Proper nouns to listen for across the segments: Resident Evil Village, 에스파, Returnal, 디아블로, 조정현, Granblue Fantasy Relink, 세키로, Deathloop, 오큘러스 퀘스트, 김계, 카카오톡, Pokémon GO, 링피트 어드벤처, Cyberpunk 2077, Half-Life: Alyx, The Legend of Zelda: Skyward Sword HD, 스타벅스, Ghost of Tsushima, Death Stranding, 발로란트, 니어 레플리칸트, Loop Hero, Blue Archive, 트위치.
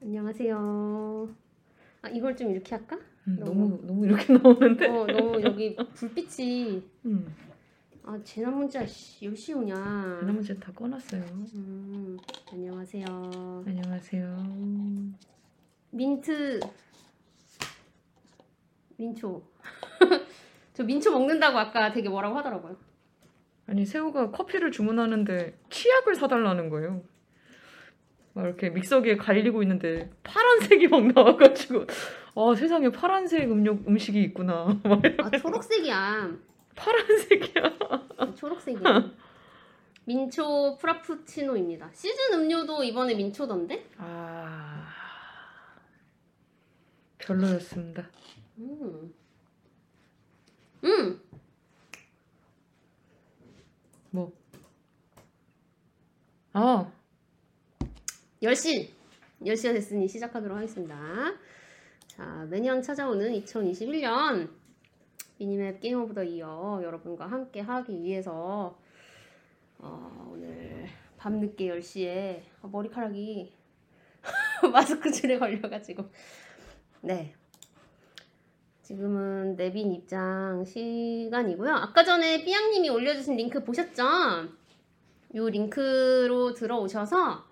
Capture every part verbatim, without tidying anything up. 안녕하세요. 아 이걸 좀 이렇게 할까? 음, 너무, 너무 너무 이렇게 나오는데. 어 너무 여기 불빛이. 음. 아 재난 문자 열 시 오냐. 재난 문자 다 꺼놨어요. 음 안녕하세요. 안녕하세요. 민트 민초. 저 민초 먹는다고 아까 되게 뭐라고 하더라고요. 아니 세호가 커피를 주문하는데 치약을 사달라는 거예요. 막 이렇게 믹서기에 갈리고 있는데 파란색이 막 나와가지고 아 세상에 파란색 음료 음식이 있구나. 아 초록색이야. 파란색이야. 아, 초록색이야. 민초 프라푸치노입니다. 시즌 음료도 이번에 민초던데? 아 별로였습니다. 음. 음. 뭐? 아. 열 시! 열 시가 됐으니 시작하도록 하겠습니다. 자, 매년 찾아오는 이천이십일 년 미니맵 게임 오브 더 이어 여러분과 함께 하기 위해서 어, 오늘 밤늦게 열 시에 어, 머리카락이 마스크줄에 걸려가지고 네 지금은 내빈 입장 시간이고요. 아까 전에 삐양님이 올려주신 링크 보셨죠? 요 링크로 들어오셔서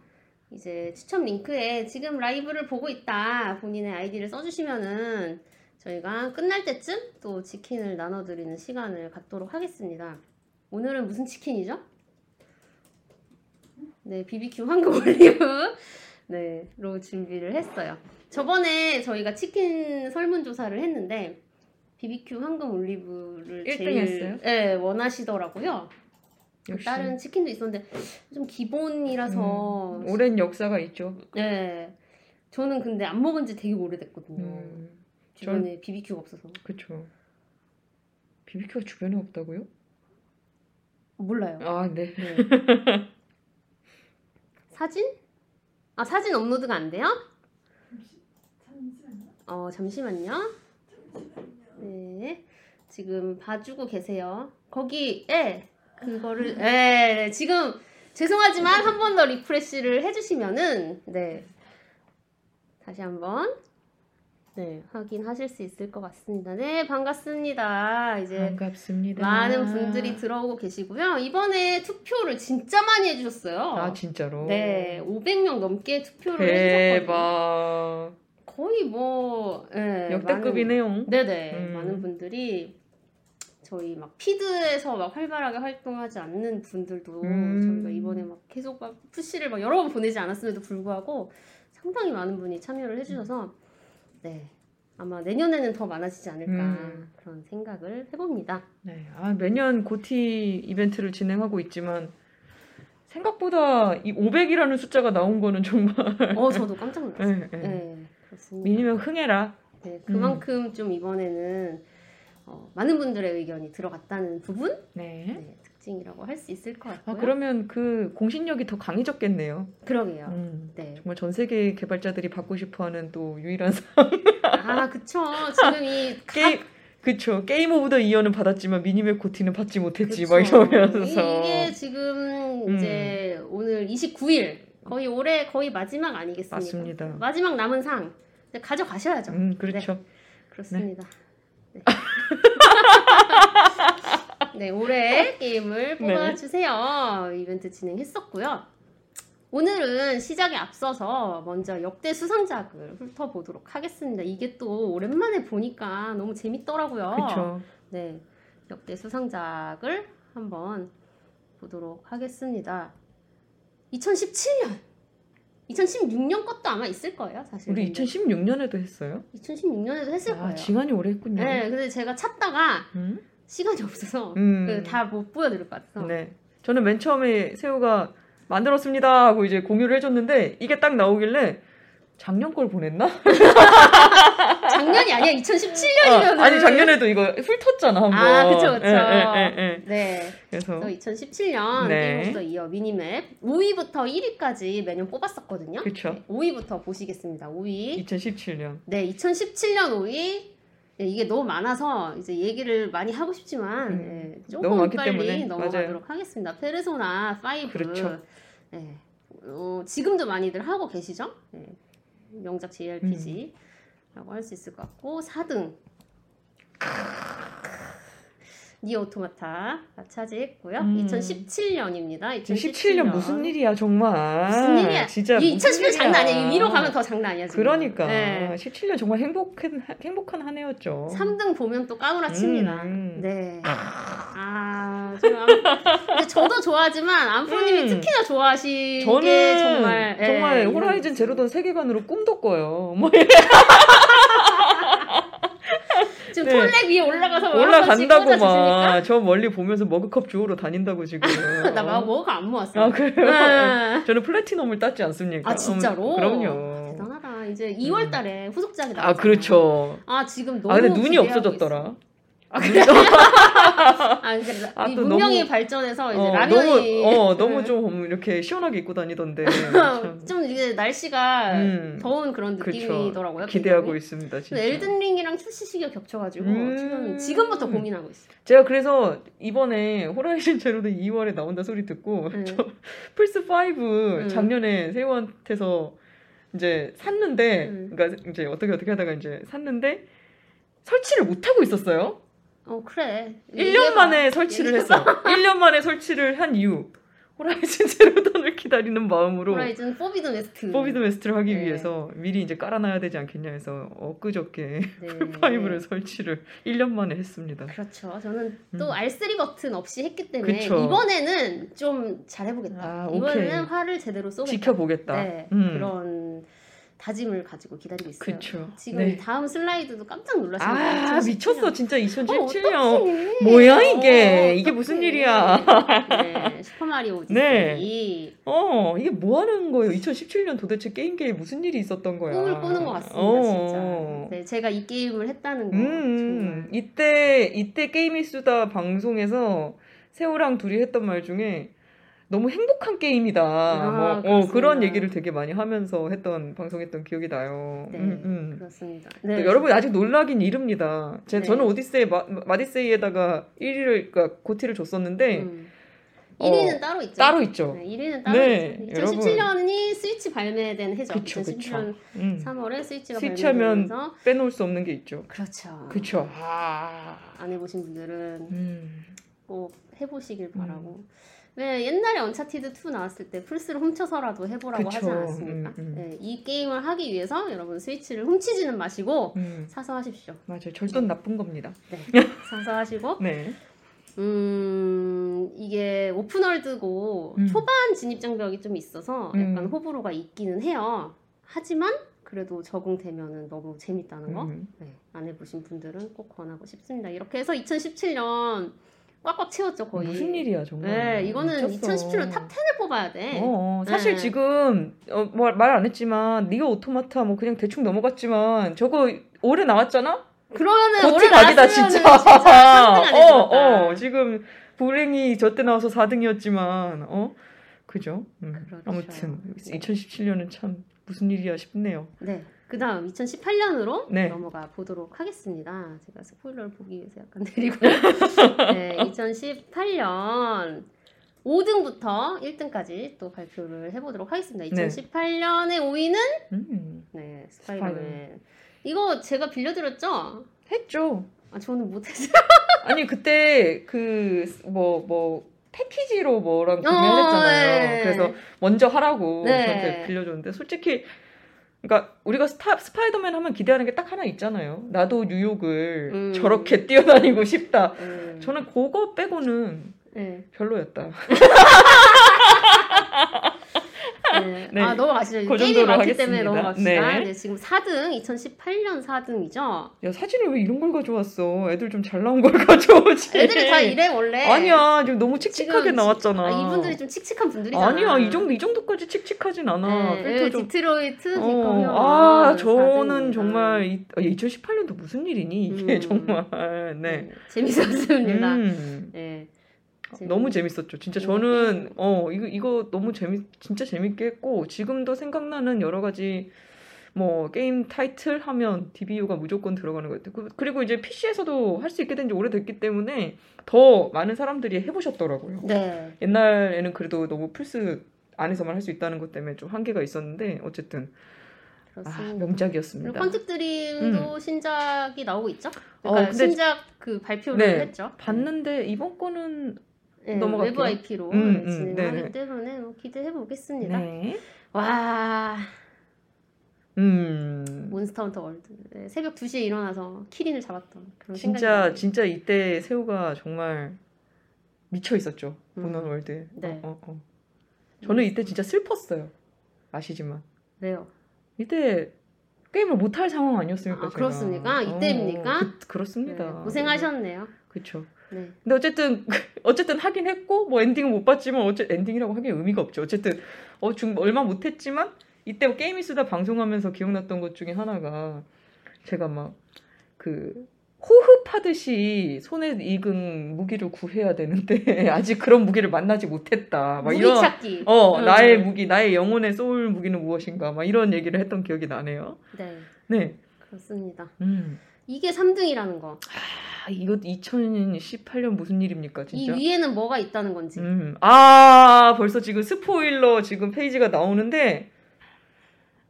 이제 추첨 링크에 지금 라이브를 보고 있다 본인의 아이디를 써주시면은 저희가 끝날 때쯤 또 치킨을 나눠드리는 시간을 갖도록 하겠습니다. 오늘은 무슨 치킨이죠? 네, 비비큐 황금 올리브 네, 로 준비를 했어요. 저번에 저희가 치킨 설문조사를 했는데 비비큐 황금 올리브를 일 등 제일 했어요? 네, 원하시더라고요. 역시. 다른 치킨도 있었는데 좀 기본이라서 음, 오랜 역사가 있죠. 네, 저는 근데 안 먹은 지 되게 오래됐거든요. 음, 주변에 전... 비비큐가 없어서. 그렇죠. 비비큐가 주변에 없다고요? 몰라요. 아 네. 네. 사진? 아 사진 업로드가 안 돼요? 잠시만요. 어 잠시만요. 잠시만요. 네, 지금 봐주고 계세요. 거기에. 그거를 네, 지금 죄송하지만 한 번 더 리프레시를 해주시면은 네 다시 한번 네 확인하실 수 있을 것 같습니다. 네 반갑습니다. 이제 반갑습니다. 많은 분들이 들어오고 계시고요. 이번에 투표를 진짜 많이 해주셨어요. 아 진짜로? 네 오백 명 넘게 투표를 해주셨거든요. 대박. 거의 뭐 네, 역대급이네요. 많은, 네네 음. 많은 분들이. 저희 막 피드에서 막 활발하게 활동하지 않는 분들도 음. 저희가 이번에 막 계속 막 푸시를 막 여러 번 보내지 않았음에도 불구하고 상당히 많은 분이 참여를 해주셔서 네 아마 내년에는 더 많아지지 않을까 음. 그런 생각을 해봅니다. 네, 아 매년 고티 이벤트를 진행하고 있지만 생각보다 이 오백이라는 숫자가 나온 거는 정말 어 저도 깜짝 놀랐어요. 네, 네. 네 그렇습니다. 미니맵 흥해라. 네 그만큼 음. 좀 이번에는. 어, 많은 분들의 의견이 들어갔다는 부분 네. 네, 특징이라고 할 수 있을 것 같고요. 아, 그러면 그 공신력이 더 강해졌겠네요. 그러게요. 음, 네. 정말 전 세계 개발자들이 받고 싶어하는 또 유일한 상. 아 그쵸. 지금 이 각... 게임 그쵸. 게임 오브 더 이어는 받았지만 미니맵 고티는 받지 못했지 그쵸. 막 이러면서 이게 지금 음. 이제 오늘 이십구 일 거의 올해 거의 마지막 아니겠습니까? 맞습니다. 마지막 남은 상 이제 가져가셔야죠. 음 그렇죠. 네, 그렇습니다. 네. 네 올해 게임을 뽑아주세요. 네. 이벤트 진행했었고요. 오늘은 시작에 앞서서 먼저 역대 수상작을 훑어보도록 하겠습니다. 이게 또 오랜만에 보니까 너무 재밌더라고요. 그렇죠. 네 역대 수상작을 한번 보도록 하겠습니다. 이천십칠 년 이천십육 년 것도 아마 있을 거예요, 사실. 우리 이천십육 년에도 했어요? 이천십육 년에도 했을 아, 거예요. 지난이 오래 했군요. 네, 근데 제가 찾다가 음? 시간이 없어서 음. 다 못 보여드릴 것 같아서. 네, 저는 맨 처음에 세호가 만들었습니다 하고 이제 공유를 해줬는데 이게 딱 나오길래 작년 걸 보냈나? 작년이 아니야, 이천십칠 년이면. 아, 아니 작년에도 이거 훑었잖아 한번. 아, 그쵸, 그쵸. 예, 예, 예, 예. 네. 그래서, 그래서 이천십칠 년 게임 오브 더 이어 미니맵 오 위부터 일 위까지 매년 뽑았었거든요. 그렇죠. 네, 오 위부터 보시겠습니다. 오 위. 이천십칠 년. 네, 이천십칠 년 오 위. 네, 이게 너무 많아서 이제 얘기를 많이 하고 싶지만 음, 네, 조금 너무 빨리 때문에. 넘어가도록 맞아요. 하겠습니다. 페르소나 오. 그렇죠. 네, 어, 지금도 많이들 하고 계시죠? 네. 명작 제이알피지라고 음. 할 수 있을 것 같고, 사 등 니어 오토마타가 차지했고요. 음. 이천십칠 년입니다. 이천십칠 년 무슨 일이야 정말. 무슨 일이야. 진짜 이천십칠 년 장난 아니야. 위로 가면 더 장난 아니야 지금. 그러니까 네. 십칠 년 정말 행복한, 행복한 한 해였죠. 삼 등 보면 또 까무라칩니다. 음. 네. 아, 지금 아, 저도 좋아하지만 안프로님이 음. 특히나 좋아하시는 저는 게 정말 네. 정말 호라이즌 제로던 세계관으로 꿈도 꿔요. 뭐 이래. 지금 네. 톨렉 위에 올라가서 올라간다고 막 저 멀리 보면서 머그컵 주우러 다닌다고 지금. 나 막 머그 안 모았어요. 아 그래요? 네. 저는 플래티넘을 땄지 않습니까? 아 진짜로? 어, 그럼요. 아, 대단하다. 이제 이월달에 음. 후속작이 나왔어요. 아 그렇죠. 아 지금 너무. 아 근데 눈이 없어졌더라. 있어. 아 그래. 아, 그러니까 아, 문명이 너무, 발전해서 이제 어, 라면이 너무, 어 너무 좀 이렇게 시원하게 입고 다니던데 좀 이게 날씨가 음, 더운 그런 느낌이더라고요. 기대하고 굉장히. 있습니다. 진짜. 엘든링이랑 출시 시기가 겹쳐가지고 음, 지금 지금부터 고민하고 있어요. 제가 그래서 이번에 호라이즌 제로던 이월에 나온다 소리 듣고 음. 저 플스 파이브 음. 작년에 세우한테서 이제 샀는데 음. 그러니까 이제 어떻게 어떻게 하다가 이제 샀는데 설치를 못 하고 있었어요. 어 그래. 일 년 만에 설치를 얘기해봐. 했어. 일 년 만에 설치를 한 이유. 호라이즌 제로던을 기다리는 마음으로 호라이즌 포비드 웨스트. 포비드 웨스트를 하기 네. 위해서 미리 이제 깔아놔야 되지 않겠냐 해서 엊그저께 네. 파이브를 설치를 일 년 만에 했습니다. 그렇죠. 저는 또 음. 알쓰리 버튼 없이 했기 때문에 그쵸. 이번에는 좀 잘해보겠다. 아, 이번에는 화를 제대로 쏘겠다. 지켜보겠다. 네, 음. 그런 다짐을 가지고 기다리고 있어요. 그쵸. 지금 네. 다음 슬라이드도 깜짝 놀라신 거예요. 아 미쳤어 진짜 이천십칠 년. 어, 뭐야 이게. 어, 이게 무슨 일이야. 네, 슈퍼마리오 오디세이. 네. 어 이게 뭐하는 거예요. 이천십칠 년 도대체 게임계에 무슨 일이 있었던 거야. 꿈을 꾸는 것 같습니다. 어. 진짜. 네, 제가 이 게임을 했다는 거. 음, 이때 이때 게임이 쓰다 방송에서 세호랑 둘이 했던 말 중에 너무 행복한 게임이다. 아, 뭐, 어, 그런 얘기를 되게 많이 하면서 했던 방송했던 기억이 나요. 네, 음, 음. 그렇습니다. 네. 여러분 아직 놀라긴 이릅니다. 제, 네. 저는 오디세이 마, 마디세이에다가 일 위를 그러니까 고티를 줬었는데 음. 일 위는 어, 따로 있죠. 따로 있죠. 네, 일 위는 따로 네, 있죠. 이천십칠 년이 여러분. 스위치 발매된 해죠. 그쵸, 이천십칠 년 그쵸. 삼월에 스위치가 발매되면서 스위치하면 빼놓을 수 없는 게 있죠. 그렇죠. 그렇죠. 아. 안 해보신 분들은 음. 꼭 해보시길 바라고. 음. 네, 옛날에 언차티드 투 나왔을 때 플스를 훔쳐서라도 해보라고 그쵸. 하지 않았습니까? 음, 음. 네, 이 게임을 하기 위해서 여러분 스위치를 훔치지는 마시고 음. 사서 하십시오. 맞아요. 절돈 나쁜 겁니다. 네, 사서 하시고 네. 음, 이게 오픈월드고 음. 초반 진입장벽이 좀 있어서 약간 음. 호불호가 있기는 해요. 하지만 그래도 적응되면은 너무 재밌다는 거 음. 네, 안 해보신 분들은 꼭 권하고 싶습니다. 이렇게 해서 이천십칠 년 꽉꽉 채웠죠 거의. 무슨 일이야 정말. 네, 이거는 미쳤어. 이천십칠 년 탑 텐을 뽑아야 돼. 어, 어, 사실 네. 지금 어, 뭐, 말 안 했지만 니어 오토마타 뭐 그냥 대충 넘어갔지만 저거 올해 나왔잖아? 그러면은 올해 나왔으면 진짜, 진짜 어, 어, 지금 불행히 저때 나와서 사 등이었지만 어? 그죠? 음. 그렇죠. 아무튼 이천십칠 년은 참 무슨 일이야 싶네요. 네. 그 다음 이천십팔 년으로 네. 넘어가 보도록 하겠습니다. 제가 스포일러를 보기 위해서 약간 느리고 네, 이천십팔 년 오 등부터 일 등까지 또 발표를 해보도록 하겠습니다. 이천십팔 년의 오 위는 음. 네, 스파이더맨. 스파이더맨 이거 제가 빌려드렸죠? 했죠. 아, 저는 못했어요. 아니 그때 그 뭐 뭐 패키지로 뭐랑 구매했잖아요. 네. 그래서 먼저 하라고 네. 저한테 빌려줬는데 솔직히 그러니까 우리가 스타, 스파이더맨 하면 기대하는 게 딱 하나 있잖아요. 나도 뉴욕을 음. 저렇게 뛰어다니고 싶다. 음. 저는 그거 빼고는 네. 별로였다. 네. 네. 아, 넘어가시죠. 그 게임이 많기 하겠습니다. 때문에 넘어갑시다. 네. 네, 지금 사 등, 이천십팔 년 사 등이죠. 야, 사진을 왜 이런 걸 가져왔어? 애들 좀 잘 나온 걸 가져오지. 애들이 다 이래, 원래. 아니야, 지금 너무 칙칙하게 지금, 나왔잖아. 아, 이분들이 좀 칙칙한 분들이잖아. 아니야, 이 정도, 이 정도까지 칙칙하진 않아. 네, 네, 좀... 디트로이트, 어, 아, 저는 사 등입니다. 정말, 이, 이천십팔 년도 무슨 일이니? 이게 음. 정말, 네. 네 재밌었습니다. 음. 네. 재밌... 너무 재밌었죠. 진짜 저는 어 이거 이거 너무 재미 진짜 재밌게 했고 지금도 생각나는 여러 가지 뭐 게임 타이틀 하면 디비유가 무조건 들어가는 것 같아요. 그리고 이제 피시에서도 할 수 있게 된 지 오래됐기 때문에 더 많은 사람들이 해보셨더라고요. 네. 옛날에는 그래도 너무 플스 안에서만 할 수 있다는 것 때문에 좀 한계가 있었는데 어쨌든 그렇습니다. 아, 명작이었습니다. 퀀틱 드림도 음. 신작이 나오고 있죠? 그러니까 어, 신작 그 발표를 네, 했죠. 봤는데 이번 거는 네, 넘어갈게요. 외부 아이피로 음, 음, 진행하기 네네. 때문에 뭐 기대해 보겠습니다. 네. 와... 음. 몬스터 헌터 월드. 네, 새벽 두 시에 일어나서 키린을 잡았던 그런 생각이 진짜 진짜 이때 세호가 정말 미쳐 있었죠. 모난 음. 월드에. 네. 어, 어, 어. 저는 이때 진짜 슬펐어요. 아시지만. 왜요? 이때 게임을 못할 상황 아니었습니까? 아, 제가. 그렇습니까? 이때입니까? 어, 그, 그렇습니다. 네, 고생하셨네요. 그렇죠. 네. 근데 어쨌든 어쨌든 하긴 했고 뭐 엔딩은 못 봤지만 어째 엔딩이라고 하기엔 의미가 없죠. 어쨌든 어, 중, 얼마 못했지만 이때 뭐 게임 이수다 방송하면서 기억났던 것 중에 하나가 제가 막 그 호흡하듯이 손에 익은 무기를 구해야 되는데 아직 그런 무기를 만나지 못했다. 막 무기 이런, 찾기. 어, 음. 나의 무기, 나의 영혼의 소울 무기는 무엇인가? 막 이런 얘기를 했던 기억이 나네요. 네. 네. 그렇습니다. 음. 이게 삼 등이라는 거. 아, 이거 이천십팔 년 무슨 일입니까, 진짜? 이 위에는 뭐가 있다는 건지. 음. 아, 벌써 지금 스포일러 지금 페이지가 나오는데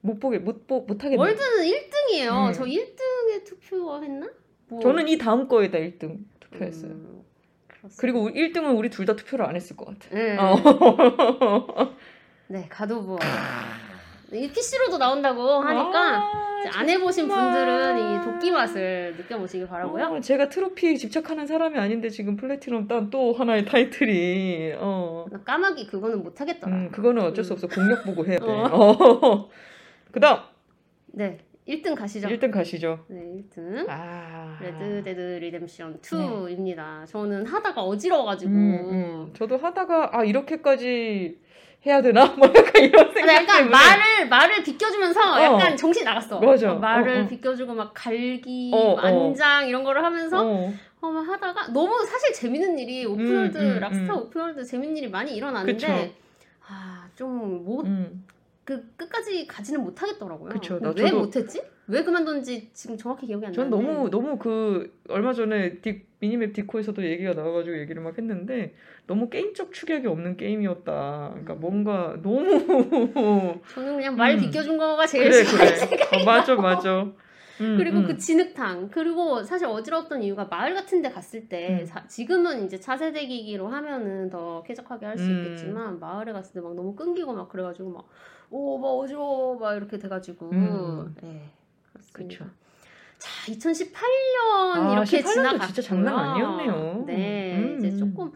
못 보게 못 보 못 하겠네. 월드는 일 등이에요. 음. 저 일 등에 투표했나? 뭐. 저는 이 다음 거에다 일 등 투표했어요. 음, 그리고 일 등은 우리 둘 다 투표를 안 했을 것 같아. 네. 어. 네, 가도부. 이 피씨로도 나온다고 하니까 아, 안 해보신 정말. 분들은 이 도끼 맛을 느껴보시길 바라고요. 어, 제가 트로피 집착하는 사람이 아닌데 지금 플래티넘 딴 또 하나의 타이틀이. 어. 까마귀 그거는 못 하겠더라. 음, 그거는 어쩔 수 없어. 공략 보고 해야 돼. 어. 어. 그다음. 네. 일 등 가시죠. 일 등 가시죠. 네, 일 등. 아. 레드 데드 리뎀션 투입니다. 네. 저는 하다가 어지러워가지고. 음, 음. 저도 하다가, 아, 이렇게까지 해야 되나? 뭐 약간 이런 생각. 아, 약간 때문에. 말을, 말을 비껴주면서 어. 약간 정신 나갔어. 맞아. 어, 말을 어, 어. 비껴주고 막 갈기, 어, 안장 어. 이런 거를 하면서. 어. 어, 하다가 너무 사실 재밌는 일이 오픈월드, 음, 음, 락스타 음. 오픈월드 재밌는 일이 많이 일어나는데. 그쵸. 아, 좀 못. 음. 그 끝까지 가지는 못하겠더라고요. 그쵸, 나 왜 저도... 못했지? 왜 그만뒀는지 지금 정확히 기억이 안 나는데. 전 너무 너무 그 얼마 전에 디, 미니맵 디코에서도 얘기가 나와가지고 얘기를 막 했는데 너무 게임적 추격이 없는 게임이었다. 그러니까 뭔가 너무 저는 그냥 말 음. 비껴준 거가 제일 그래, 싫어요. 그래. 어, 맞아 맞아. 음, 그리고 음. 그 진흙탕 그리고 사실 어지러웠던 이유가 마을 같은 데 갔을 때 음. 자, 지금은 이제 차세대 기기로 하면은 더 쾌적하게 할 수 음. 있겠지만 마을에 갔을 때 막 너무 끊기고 막 그래가지고 막 오 막 어지러워 막 이렇게 돼가지고 음. 네 그렇습니다. 그쵸. 자 이천십팔 년 아, 이렇게 지나갔고요. 진짜 장난 아니었네요. 네 음. 이제 조금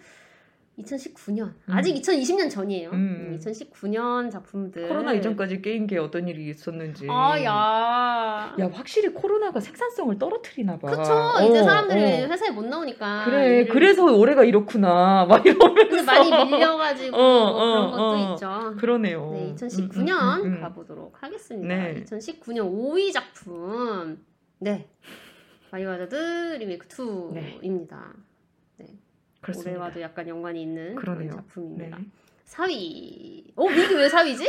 이천십구 년 음. 아직 이천이십 년 전이에요. 음. 이천십구 년 작품들 코로나 이전까지 게임계에 어떤 일이 있었는지 아야 야 확실히 코로나가 생산성을 떨어뜨리나 봐. 그쵸 어, 이제 사람들이 어. 회사에 못 나오니까 그래 그래서 올해가 이렇구나 막 이러면서 근데 많이 밀려가지고 어, 뭐 그런 어, 것도 어. 있죠. 그러네요. 네, 이천십구 년 음, 음, 음. 가보도록 하겠습니다. 네. 이천십구 년 오 위 작품 네 마리오 하자드 리메이크 투입니다. 네. 네. 그렇습니다. 올해와도 약간 연관이 있는 그런 작품입니다. 네. 사 위. 어, 이게 왜 사 위지?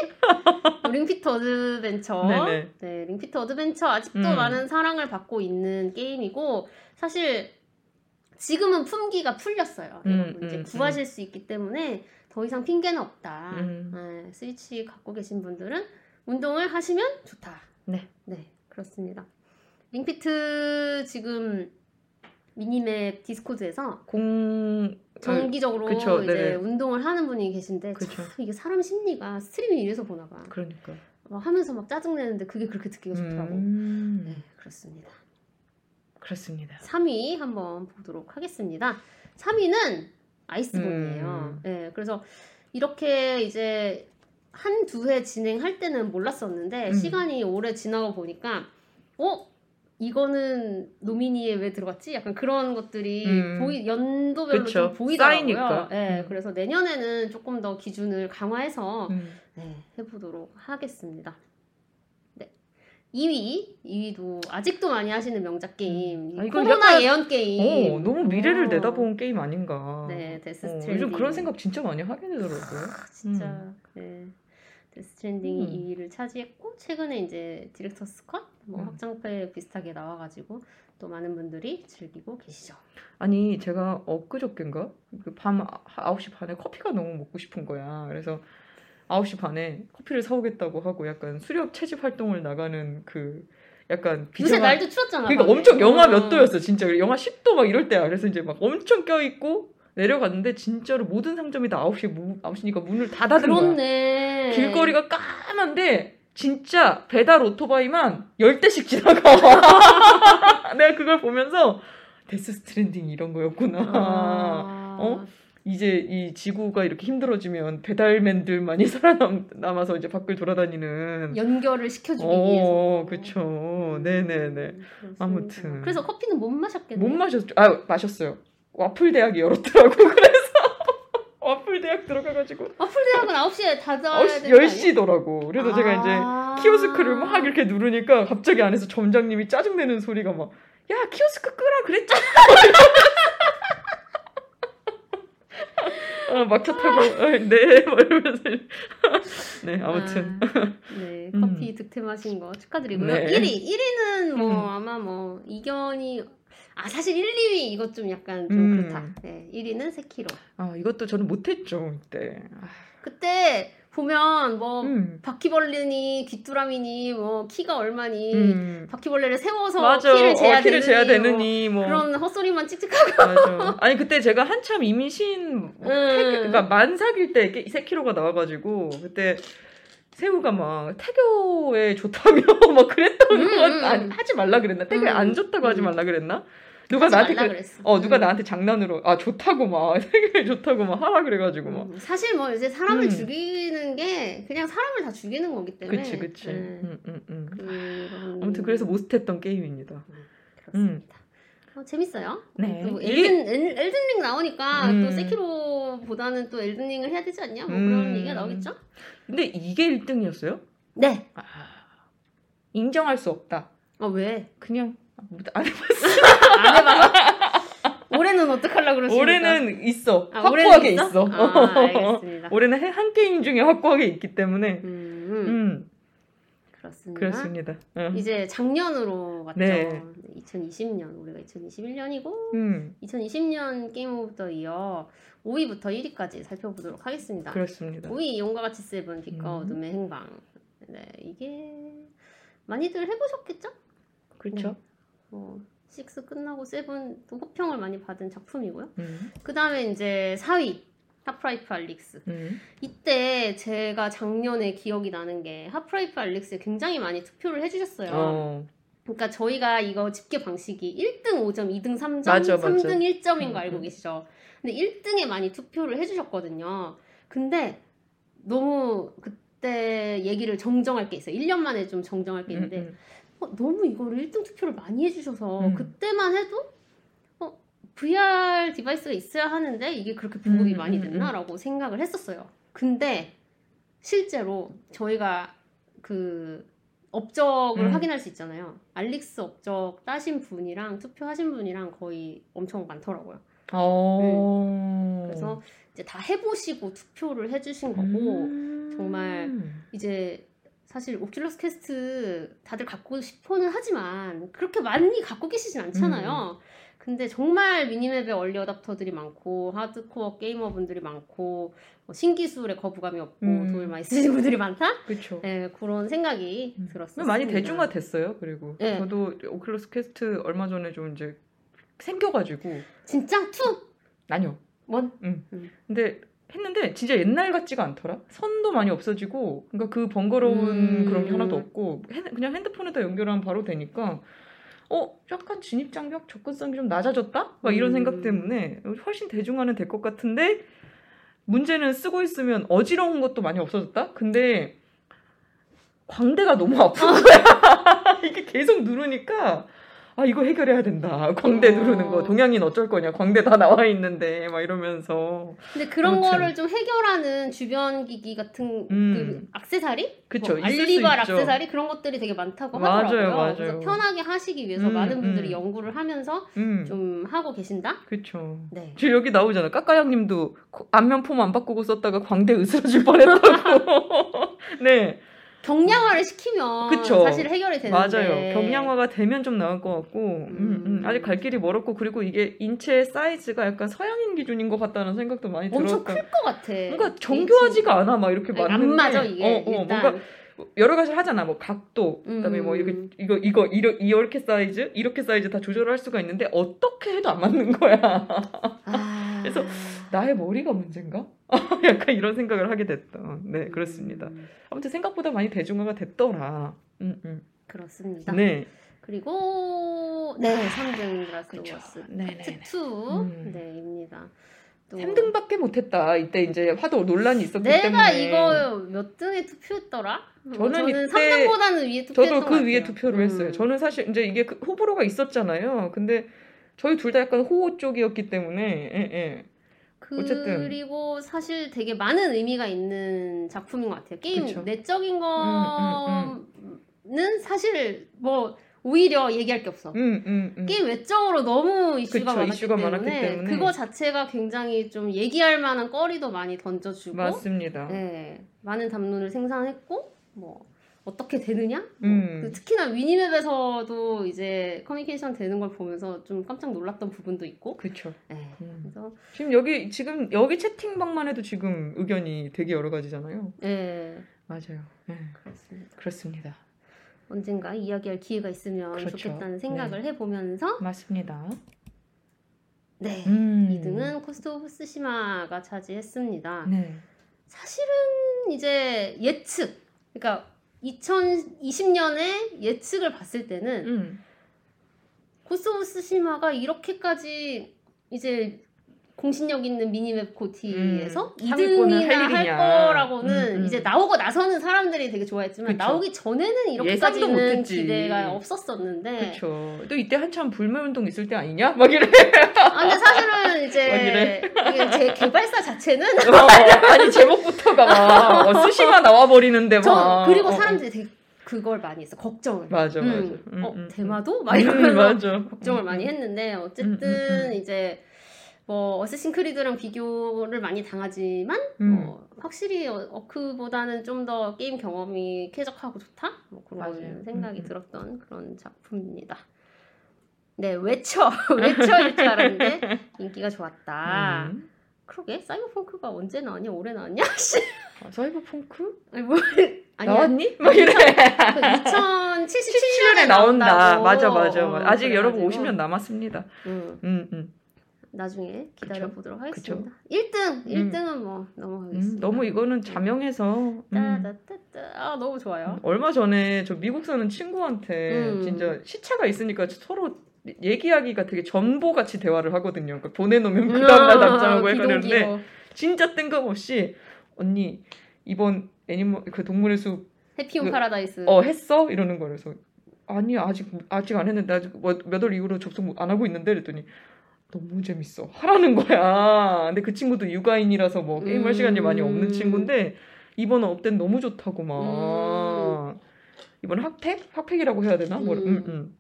링피트 어드벤처. 네네. 네, 링피트 어드벤처 아직도 음. 많은 사랑을 받고 있는 게임이고 사실 지금은 품귀가 풀렸어요. 음, 이제 음, 구하실 음. 수 있기 때문에 더 이상 핑계는 없다. 음. 네, 스위치 갖고 계신 분들은 운동을 하시면 좋다. 네, 네, 그렇습니다. 링피트 지금. 미니맵 디스코드에서 공... 정기적으로 그쵸, 이제 네네. 운동을 하는 분이 계신데 참 이게 사람 심리가 스트리밍 이래서 보나 봐. 그러니까. 막 하면서 막 짜증내는데 그게 그렇게 듣기가 좋더라고. 음... 네, 그렇습니다. 그렇습니다. 삼 위 한번 보도록 하겠습니다. 삼 위는 아이스본이에요. 음... 네, 그래서 이렇게 이제 한두 해 진행할 때는 몰랐었는데 음. 시간이 오래 지나고 보니까 어? 이거는 노미니에 왜 들어갔지? 약간 그런 것들이 음. 보이, 연도별로 그쵸. 좀 보이더라고요. 쌓이니까. 네, 음. 그래서 내년에는 조금 더 기준을 강화해서 음. 네, 해보도록 하겠습니다. 네, 이 위, 이 위도 아직도 많이 하시는 명작 게임, 음. 코로나 약간, 예언 게임. 어, 너무 미래를 어. 내다본 게임 아닌가. 네, 데스 스트랜딩. 어, 요즘 그런 생각 진짜 많이 하게 되더라고요. 아, 진짜. 음. 네. 데스 스트랜딩이 음. 이 위를 차지했고 최근에 이제 디렉터 스컷 뭐 음. 확장팩 비슷하게 나와가지고 또 많은 분들이 즐기고 계시죠. 아니 제가 엊그저껜가 그 밤 아홉 시 반에 커피가 너무 먹고 싶은 거야. 그래서 아홉 시 반에 커피를 사오겠다고 하고 약간 수렵 채집 활동을 나가는 그 약간 비정한... 요새 날도 추웠잖아. 그러니까 밤에. 엄청 영하 몇 도였어 진짜. 영하 십 도 막 이럴 때야. 그래서 이제 막 엄청 껴있고 내려갔는데 진짜로 모든 상점이 다 아홉 시에 아홉 시니까 문을 다 닫은 그렇네. 거야. 길거리가 까만데 진짜 배달 오토바이만 열 대씩 지나가. 내가 그걸 보면서 데스 스트랜딩 이런 거였구나. 아... 어? 이제 이 지구가 이렇게 힘들어지면 배달맨들만이 살아남아서 이제 밖을 돌아다니는 연결을 시켜주기 어, 위해서. 그렇죠. 네네네. 그렇습니다. 아무튼. 그래서 커피는 못 마셨겠네요. 못 마셨죠. 아 마셨어요. 와플 대학이 열었더라고. 그래서 와플 대학 들어가가지고. 와플 대학은 아홉 시에 닫아야 되는 거예요? 열 시더라고. 그래서 아~ 제가 이제 키오스크를 막 이렇게 누르니까 갑자기 안에서 점장님이 짜증내는 소리가 막 야 키오스크 끄라 그랬잖아. 아, 막차 타고 아, 네 말면서 네 아무튼 아, 네 커피 득템하신 거 축하드리고요. 네. 일 위 일 위는 뭐 음. 아마 뭐 이견이 아 사실 일, 이 위 이것 좀 약간 좀 음. 그렇다. 네 일 위는 세키로. 아 이것도 저는 못했죠 그때. 아. 그때 보면 뭐 음. 바퀴벌레니 귀뚜라미니 뭐 키가 얼마니 음. 바퀴벌레를 세워서 맞아. 키를 재야, 어, 키를 되느니, 재야 되느니 뭐. 그런 헛소리만 찍찍하고 맞아. 아니 그때 제가 한참 임신 뭐 음. 태교, 그러니까 만 사귈 때 세 킬로그램가 나와가지고 그때 세우가 막 태교에 좋다며 막 그랬던 음, 것 음. 아니, 하지 말라 그랬나 태교에 음. 안 좋다고 음. 하지 말라 그랬나 누가 나한테 그, 어 누가 음. 나한테 장난으로 아 좋다고 막 되게 좋다고 막 하라 그래가지고 막 음, 사실 뭐 이제 사람을 음. 죽이는 게 그냥 사람을 다 죽이는 거기 때문에 그치 그치 음. 음, 음, 음. 그런... 아무튼 그래서 못했던 게임입니다. 음, 그렇습니다. 음. 어, 재밌어요. 네. 또 엘든 엘, 엘든링 나오니까 음. 또 세키로보다는 또 엘든링을 해야 되지 않냐 뭐 그런 음. 얘기가 나오겠죠. 근데 이게 일 등이었어요? 네. 아, 인정할 수 없다. 아 왜? 그냥 안 해봤어. 안 해봐. 올해는 어떡하려고 그러십니까? 올해는 있어. 아, 확고하게 있어. 있어. 아, 알겠습니다. 올해는 한 게임 중에 확고하게 있기 때문에. 음, 음. 음. 그렇습니다. 그렇습니다. 어. 이제 작년으로 왔죠. 네. 이천이십 년 올해가 이천이십일 년이고 음. 이천이십 년 게임 오브 더 이어 오 위부터 일 위까지 살펴보도록 하겠습니다. 그렇습니다. 오 위 용과 같이 세븐 빛과 음. 어둠의 행방. 네 이게 많이들 해보셨겠죠? 그렇죠. 네. 어, 육 끝나고 칠도 호평을 많이 받은 작품이고요. 음. 그 다음에 이제 사 위 하프라이프 알릭스. 음. 이때 제가 작년에 기억이 나는 게 하프라이프 알릭스에 굉장히 많이 투표를 해주셨어요. 어. 그러니까 저희가 이거 집계 방식이 일 등 오 점, 이 등 삼 점, 맞아, 삼 등 맞아. 일 점인 거 알고 계시죠? 근데 일 등에 많이 투표를 해주셨거든요. 근데 너무 그때 얘기를 정정할 게 있어요. 일 년 만에 좀 정정할 게 있는데 음, 음. 어, 너무 이거를 일 등 투표를 많이 해주셔서 음. 그때만 해도 어, 브이아르 디바이스가 있어야 하는데 이게 그렇게 보급이 음. 많이 됐나라고 생각을 했었어요. 근데 실제로 저희가 그 업적을 음. 확인할 수 있잖아요. 알릭스 업적 따신 분이랑 투표하신 분이랑 거의 엄청 많더라고요. 음. 그래서 이제 다 해보시고 투표를 해주신 거고 음. 정말 이제 사실 오큘러스 퀘스트 다들 갖고 싶어는 하지만 그렇게 많이 갖고 계시진 않잖아요. 음. 근데 정말 미니맵에 얼리 어답터들이 많고 하드코어 게이머분들이 많고 신기술에 거부감이 없고 음. 돈을 많이 쓰시는 분들이 많다? 그쵸. 네, 그런 생각이 음. 들었어요. 많이 대중화 됐어요. 그리고 네. 저도 오큘러스 퀘스트 얼마 전에 좀 이제 생겨가지고 진짜? 투? 아니요. 원? 응. 음. 근데 했는데 진짜 옛날 같지가 않더라. 선도 많이 없어지고 그러니까 그 번거로운 음. 그런 게 하나도 없고 그냥 핸드폰에다 연결하면 바로 되니까 어? 약간 진입장벽 접근성이 좀 낮아졌다? 막 이런 음. 생각 때문에 훨씬 대중화는 될 것 같은데 문제는 쓰고 있으면 어지러운 것도 많이 없어졌다? 근데 광대가 너무 아픈 거야. 이게 계속 누르니까 아 이거 해결해야 된다. 광대 어... 누르는 거 동양인 어쩔 거냐. 광대 다 나와 있는데 막 이러면서. 근데 그런 아무튼. 거를 좀 해결하는 주변 기기 같은 음. 그 악세사리? 그쵸. 뭐 알리발 악세사리 그런 것들이 되게 많다고 맞아요, 하더라고요. 맞아요. 그래서 편하게 하시기 위해서 음, 많은 분들이 음. 연구를 하면서 음. 좀 하고 계신다. 그렇죠. 네. 지금 여기 나오잖아. 까까양님도 안면 폼 안 바꾸고 썼다가 광대 으스러질 뻔했다고. 네. 경량화를 시키면 그쵸? 사실 해결이 되는데 맞아요. 경량화가 되면 좀 나을 것 같고 음. 음, 음. 아직 갈 길이 멀었고 그리고 이게 인체 사이즈가 약간 서양인 기준인 것 같다는 생각도 많이 들었고 엄청 클 것 같아. 뭔가 정교하지가 않아 막 이렇게 맞는데 안 맞아 이게 어, 어, 일단 뭔가 여러 가지를 하잖아. 뭐 각도, 그다음에 음. 뭐 이렇게 이거 이거 이러, 이렇게 사이즈, 이렇게 사이즈 다 조절할 수가 있는데 어떻게 해도 안 맞는 거야. 아. 그래서 나의 머리가 문제인가? 약간 이런 생각을 하게 됐던. 네, 그렇습니다. 아무튼 생각보다 많이 대중화가 됐더라. 음, 음. 그렇습니다. 네. 그리고 네, 삼 등 그라스로스 파트 투 네입니다. 삼 등밖에 못했다. 이때 이제 화도 논란이 있었기 내가 때문에 내가 이거 몇 등에 투표했더라? 저는, 저는 이때 삼 등보다는 위에 투표했던 것 같아요. 저도 그 위에 투표를 음. 했어요. 저는 사실 이제 이게 그 호불호가 있었잖아요. 근데 저희 둘 다 약간 호호 쪽이었기 때문에 예, 예. 어쨌든. 그리고 사실 되게 많은 의미가 있는 작품인 것 같아요. 게임 그쵸. 내적인 거는 음, 음, 음. 사실 뭐 오히려 얘기할 게 없어. 음, 음, 음. 게임 외적으로 너무 이슈가, 그쵸, 많았기, 이슈가 때문에 많았기 때문에 그거 자체가 굉장히 좀 얘기할 만한 거리도 많이 던져주고 맞습니다. 네, 많은 담론을 생산했고 뭐 어떻게 되느냐? 음. 뭐, 특히나 미니맵에서도 이제 커뮤니케이션 되는 걸 보면서 좀 깜짝 놀랐던 부분도 있고. 그렇죠. 음. 지금 여기 지금 여기 채팅방만 해도 지금 의견이 되게 여러 가지잖아요. 네, 맞아요. 네. 그렇습니다. 그렇습니다. 언젠가 이야기할 기회가 있으면 그렇죠. 좋겠다는 생각을 네. 해보면서 맞습니다. 네, 음. 이 등은 고스트 오브 스시마가 차지했습니다. 네. 사실은 이제 예측, 그러니까 이천이십 년에 예측을 봤을 때는 음. 고스트 오브 스시마가 이렇게까지 이제 공신력 있는 미니맵 고티에서 음, 이 등이나 할 거라고는 음, 음. 이제 나오고 나서는 사람들이 되게 좋아했지만 그쵸. 나오기 전에는 이렇게까지는 기대가 없었었는데 그쵸. 또 이때 한참 불매운동 있을 때 아니냐? 막 이래. 아, 근데 사실은 이제 이게 제 개발사 자체는 어, 아니 제목부터가 막 어, 스시마 나와버리는데 막 저, 그리고 어, 사람들이 되게 그걸 많이 했어. 걱정을. 맞아 음, 맞아. 음, 어, 음, 대마도? 막 이러면서 음, 걱정을 음, 많이 했는데 어쨌든 음, 음, 음. 이제 뭐 어쌔신 크리드랑 비교를 많이 당하지만 음. 어, 확실히 어크보다는 좀 더 게임 경험이 쾌적하고 좋다? 뭐 그런 맞아요. 생각이 음. 들었던 그런 작품입니다. 네, 외쳐! 외쳐일 줄 알았는데 인기가 좋았다. 음. 그러게? 사이버펑크가 언제 나왔냐? 올해 나왔냐? 아, 사이버펑크? 아니, 뭐, 아니야. 나왔니? 막 이래. 이천칠십칠 년에 나온다. 맞아, 맞아. 어, 아직 그래가지고. 여러분 오십 년 남았습니다. 음. 음, 음. 나중에 기다려보도록 하겠습니다. 그쵸. 일 등! 일 등은 음. 뭐 넘어가겠습니다. 음, 너무 이거는 자명해서 음. 아, 너무 좋아요. 음, 얼마 전에 저 미국 사는 친구한테 음. 진짜 시차가 있으니까 서로 얘기하기가 되게 전보같이 대화를 하거든요. 그러니까 보내놓으면 그 다음날 답장하고 해가는데 진짜 뜬금없이 언니 이번 애니멀 그 동물의 숲 해피온 그, 파라다이스 어 했어? 이러는 거예요. 그래서 아니 아직 아직 안 했는데 아직 몇 월 이후로 접속 안 하고 있는데 그랬더니 너무 재밌어 하라는 거야. 근데 그 친구도 육아인이라서 뭐 게임할 음. 시간이 많이 없는 친구인데 이번 업데이트 너무 좋다고 막 음. 이번 핫팩? 핫팩이라고 해야 되나? 음. 뭐, 음, 음.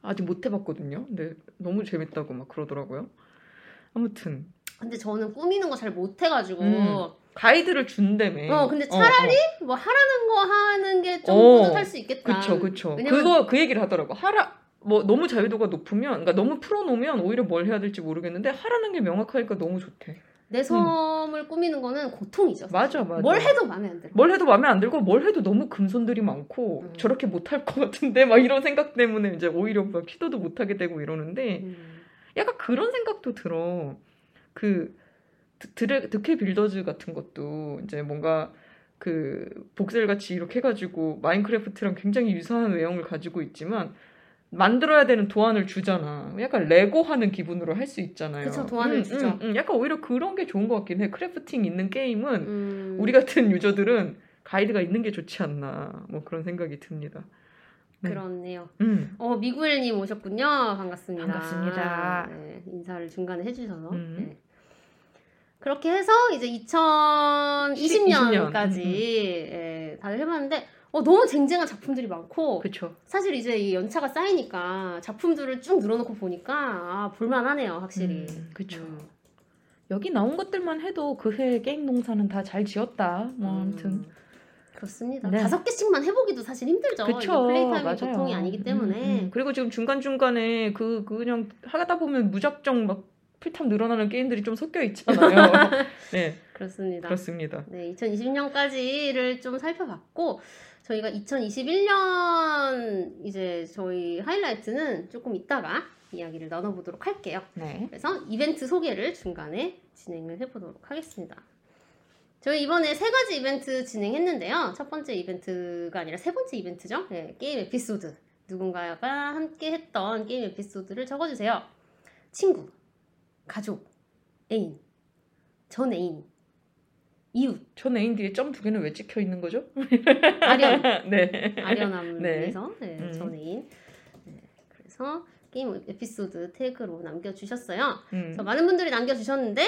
아직 못 해봤거든요. 근데 너무 재밌다고 막 그러더라고요. 아무튼 근데 저는 꾸미는 거 잘 못 해가지고 음. 가이드를 준다며. 어, 근데 차라리 어, 어. 뭐 하라는 거 하는 게 좀 어. 뿌듯할 수 있겠다. 그쵸, 그쵸. 왜냐면... 그거 그 얘기를 하더라고. 하라. 뭐 너무 자유도가 높으면, 그러니까 너무 풀어놓으면 오히려 뭘 해야 될지 모르겠는데 하라는 게 명확하니까 너무 좋대. 내 섬을 음. 꾸미는 거는 고통이죠. 맞아, 맞아. 뭘 해도 마음에 안 들어. 뭘 해도 마음에 안 들고 뭘 해도 너무 금손들이 많고 음. 저렇게 못할 것 같은데 막 이런 생각 때문에 이제 오히려 막 시도도 못하게 되고 이러는데 음. 약간 그런 생각도 들어. 그 드레 득해 빌더즈 같은 것도 이제 뭔가 그 복셀같이 이렇게 해가지고 마인크래프트랑 굉장히 유사한 외형을 가지고 있지만. 만들어야 되는 도안을 주잖아. 약간 레고 하는 기분으로 할 수 있잖아요. 그쵸, 도안을 음, 주죠. 음, 음, 약간 오히려 그런 게 좋은 것 같긴 해. 크래프팅 있는 게임은 음. 우리 같은 유저들은 가이드가 있는 게 좋지 않나. 뭐 그런 생각이 듭니다. 네. 그렇네요. 음. 어, 미구엘님 오셨군요. 반갑습니다. 반갑습니다. 네, 인사를 중간에 해주셔서. 음. 네. 그렇게 해서 이제 이천이십 년까지 음. 예, 다들 해봤는데 어, 너무 쟁쟁한 작품들이 많고 그쵸. 사실 이제 이 연차가 쌓이니까 작품들을 쭉 늘어놓고 보니까 아, 볼만하네요 확실히. 음, 그쵸. 음. 여기 나온 것들만 해도 그 해 게임 농사는 다 잘 지었다. 뭐 아무튼 음. 그렇습니다. 네. 다섯 개씩만 해보기도 사실 힘들죠. 그쵸, 플레이타임이 맞아요. 보통이 아니기 때문에. 음, 음. 그리고 지금 중간중간에 그, 그냥 하다 보면 무작정 막 풀탑 늘어나는 게임들이 좀 섞여 있잖아요. 네. 그렇습니다. 그렇습니다. 네, 이천이십 년까지를 좀 살펴봤고, 저희가 이천이십일 년 이제 저희 하이라이트는 조금 이따가 이야기를 나눠보도록 할게요. 네. 그래서 이벤트 소개를 중간에 진행을 해보도록 하겠습니다. 저희 이번에 세 가지 이벤트 진행했는데요. 첫 번째 이벤트가 아니라 세 번째 이벤트죠. 네, 게임 에피소드. 누군가가 함께 했던 게임 에피소드를 적어주세요. 친구, 가족, 애인, 전 애인, 이웃. 전 애인 뒤에 점 두 개는 왜 찍혀 있는 거죠? 아련. 네. 아련함에서 네. 네, 음. 전 애인. 네, 그래서 게임 에피소드 태그로 남겨주셨어요. 음. 그래서 많은 분들이 남겨주셨는데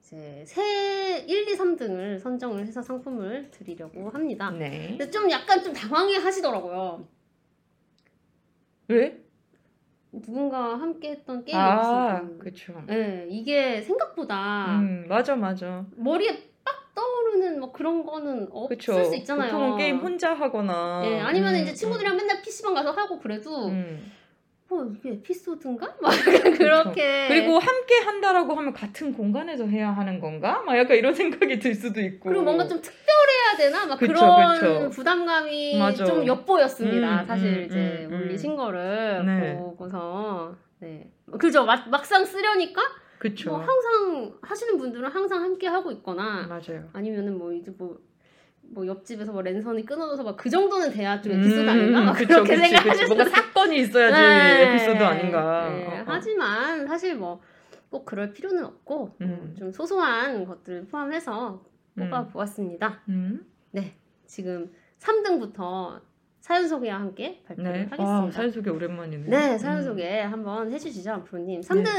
이제 세, 일, 이, 삼 등을 선정을 해서 상품을 드리려고 합니다. 네. 근데 좀 약간 좀 당황해 하시더라고요. 왜? 누군가와 함께 했던 게임이 아, 그쵸. 네, 이게 생각보다 음, 맞아, 맞아. 머리에 빡 떠오르는 뭐 그런 거는 없을 그쵸. 수 있잖아요. 보통은 게임 혼자 하거나 네, 아니면 음, 이제 친구들이랑 음. 맨날 피씨방 가서 하고 그래도 음. 어, 이게 에피소드인가? 막 그렇게 그렇죠. 그리고 함께 한다라고 하면 같은 공간에서 해야 하는 건가? 막 약간 이런 생각이 들 수도 있고 그리고 뭔가 좀 특별해야 되나? 막 그쵸, 그런 그쵸. 부담감이 맞아. 좀 엿보였습니다. 음, 사실 음, 이제 음, 올리신 음. 거를 네. 보고서 네 그죠? 막, 막상 쓰려니까 그쵸. 뭐 항상 하시는 분들은 항상 함께 하고 있거나 맞아요. 아니면은 뭐 이제 뭐 뭐 옆집에서 뭐 랜선이 끊어져서 막 그 정도는 돼야 좀 에피소드 음, 아닌가? 막 그쵸, 그렇게 생각하실 수 뭔가 사건이 있어야지 네, 에피소드 아닌가? 네, 어, 어. 하지만 사실 뭐 꼭 그럴 필요는 없고 음. 좀 소소한 것들 포함해서 뽑아 음. 보았습니다. 음. 네, 지금 삼 등부터 사연 소개와 함께 발표를 네. 하겠습니다. 아, 사연 소개 오랜만이네요. 네, 사연 음. 소개 한번 해주시죠, 프로님. 삼 등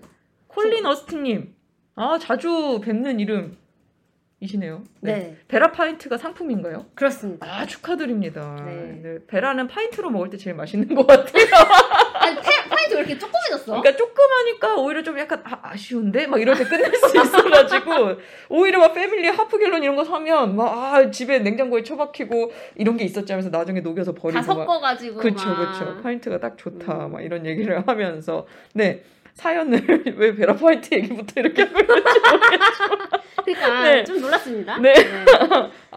네. 콜린 어스틴님. 아, 자주 뵙는 이름. 이시네요. 네. 네. 베라 파인트가 상품인가요? 그렇습니다. 아, 축하드립니다. 네. 네. 베라는 파인트로 먹을 때 제일 맛있는 것 같아요. 아니, 파인트 왜 이렇게 조그매졌어? 그러니까 조그마니까 오히려 좀 약간 아, 아쉬운데? 막 이럴 때 끝낼 수 있어가지고 오히려 막 패밀리 하프갤론 이런 거 사면 막 아, 집에 냉장고에 처박히고 이런 게 있었지 하면서 나중에 녹여서 버리고 다 섞어가지고 그렇죠, 그렇죠. 파인트가 딱 좋다. 음. 막 이런 얘기를 하면서 네. 사연을 왜 베라 파인트 얘기부터 이렇게 하고 있는지 모르겠죠. 그러니까 네. 좀 놀랐습니다. 네.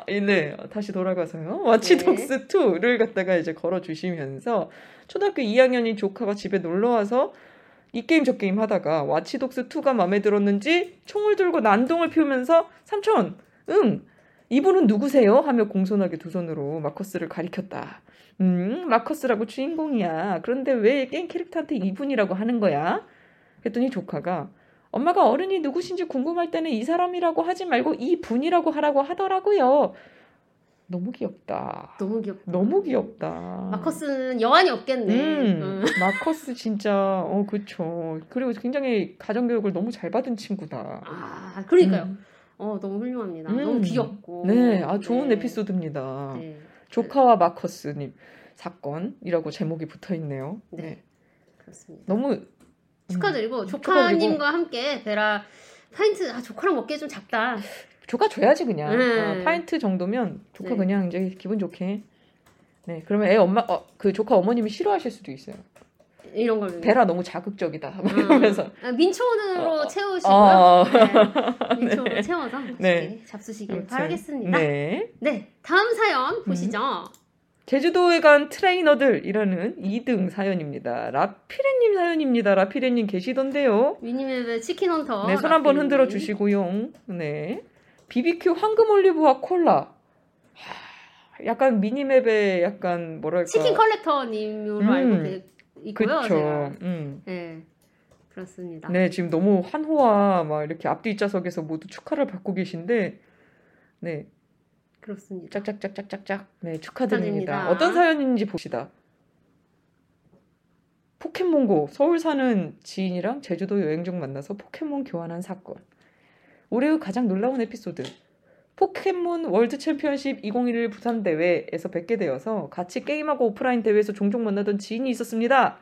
네. 네. 다시 돌아가서요. 와치독스 투를 네. 갖다가 이제 걸어주시면서 초등학교 이 학년인 조카가 집에 놀러와서 이 게임 저 게임 하다가 와치독스 투가 마음에 들었는지 총을 들고 난동을 피우면서 삼촌, 응, 이분은 누구세요? 하며 공손하게 두 손으로 마커스를 가리켰다. 음, 마커스라고 주인공이야. 그런데 왜 게임 캐릭터한테 이분이라고 하는 거야? 했더니 조카가 엄마가 어른이 누구신지 궁금할 때는 이 사람이라고 하지 말고 이 분이라고 하라고 하더라고요. 너무 귀엽다. 너무 귀엽다. 너무 귀엽다. 마커스는 여한이 없겠네. 음, 음. 마커스 진짜 어 그쵸. 그리고 굉장히 가정교육을 너무 잘 받은 친구다. 아 그러니까요. 음. 어 너무 훌륭합니다. 음. 너무 귀엽고. 네, 아 좋은 네. 에피소드입니다. 네. 조카와 마커스님 사건이라고 제목이 붙어 있네요. 네. 네, 그렇습니다. 너무 축하드리고 음, 조카님과 함께 베라 파인트 아 조카랑 먹기에 좀 작다. 조카 줘야지 그냥 네. 아, 파인트 정도면 조카 네. 그냥 이제 기분 좋게. 네 그러면 애 엄마 어, 그 조카 어머님이 싫어하실 수도 있어요. 이런 걸 베라 너무 자극적이다 막 이러면서 아, 민초으로 어, 채우시고요. 어, 어. 네, 민초으로 네. 채워서 네. 잡수시길 바라겠습니다. 네. 네 다음 사연 보시죠. 음. 제주도에 간 트레이너들이라는 이 등 사연입니다. 라피레님 사연입니다. 라피레님 계시던데요. 미니맵의 치킨헌터. 네, 손 한번 흔들어 주시고요. 네, 비비큐 황금올리브와 콜라. 하, 약간 미니맵의 약간 뭐랄까. 치킨 컬렉터님으로 음, 알고 있고요. 그렇죠. 음. 네, 그렇습니다. 네, 지금 너무 환호와 막 이렇게 앞뒤 좌석에서 모두 축하를 받고 계신데, 네. 그렇습니다. 짝짝짝짝짝짝. 네, 축하드립니다. 감사합니다. 어떤 사연인지 봅시다. 포켓몬고. 서울 사는 지인이랑 제주도 여행 중 만나서 포켓몬 교환한 사건. 올해의 가장 놀라운 에피소드. 포켓몬 월드 챔피언십 이천십일 부산 대회에서 뵙게 되어서 같이 게임하고 오프라인 대회에서 종종 만나던 지인이 있었습니다.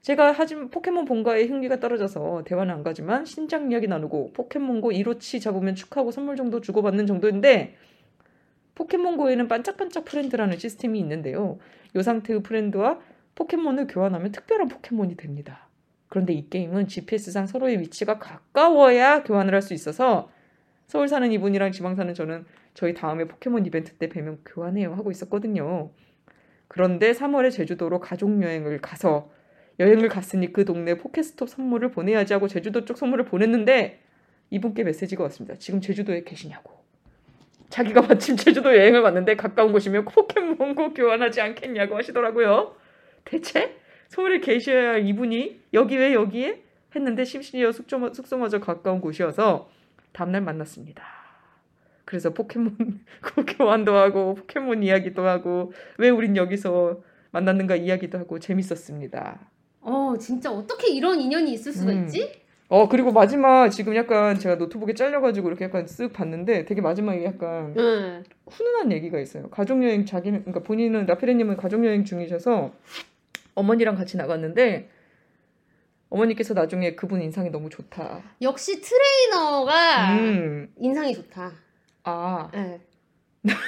제가 하지만 포켓몬 본가에 흥미가 떨어져서 대화는 안 가지만 신작 이야기 나누고 포켓몬고 일호치 잡으면 축하하고 선물 정도 주고받는 정도인데 포켓몬고에는 반짝반짝 프렌드라는 시스템이 있는데요. 이 상태의 프렌드와 포켓몬을 교환하면 특별한 포켓몬이 됩니다. 그런데 이 게임은 지피에스상 서로의 위치가 가까워야 교환을 할 수 있어서 서울 사는 이분이랑 지방 사는 저는 저희 다음에 포켓몬 이벤트 때 뵈면 교환해요 하고 있었거든요. 그런데 삼월에 제주도로 가족여행을 가서 여행을 갔으니 그 동네 포켓스톱 선물을 보내야지 하고 제주도 쪽 선물을 보냈는데 이분께 메시지가 왔습니다. 지금 제주도에 계시냐고. 자기가 마침 제주도 여행을 갔는데 가까운 곳이면 포켓몬고 교환하지 않겠냐고 하시더라고요. 대체 서울에 계셔야 할 이분이 여기 왜 여기에? 했는데 심지어 숙소, 숙소마저 가까운 곳이어서 다음날 만났습니다. 그래서 포켓몬 교환도 하고 포켓몬 이야기도 하고 왜 우린 여기서 만났는가 이야기도 하고 재밌었습니다. 어 진짜 어떻게 이런 인연이 있을 수가 음. 있지? 어 그리고 마지막 지금 약간 제가 노트북에 잘려가지고 이렇게 약간 쓱 봤는데 되게 마지막에 약간 음. 훈훈한 얘기가 있어요. 가족여행 자기 그러니까 본인은 라페레님은 가족여행 중이셔서 어머니랑 같이 나갔는데 어머니께서 나중에 그분 인상이 너무 좋다. 역시 트레이너가 음. 인상이 좋다. 아. 네.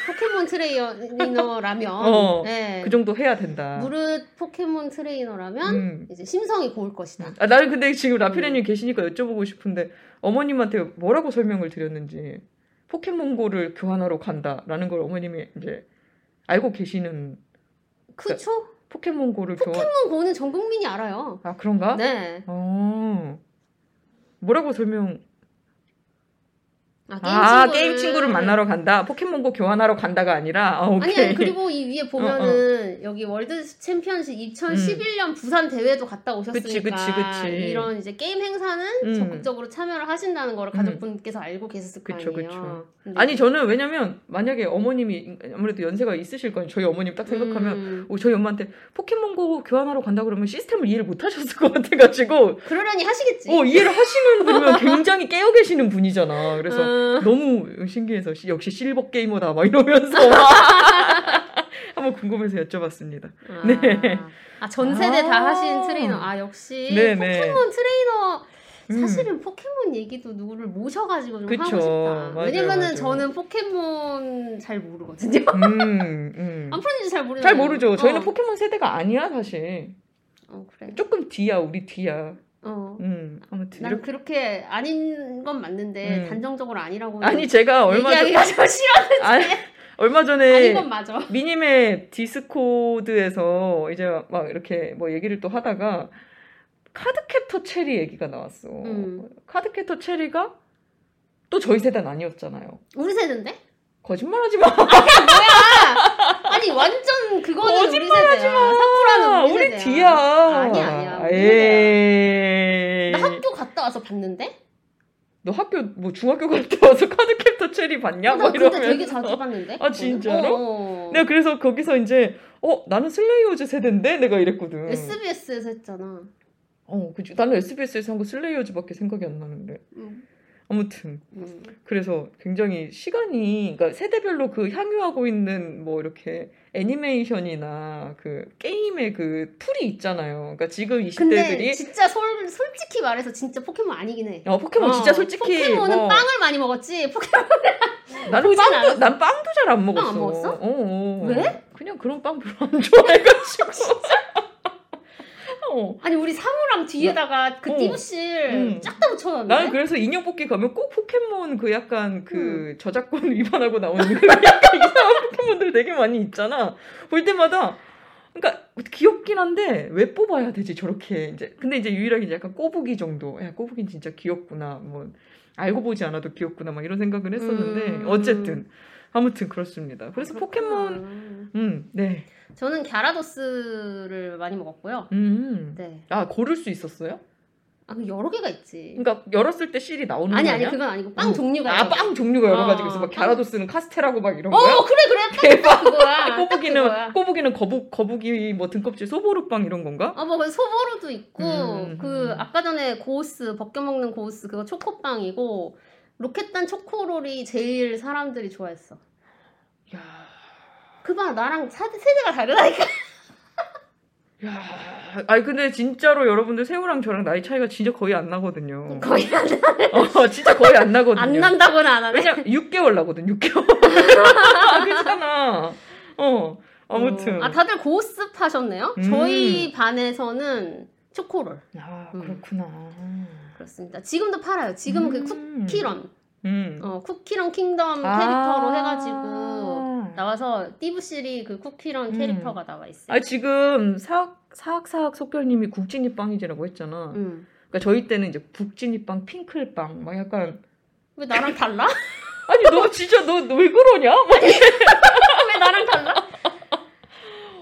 포켓몬 트레이너라면 어, 네. 그 정도 해야 된다. 무릇 포켓몬 트레이너라면 음. 이제 심성이 고울 것이다. 아, 나는 근데 지금 라피레님 음. 계시니까 여쭤보고 싶은데 어머님한테 뭐라고 설명을 드렸는지 포켓몬고를 교환하러 간다라는 걸 어머님이 이제 알고 계시는 그쵸? 그러니까 포켓몬고를 교환 포켓몬고는 전 국민이 알아요. 아 그런가? 네. 어. 뭐라고 설명? 아, 게임, 아 게임 친구를 만나러 간다. 포켓몬고 교환하러 간다가 아니라 아, 오케이. 아니 그리고 이 위에 보면은 어, 어. 여기 월드 챔피언십 이천십일 년 음. 부산 대회도 갔다 오셨으니까 그치, 그치, 그치. 이런 이제 게임 행사는 음. 적극적으로 참여를 하신다는 걸 가족분께서 음. 알고 계셨을 거 아니에요. 그쵸. 아니 저는 왜냐면 만약에 어머님이 아무래도 연세가 있으실 거예요. 저희 어머님 딱 생각하면 음. 오, 저희 엄마한테 포켓몬고 교환하러 간다 그러면 시스템을 이해를 못 하셨을 것 같아가지고 그러려니 하시겠지. 어 이해를 하시는 분이면 굉장히 깨어 계시는 분이잖아. 그래서 음. 너무 신기해서 역시 실버 게이머다 막 이러면서 한번 궁금해서 여쭤봤습니다. 아, 네. 아, 전 세대 아~ 다 하신 트레이너. 아 역시 네네. 포켓몬 트레이너 사실은 음. 포켓몬 얘기도 누구를 모셔가지고 좀 그쵸, 하고 싶다. 맞아요, 왜냐면은 맞아요. 저는 포켓몬 잘 모르거든요. 음, 음. 안 풀리는지 잘 모르죠. 잘 모르죠. 어. 저희는 포켓몬 세대가 아니야 사실. 어 그래. 조금 뒤야 우리 뒤야. 어, 음, 아무튼 난 이렇게... 그렇게 아닌 건 맞는데 음. 단정적으로 아니라고 아니 제가 얼마 전에 아니, 얼마 전에 아닌 건 맞아. 미니맵 디스코드에서 이제 막 이렇게 뭐 얘기를 또 하다가 카드캡터 체리 얘기가 나왔어. 음. 카드캡터 체리가 또 저희 세대는 아니었잖아요. 우리 세대인데? 거짓말하지 마. 아니 뭐야? 아니 완전 그거는 우리 세대야. 사쿠라는 우리, 우리 뒤야. 아니야 아니야. 우리 에이... 나 학교 갔다 와서 봤는데? 너 학교 뭐 중학교 갔다 와서 카드캡터 체리 봤냐? 어, 나 그때 이러면. 되게 자주 봤는데. 아 진짜로? 어. 내가 그래서 거기서 이제 어 나는 슬레이어즈 세대인데 내가 이랬거든. 에스비에스에서 했잖아. 어 그치. 나는 에스비에스에서 한 거 슬레이어즈밖에 생각이 안 나는데. 음. 아무튼 음. 그래서 굉장히 시간이 그러니까 세대별로 그 향유하고 있는 뭐 이렇게 애니메이션이나 그 게임의 그 풀이 있잖아요. 그러니까 지금 이십 대들이 근데 진짜 솔, 솔직히 말해서 진짜 포켓몬 아니긴 해. 어, 포켓몬 어, 진짜 솔직히 포켓몬은 뭐... 빵을 많이 먹었지. 포켓몬은 나는 빵도 난 빵도 잘 안 먹었어. 빵 안 먹었어? 어, 어. 왜? 그냥 그런 빵 별로 안 좋아해가지고. 어. 아니 우리 사무랑 뒤에다가 나, 그 띠부실 어. 음. 쫙 다 붙여놨네. 나는 그래서 인형 뽑기 가면 꼭 포켓몬 그 약간 그 음. 저작권 위반하고 나오는 약간 이상한 포켓몬들 되게 많이 있잖아. 볼 때마다 그러니까 귀엽긴 한데 왜 뽑아야 되지 저렇게 이제 근데 이제 유일하게 이제 약간 꼬부기 정도. 야 꼬부기는 진짜 귀엽구나. 뭐 알고 보지 않아도 귀엽구나. 막 이런 생각을 했었는데 음. 어쨌든 아무튼 그렇습니다. 그래서 아, 포켓몬 음 네. 저는 갸라도스를 많이 먹었고요. 음. 네. 아, 고를 수 있었어요? 아, 그 여러 개가 있지. 그러니까 열었을 때 실이 나오는 거 아니야? 아니, 아니, 그건 아니고 빵 어. 종류가 아, 빵 종류가 여러 어. 가지가 있어. 막 갸라도스는 카스테라고 막 이런 거. 어, 그래 그래. 대박. 그거야. 꼬부기는 꼬부기는 거북 거북이 뭐 등껍질 소보루빵 이런 건가? 아, 뭐 소보루도 있고 음. 그 아까 전에 고우스 벗겨 먹는 고우스 그거 초코빵이고 로켓단 초코롤이 제일 사람들이 좋아했어. 야. 그봐 나랑 세대가 다르다니까. 야, 아니 근데 진짜로 여러분들 세우랑 저랑 나이 차이가 진짜 거의 안 나거든요. 거의 안 나네. 어, 진짜 거의 안 나거든요. 안 난다고는 안 하네. 왜냐면 육 개월 나거든. 육 개월. 그렇잖아. 어, 아무튼. 어, 아, 다들 고스트 하셨네요? 음. 저희 반에서는 초코롤. 아, 그렇구나. 음. 그렇습니다. 지금도 팔아요. 지금은 음. 그 쿠키런. 음. 어, 쿠키런 킹덤 캐릭터로 아~ 해가지고 나와서 띠부실이 그 쿠키런 음. 캐릭터가 나와 있어요. 아, 지금 사악, 사악사악 속별님이 국진이빵이지라고 했잖아. 음. 그러니까 저희 때는 이제 국진이빵, 핑클빵, 막 약간. 왜 나랑 달라? 아니, 너 진짜 너 왜 그러냐? 아니, 왜 나랑 달라?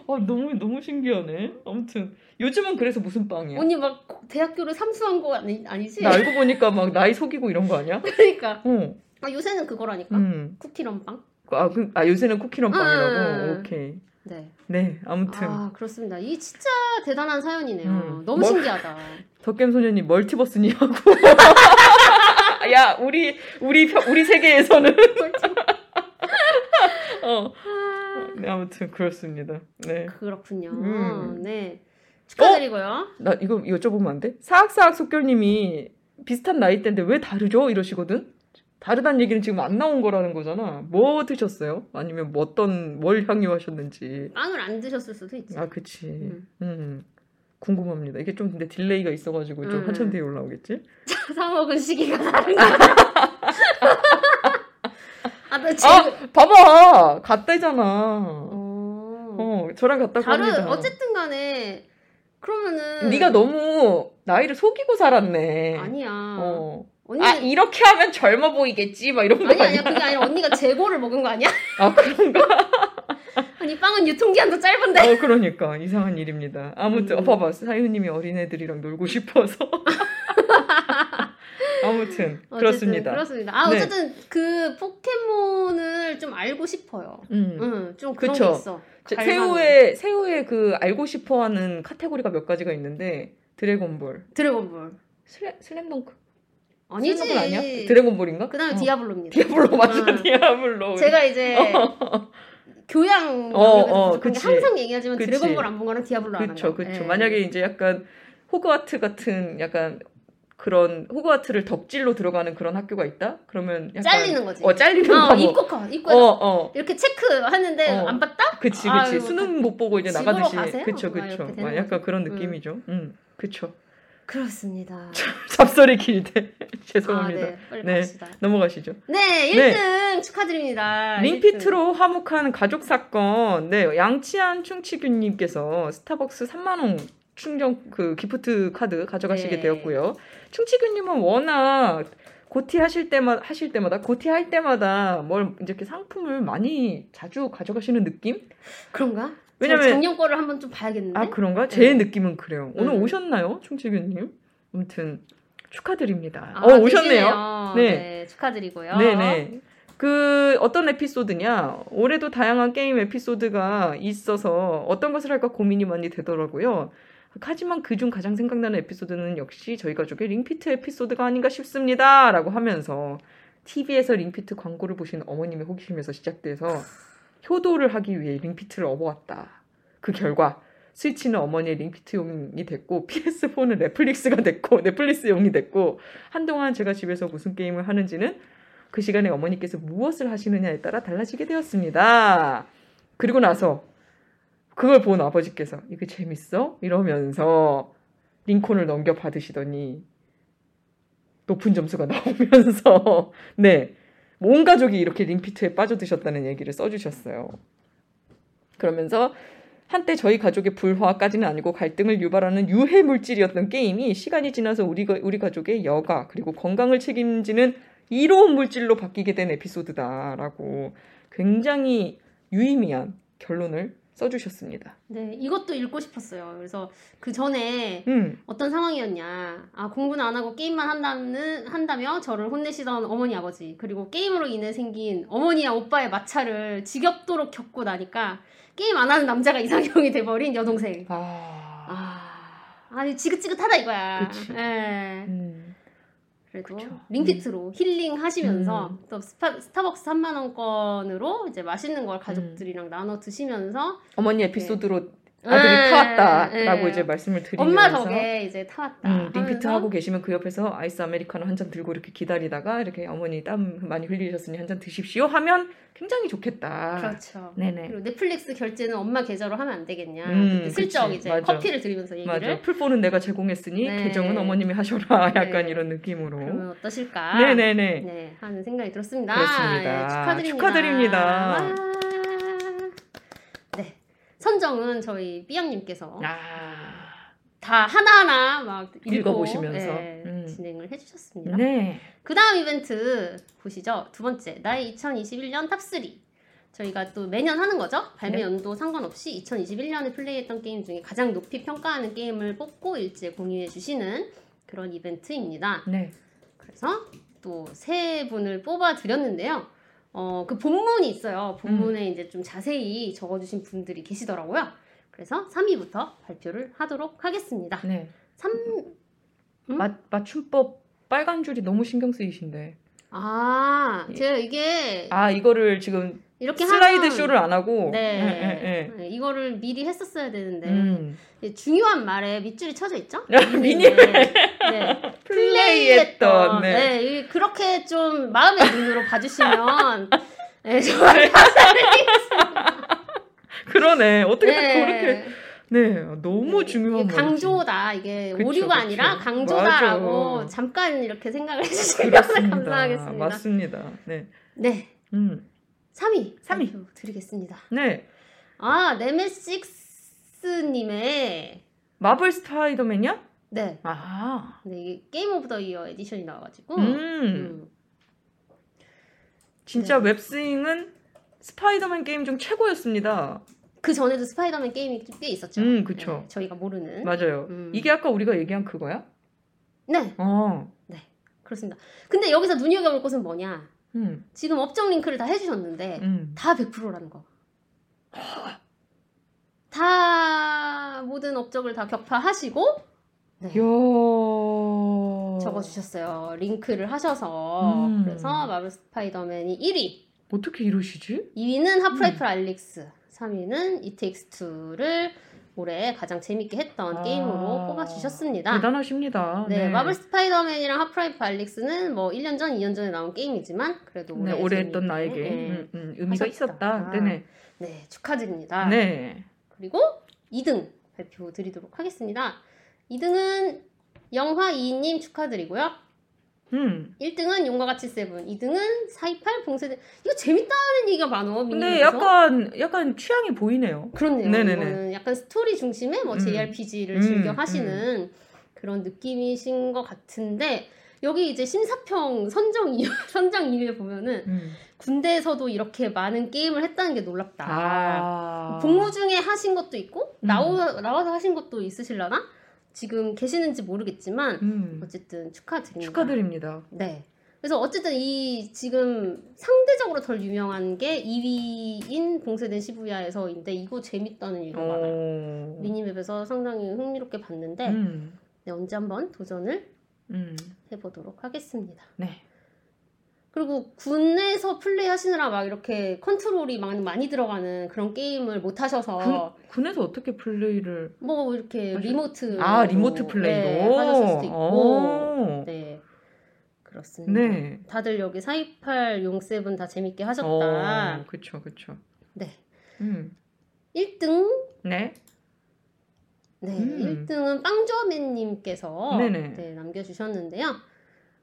아, 너무 너무 신기하네. 아무튼 요즘은 그래서 무슨 빵이야? 언니 막 대학교를 삼수한 거 아니, 아니지? 나 알고 보니까 막 나이 속이고 이런 거 아니야? 그러니까. 어. 아, 요새는 그거라니까. 음. 쿠키런 빵. 아, 그, 아 요새는 쿠키런 빵이라고. 음. 오케이. 네. 네, 아무튼. 아, 그렇습니다. 이 진짜 대단한 사연이네요. 음. 너무 멀... 신기하다. 덕겜 소녀님 멀티버스니하고. 야, 우리 우리 우리 세계에서는. 어. 네, 아무튼 그렇습니다. 네. 그렇군요. 음. 네. 축하드리고요. 어? 나 이거 여쭤보면 안 돼? 사악사악 속결님이 비슷한 나이대인데 왜 다르죠? 이러시거든? 다르다는 얘기는 지금 안 나온 거라는 거잖아. 뭐 드셨어요? 아니면 뭐 어떤 뭘 향유하셨는지. 빵을 안 드셨을 수도 있지. 아, 그치. 음. 음. 궁금합니다. 이게 좀 근데 딜레이가 있어가지고 음. 좀 한참 뒤에 올라오겠지? 사 먹은 시기가 다른 거야. 아, 나 지금... 아, 봐봐! 같대잖아. 어... 어, 저랑 같다고 다른, 합니다. 어쨌든 간에 그러면은... 네가 너무 나이를 속이고 살았네. 아니야. 어. 언니... 아, 이렇게 하면 젊어 보이겠지? 막 이런 거 아니야? 아니야, 아니야. 그게 아니라 언니가 재고를 먹은 거 아니야? 아, 그런가? 아니, 빵은 유통기한도 짧은데. 어, 그러니까. 이상한 일입니다. 아무튼, 음. 어, 봐봐. 사유님이 어린애들이랑 놀고 싶어서. 아무튼 그렇습니다. 그렇습니다. 아, 어쨌든 네. 그 포켓몬을 좀 알고 싶어요. 음, 음 좀 그런 그쵸. 게 있어. 새우의 새우의 그 알고 싶어하는 카테고리가 몇 가지가 있는데 드래곤볼. 드래곤볼. 슬래, 슬램덩크. 아니지. 슬램덩크 아니야? 드래곤볼인가? 그다음에 어. 디아블로입니다. 디아블로 맞아. 어. 디아블로. 제가 이제 어. 교양 영역에서 그게 항상 얘기하지만 그치. 드래곤볼 안 본 거랑 디아블로 안 한 거. 그렇죠, 그렇죠. 만약에 이제 약간 호그와트 같은 약간 그런 호그와트를 덕질로 들어가는 그런 학교가 있다? 그러면 약간 잘리는 거지. 어, 잘리는 거. 어, 입고 가. 입고 어, 어. 이렇게 체크하는데 어. 안 봤다? 그치, 그치. 아유, 수능 못 보고 이제 나가듯이. 가세요? 그쵸, 그쵸. 아, 약간 그런 느낌이죠. 음, 음 그쵸. 그렇습니다. 잡설이 길대. 죄송합니다. 아, 네. 빨리 네. 갑시다. 넘어가시죠. 네, 일 등 네. 축하드립니다. 링피트로 일 등. 화목한 가족 사건. 네, 양치한 충치균님께서 스타벅스 삼만 원 충전 그 기프트 카드 가져가시게 네. 되었고요. 충치균님은 워낙 고티 하실 때마다 하실 때마다 고티 할 때마다 뭘 이렇게 상품을 많이 자주 가져가시는 느낌? 그런가? 왜냐면 작년 거를 한번 좀 봐야겠는데. 아, 그런가? 제 네. 느낌은 그래요. 오늘 음. 오셨나요, 충치균님? 아무튼 축하드립니다. 아, 어, 오셨네요. 네. 네, 축하드리고요. 네네. 그 어떤 에피소드냐? 올해도 다양한 게임 에피소드가 있어서 어떤 것을 할까 고민이 많이 되더라고요. 하지만 그중 가장 생각나는 에피소드는 역시 저희 가족의 링피트 에피소드가 아닌가 싶습니다. 라고 하면서 티비에서 링피트 광고를 보신 어머님의 호기심에서 시작돼서 효도를 하기 위해 링피트를 업어왔다. 그 결과 스위치는 어머니의 링피트용이 됐고 피에스포는 넷플릭스가 됐고 넷플릭스용이 됐고 한동안 제가 집에서 무슨 게임을 하는지는 그 시간에 어머니께서 무엇을 하시느냐에 따라 달라지게 되었습니다. 그리고 나서 그걸 본 아버지께서 이거 재밌어? 이러면서 링콘을 넘겨받으시더니 높은 점수가 나오면서 네, 온 가족이 이렇게 링피트에 빠져드셨다는 얘기를 써주셨어요. 그러면서 한때 저희 가족의 불화까지는 아니고 갈등을 유발하는 유해물질이었던 게임이 시간이 지나서 우리, 우리 가족의 여가 그리고 건강을 책임지는 이로운 물질로 바뀌게 된 에피소드다라고 굉장히 유의미한 결론을 써주셨습니다. 네, 이것도 읽고 싶었어요. 그래서 그 전에 음. 어떤 상황이었냐. 아, 공부는 안 하고 게임만 한다는, 한다며 저를 혼내시던 어머니 아버지 그리고 게임으로 인해 생긴 어머니와 오빠의 마찰을 지겹도록 겪고 나니까 게임 안 하는 남자가 이상형이 돼버린 여동생. 아, 아, 아니, 지긋지긋하다 이거야. 그치. 예. 음. 그래도 그쵸. 링피트로 음. 힐링 하시면서 음. 또 스파, 스타벅스 삼만 원권으로 이제 맛있는 걸 가족들이랑 음. 나눠 드시면서 어머니 에피소드로 아들이 아, 타왔다라고 네. 이제 말씀을 드리면서 엄마 저게 이제 타왔다. 음, 리피트 하고 계시면 그 옆에서 아이스 아메리카노 한 잔 들고 이렇게 기다리다가 이렇게 어머니 땀 많이 흘리셨으니 한 잔 드십시오 하면 굉장히 좋겠다. 그렇죠. 네네. 그리고 넷플릭스 결제는 엄마 계좌로 하면 안 되겠냐. 음, 슬쩍 그치. 이제 맞아. 커피를 드리면서 얘기를. 맞아. 풀포는 내가 제공했으니 네. 계정은 어머님이 하셔라. 약간 네. 이런 느낌으로. 그러면 어떠실까? 네네네. 네, 하는 생각이 들었습니다. 그렇습니다. 예, 축하드립니다. 축하드립니다. 네. 선정은 저희 삐양님께서 아~ 다 하나하나 막 읽고, 읽어보시면서 네, 음. 진행을 해주셨습니다. 네. 그 다음 이벤트 보시죠. 두 번째, 나의 이천이십일 년 탑삼. 저희가 또 매년 하는 거죠. 발매 연도 상관없이 이천이십일 년에 플레이했던 게임 중에 가장 높이 평가하는 게임을 뽑고 일제 공유해 주시는 그런 이벤트입니다. 네. 그래서 또 세 분을 뽑아 드렸는데요. 어, 그 본문이 있어요. 본문에 음. 이제 좀 자세히 적어주신 분들이 계시더라고요. 그래서 삼 위부터 발표를 하도록 하겠습니다. 네. 삼... 음? 맞, 맞춤법 빨간 줄이 너무 신경 쓰이신데. 아, 제가 이게. 아, 이거를 지금 이렇게 슬라이드 하면... 쇼를 안 하고. 네. 네, 네, 네. 이거를 미리 했었어야 되는데. 음. 중요한 말에 밑줄이 쳐져 있죠? 미니맵. 네. 플레이했던. 네. 네. 그렇게 좀 마음의 눈으로 봐주시면. 네, 정말 감사드리겠습니다. 그러네. 어떻게 네. 그렇게. 네, 너무 중요한 거 강조다. 이게 그쵸, 오류가 그쵸. 아니라 강조다라고 맞아. 잠깐 이렇게 생각을 해주시면 감사하겠습니다. 맞습니다. 네. 네. 음. 삼 위. 삼 위. 드리겠습니다. 네. 아, 네메식스님의 마블 스파이더맨이요? 네. 아. 네, 이게 게임 오브 더 이어 에디션이 나와가지고. 음. 음. 진짜 네. 웹스윙은 스파이더맨 게임 중 최고였습니다. 그 전에도 스파이더맨 게임이 꽤 있었죠. 음, 그렇죠. 네, 저희가 모르는. 맞아요. 음. 이게 아까 우리가 얘기한 그거야? 네. 어. 네, 그렇습니다. 근데 여기서 눈여겨볼 것은 뭐냐? 음. 지금 업종 링크를 다 해주셨는데 음. 다 백 퍼센트라는 거. 다 모든 업적을 다 격파하시고 네. 요... 적어주셨어요. 링크를 하셔서 음. 그래서 마블 스파이더맨이 일 위. 어떻게 이러시지? 이 위는 하프라이프 음. 알릭스. 삼 위는 It Takes Two를 올해 가장 재밌게 했던 아, 게임으로 뽑아주셨습니다. 대단하십니다. 네, 네. 마블 스파이더맨이랑 하프라이프 알릭스는 뭐 일 년 전, 이 년 전에 나온 게임이지만 그래도 올해, 네, 올해 했던 나에게 네, 음, 음, 의미가 있었다. 네네. 네, 축하드립니다. 네. 그리고 이 등 발표 드리도록 하겠습니다. 이 등은 영화이님 축하드리고요. 음. 일 등은 용과 같이 세븐, 이 등은 사이팔 봉쇄대. 이거 재밌다는 얘기가 많어. 근데 약간 약간 취향이 보이네요. 그렇네요. 네네네. 이거는 약간 스토리 중심의 뭐 음. 제이알피지를 음. 즐겨 하시는 음. 그런 느낌이신 것 같은데 여기 이제 심사평 선정 이 선정 이 위에 보면은 음. 군대에서도 이렇게 많은 게임을 했다는 게 놀랍다. 아. 복무 중에 하신 것도 있고 음. 나오, 나와서 하신 것도 있으시려나? 지금 계시는지 모르겠지만 음. 어쨌든 축하드립니다. 축하드립니다. 네. 그래서 어쨌든 이 지금 상대적으로 덜 유명한 게 이 위인 봉쇄된 시부야에서인데 이거 재밌다는 얘기가 오. 많아요. 미니맵에서 상당히 흥미롭게 봤는데 음. 네, 언제 한번 도전을 음. 해보도록 하겠습니다. 네. 그리고 군에서 플레이 하시느라 막 이렇게 컨트롤이 막 많이 들어가는 그런 게임을 못 하셔서 그, 군에서 어떻게 플레이를 뭐 이렇게 하시... 리모트 아 리모트 플레이로 하셨을 네, 수도 있고 오. 네 그렇습니다. 네. 다들 여기 사이팔 용세븐 다 재밌게 하셨다. 오, 그쵸 그쵸. 네. 음. 일 등 네. 네 음. 일 등은 빵조맨님께서 네, 남겨주셨는데요.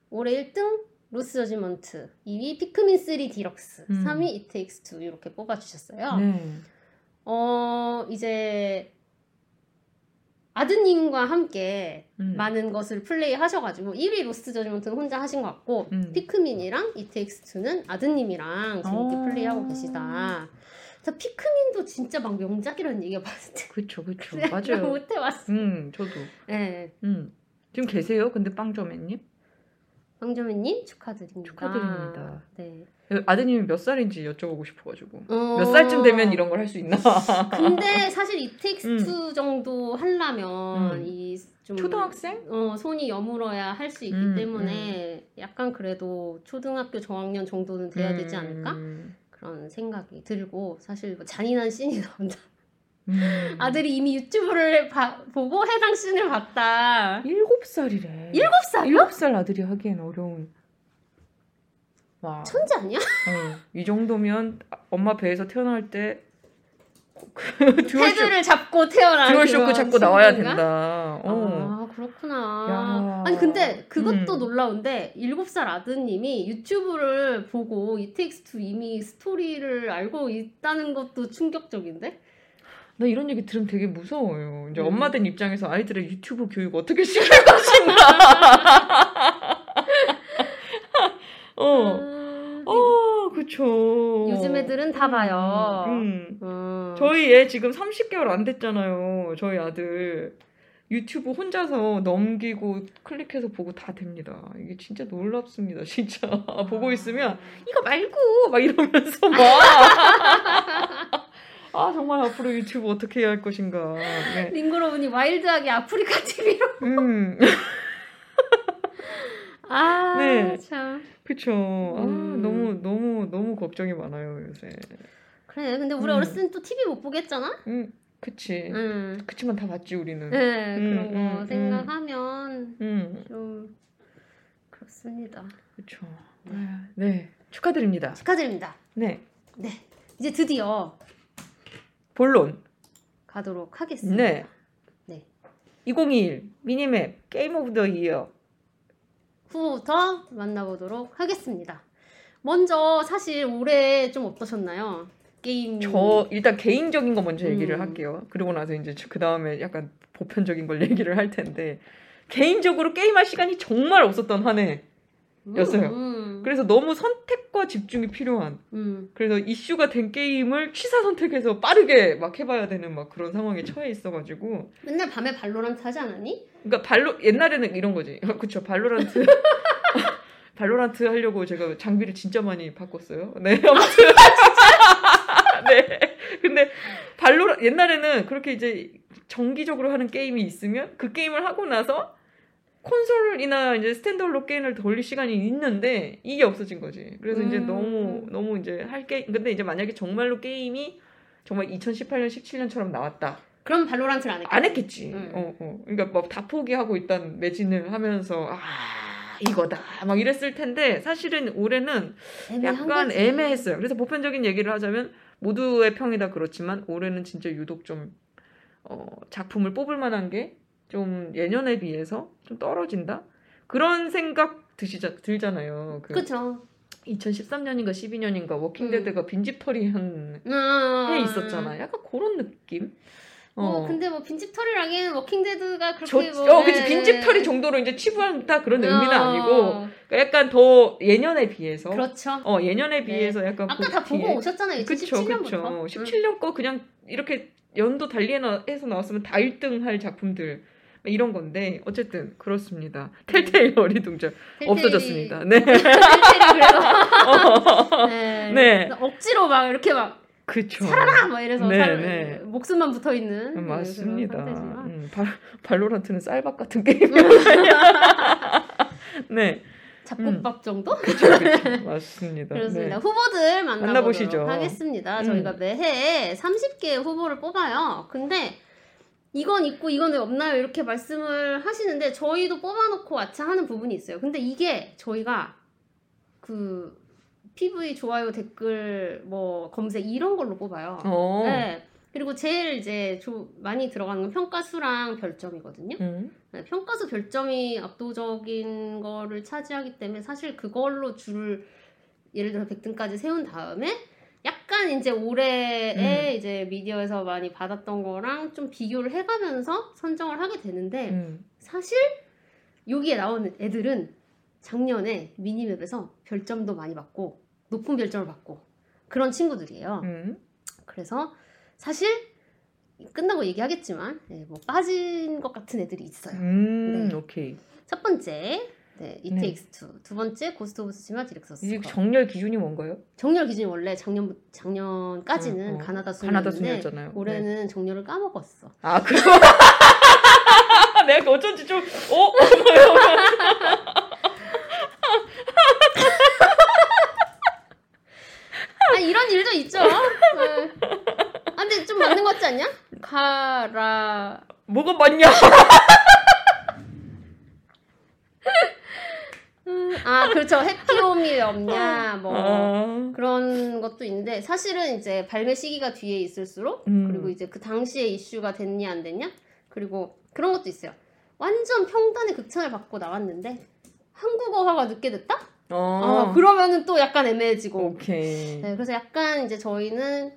올해 일 등 로스 저지먼트, 이 위 피크민 쓰리 디럭스, 음. 삼 위 It Takes Two 이렇게 뽑아주셨어요. 네. 어 이제 아드님과 함께 음. 많은 것을 플레이하셔가지고 일 위 로스 저지먼트는 혼자 하신 것 같고 음. 피크민이랑 It Takes Two는 아드님이랑 재밌게 오. 플레이하고 계시다. 저 피크민도 진짜 막 명작이라는 얘기가 많은데. 그렇죠, 그렇죠, 맞아요. 못 해봤어. 음, 저도. 네. 음, 지금 계세요? 근데 빵조맨님? 황정민님 축하드립니다. 축하드립니다. 네. 아드님이 몇 살인지 여쭤보고 싶어가지고 어... 몇 살쯤 되면 이런 걸 할 수 있나? 근데 사실 이 텍스트 음. 정도 하려면 음. 이 좀 초등학생? 어 손이 여물어야 할 수 있기 음, 때문에 음. 약간 그래도 초등학교 저학년 정도는 돼야 되지 않을까? 음. 그런 생각이 들고 사실 뭐 잔인한 씬이 나온다. 음. 아들이 이미 유튜브를 바, 보고 해당 씬을 봤다. 일곱 살이래. 일곱 살이요? 일곱 살 아들이 하기엔 어려운. 와. 천재 아니야? 어. 이 정도면 엄마 배에서 태어날 때 헤드를 잡고 태어나는 듀얼쇼크 잡고 나와야 된다. 아, 어. 그렇구나. 야. 아니 근데 그것도 음. 놀라운데 일곱 살 아드님이 유튜브를 보고 It Takes Two 이미 스토리를 알고 있다는 것도 충격적인데? 나 이런 얘기 들으면 되게 무서워요. 이제 음. 엄마 된 입장에서 아이들의 유튜브 교육 어떻게 시킬 것인가. 어. 아, 어, 그쵸. 요즘 애들은 다 봐요. 음. 음. 저희 애 지금 삼십 개월 안 됐잖아요. 저희 아들. 유튜브 혼자서 넘기고 클릭해서 보고 다 됩니다. 이게 진짜 놀랍습니다. 진짜. 아. 보고 있으면, 이거 말고! 막 이러면서 막. 아, 정말 앞으로 유튜브 어떻게 해야 할 것인가. 네. 링그로우니 와일드하게 아프리카 티비로. 음. 아, 네. 참. 그쵸. 아, 음. 너무, 너무, 너무 걱정이 많아요, 요새. 그래. 근데 우리 음. 어렸을 땐 또 티비 못 보겠잖아? 음, 그치. 음. 그치만 다 봤지, 우리는. 네, 음, 그런 거 음, 생각하면 음. 좀 그렇습니다. 그쵸. 네. 네. 축하드립니다. 축하드립니다. 네. 네. 이제 드디어 본론 가도록 하겠습니다. 네. 네. 이천이십일 미니맵 게임 오브 더 이어 후부터 만나보도록 하겠습니다. 먼저 사실 올해 좀 어떠셨나요? 게임 저 일단 개인적인 거 먼저 얘기를 음. 할게요. 그러고 나서 이제 그 다음에 약간 보편적인 걸 얘기를 할 텐데 개인적으로 게임할 시간이 정말 없었던 한 해였어요. 음. 그래서 너무 선택과 집중이 필요한. 음. 그래서 이슈가 된 게임을 취사 선택해서 빠르게 막 해봐야 되는 막 그런 상황에 처해 있어가지고. 맨날 밤에 발로란트 하지 않았니? 그러니까 발로 옛날에는 이런 거지. 그쵸 발로란트. 발로란트 하려고 제가 장비를 진짜 많이 바꿨어요. 네 아무튼. 네. 근데 발로 옛날에는 그렇게 이제 정기적으로 하는 게임이 있으면 그 게임을 하고 나서 콘솔이나 이제 스탠드얼로 게임을 돌릴 시간이 있는데 이게 없어진 거지. 그래서 음. 이제 너무 너무 이제 할 게 근데 이제 만약에 정말로 게임이 정말 이천십팔 년 십칠 년처럼 나왔다. 그럼 발로란트를 안 했겠지. 안 했겠지. 음. 어, 어. 그러니까 막 다 포기하고 일단 매진을 하면서 아 이거다 막 이랬을 텐데 사실은 올해는 애매한 약간 거지. 애매했어요. 그래서 보편적인 얘기를 하자면 모두의 평이 다 그렇지만 올해는 진짜 유독 좀 어, 작품을 뽑을 만한 게 좀 예년에 비해서 좀 떨어진다? 그런 생각 드시자, 들잖아요. 그 그쵸. 이천십삼 년인가 십이 년인가 워킹데드가 음. 빈집털이한 음. 해 있었잖아. 약간 그런 느낌? 어, 어 근데 뭐 빈집털이랑은 워킹데드가 그렇게 저, 뭐 어, 그치 빈집털이 정도로 이제 치부한다 그런 어. 의미는 아니고 약간 더 예년에 비해서 그렇죠. 어 예년에 네. 비해서 약간 아까 보, 다 보고 비해. 오셨잖아요. 이천십칠 년부터. 그쵸. 십칠 년 거 그냥 이렇게 연도 달리해서 나왔으면 다 일 등 할 작품들 이런 건데 어쨌든 그렇습니다. 텔테일 어리둥절 없어졌습니다. 네. 어. 네. 네. 억지로 막 이렇게 막. 그쵸. 살아라! 막 이래서 네, 살, 네. 목숨만 붙어있는 음, 맞습니다. 음, 발, 발로란트는 쌀밥 같은 게임이거든요. 네. 잡곡밥 음. 정도? 그쵸, 그쵸. 맞습니다. 그렇습니다. 네. 후보들 만나보도록 하겠습니다. 음. 저희가 매해 서른 개의 후보를 뽑아요. 근데 이건 있고 이건 왜 없나요? 이렇게 말씀을 하시는데 저희도 뽑아놓고 아차하는 부분이 있어요. 근데 이게 저희가 그... 피브이 좋아요 댓글 뭐 검색 이런 걸로 뽑아요. 오. 네. 그리고 제일 이제 조, 많이 들어가는 건 평가수랑 별점이거든요. 음. 네, 평가수 별점이 압도적인 거를 차지하기 때문에 사실 그걸로 줄을 예를 들어 백 등까지 세운 다음에 약간 이제 올해에 음. 이제 미디어에서 많이 받았던 거랑 좀 비교를 해가면서 선정을 하게 되는데 음. 사실 여기에 나오는 애들은 작년에 미니맵에서 별점도 많이 받고 높은 별점을 받고 그런 친구들이에요. 음. 그래서 사실 끝나고 얘기하겠지만 네, 뭐 빠진 것 같은 애들이 있어요. 음, 네. 오케이. 첫 번째 네, It Takes Two. 두 번째 고스트 오브 스시마 디렉터스. 이게 정렬 기준이 뭔가요? 정렬 기준이 원래 작년 작년까지는 어, 어. 가나다 순이었는데 올해는 네. 정렬을 까먹었어. 아 그럼 내가 어쩐지 좀 어. 이런 일도 있죠. 네. 아, 근데 좀 맞는 것 같지 않냐? 그거 맞냐? 아, 그렇죠. 해피홈이 없냐, 뭐, 어. 그런 것도 있는데, 사실은 이제 발매 시기가 뒤에 있을수록, 음. 그리고 이제 그 당시에 이슈가 됐냐, 안 됐냐, 그리고 그런 것도 있어요. 완전 평단의 극찬을 받고 나왔는데, 한국어화가 늦게 됐다? 어. 아, 그러면은 또 약간 애매해지고. 오케이. 네, 그래서 약간 이제 저희는,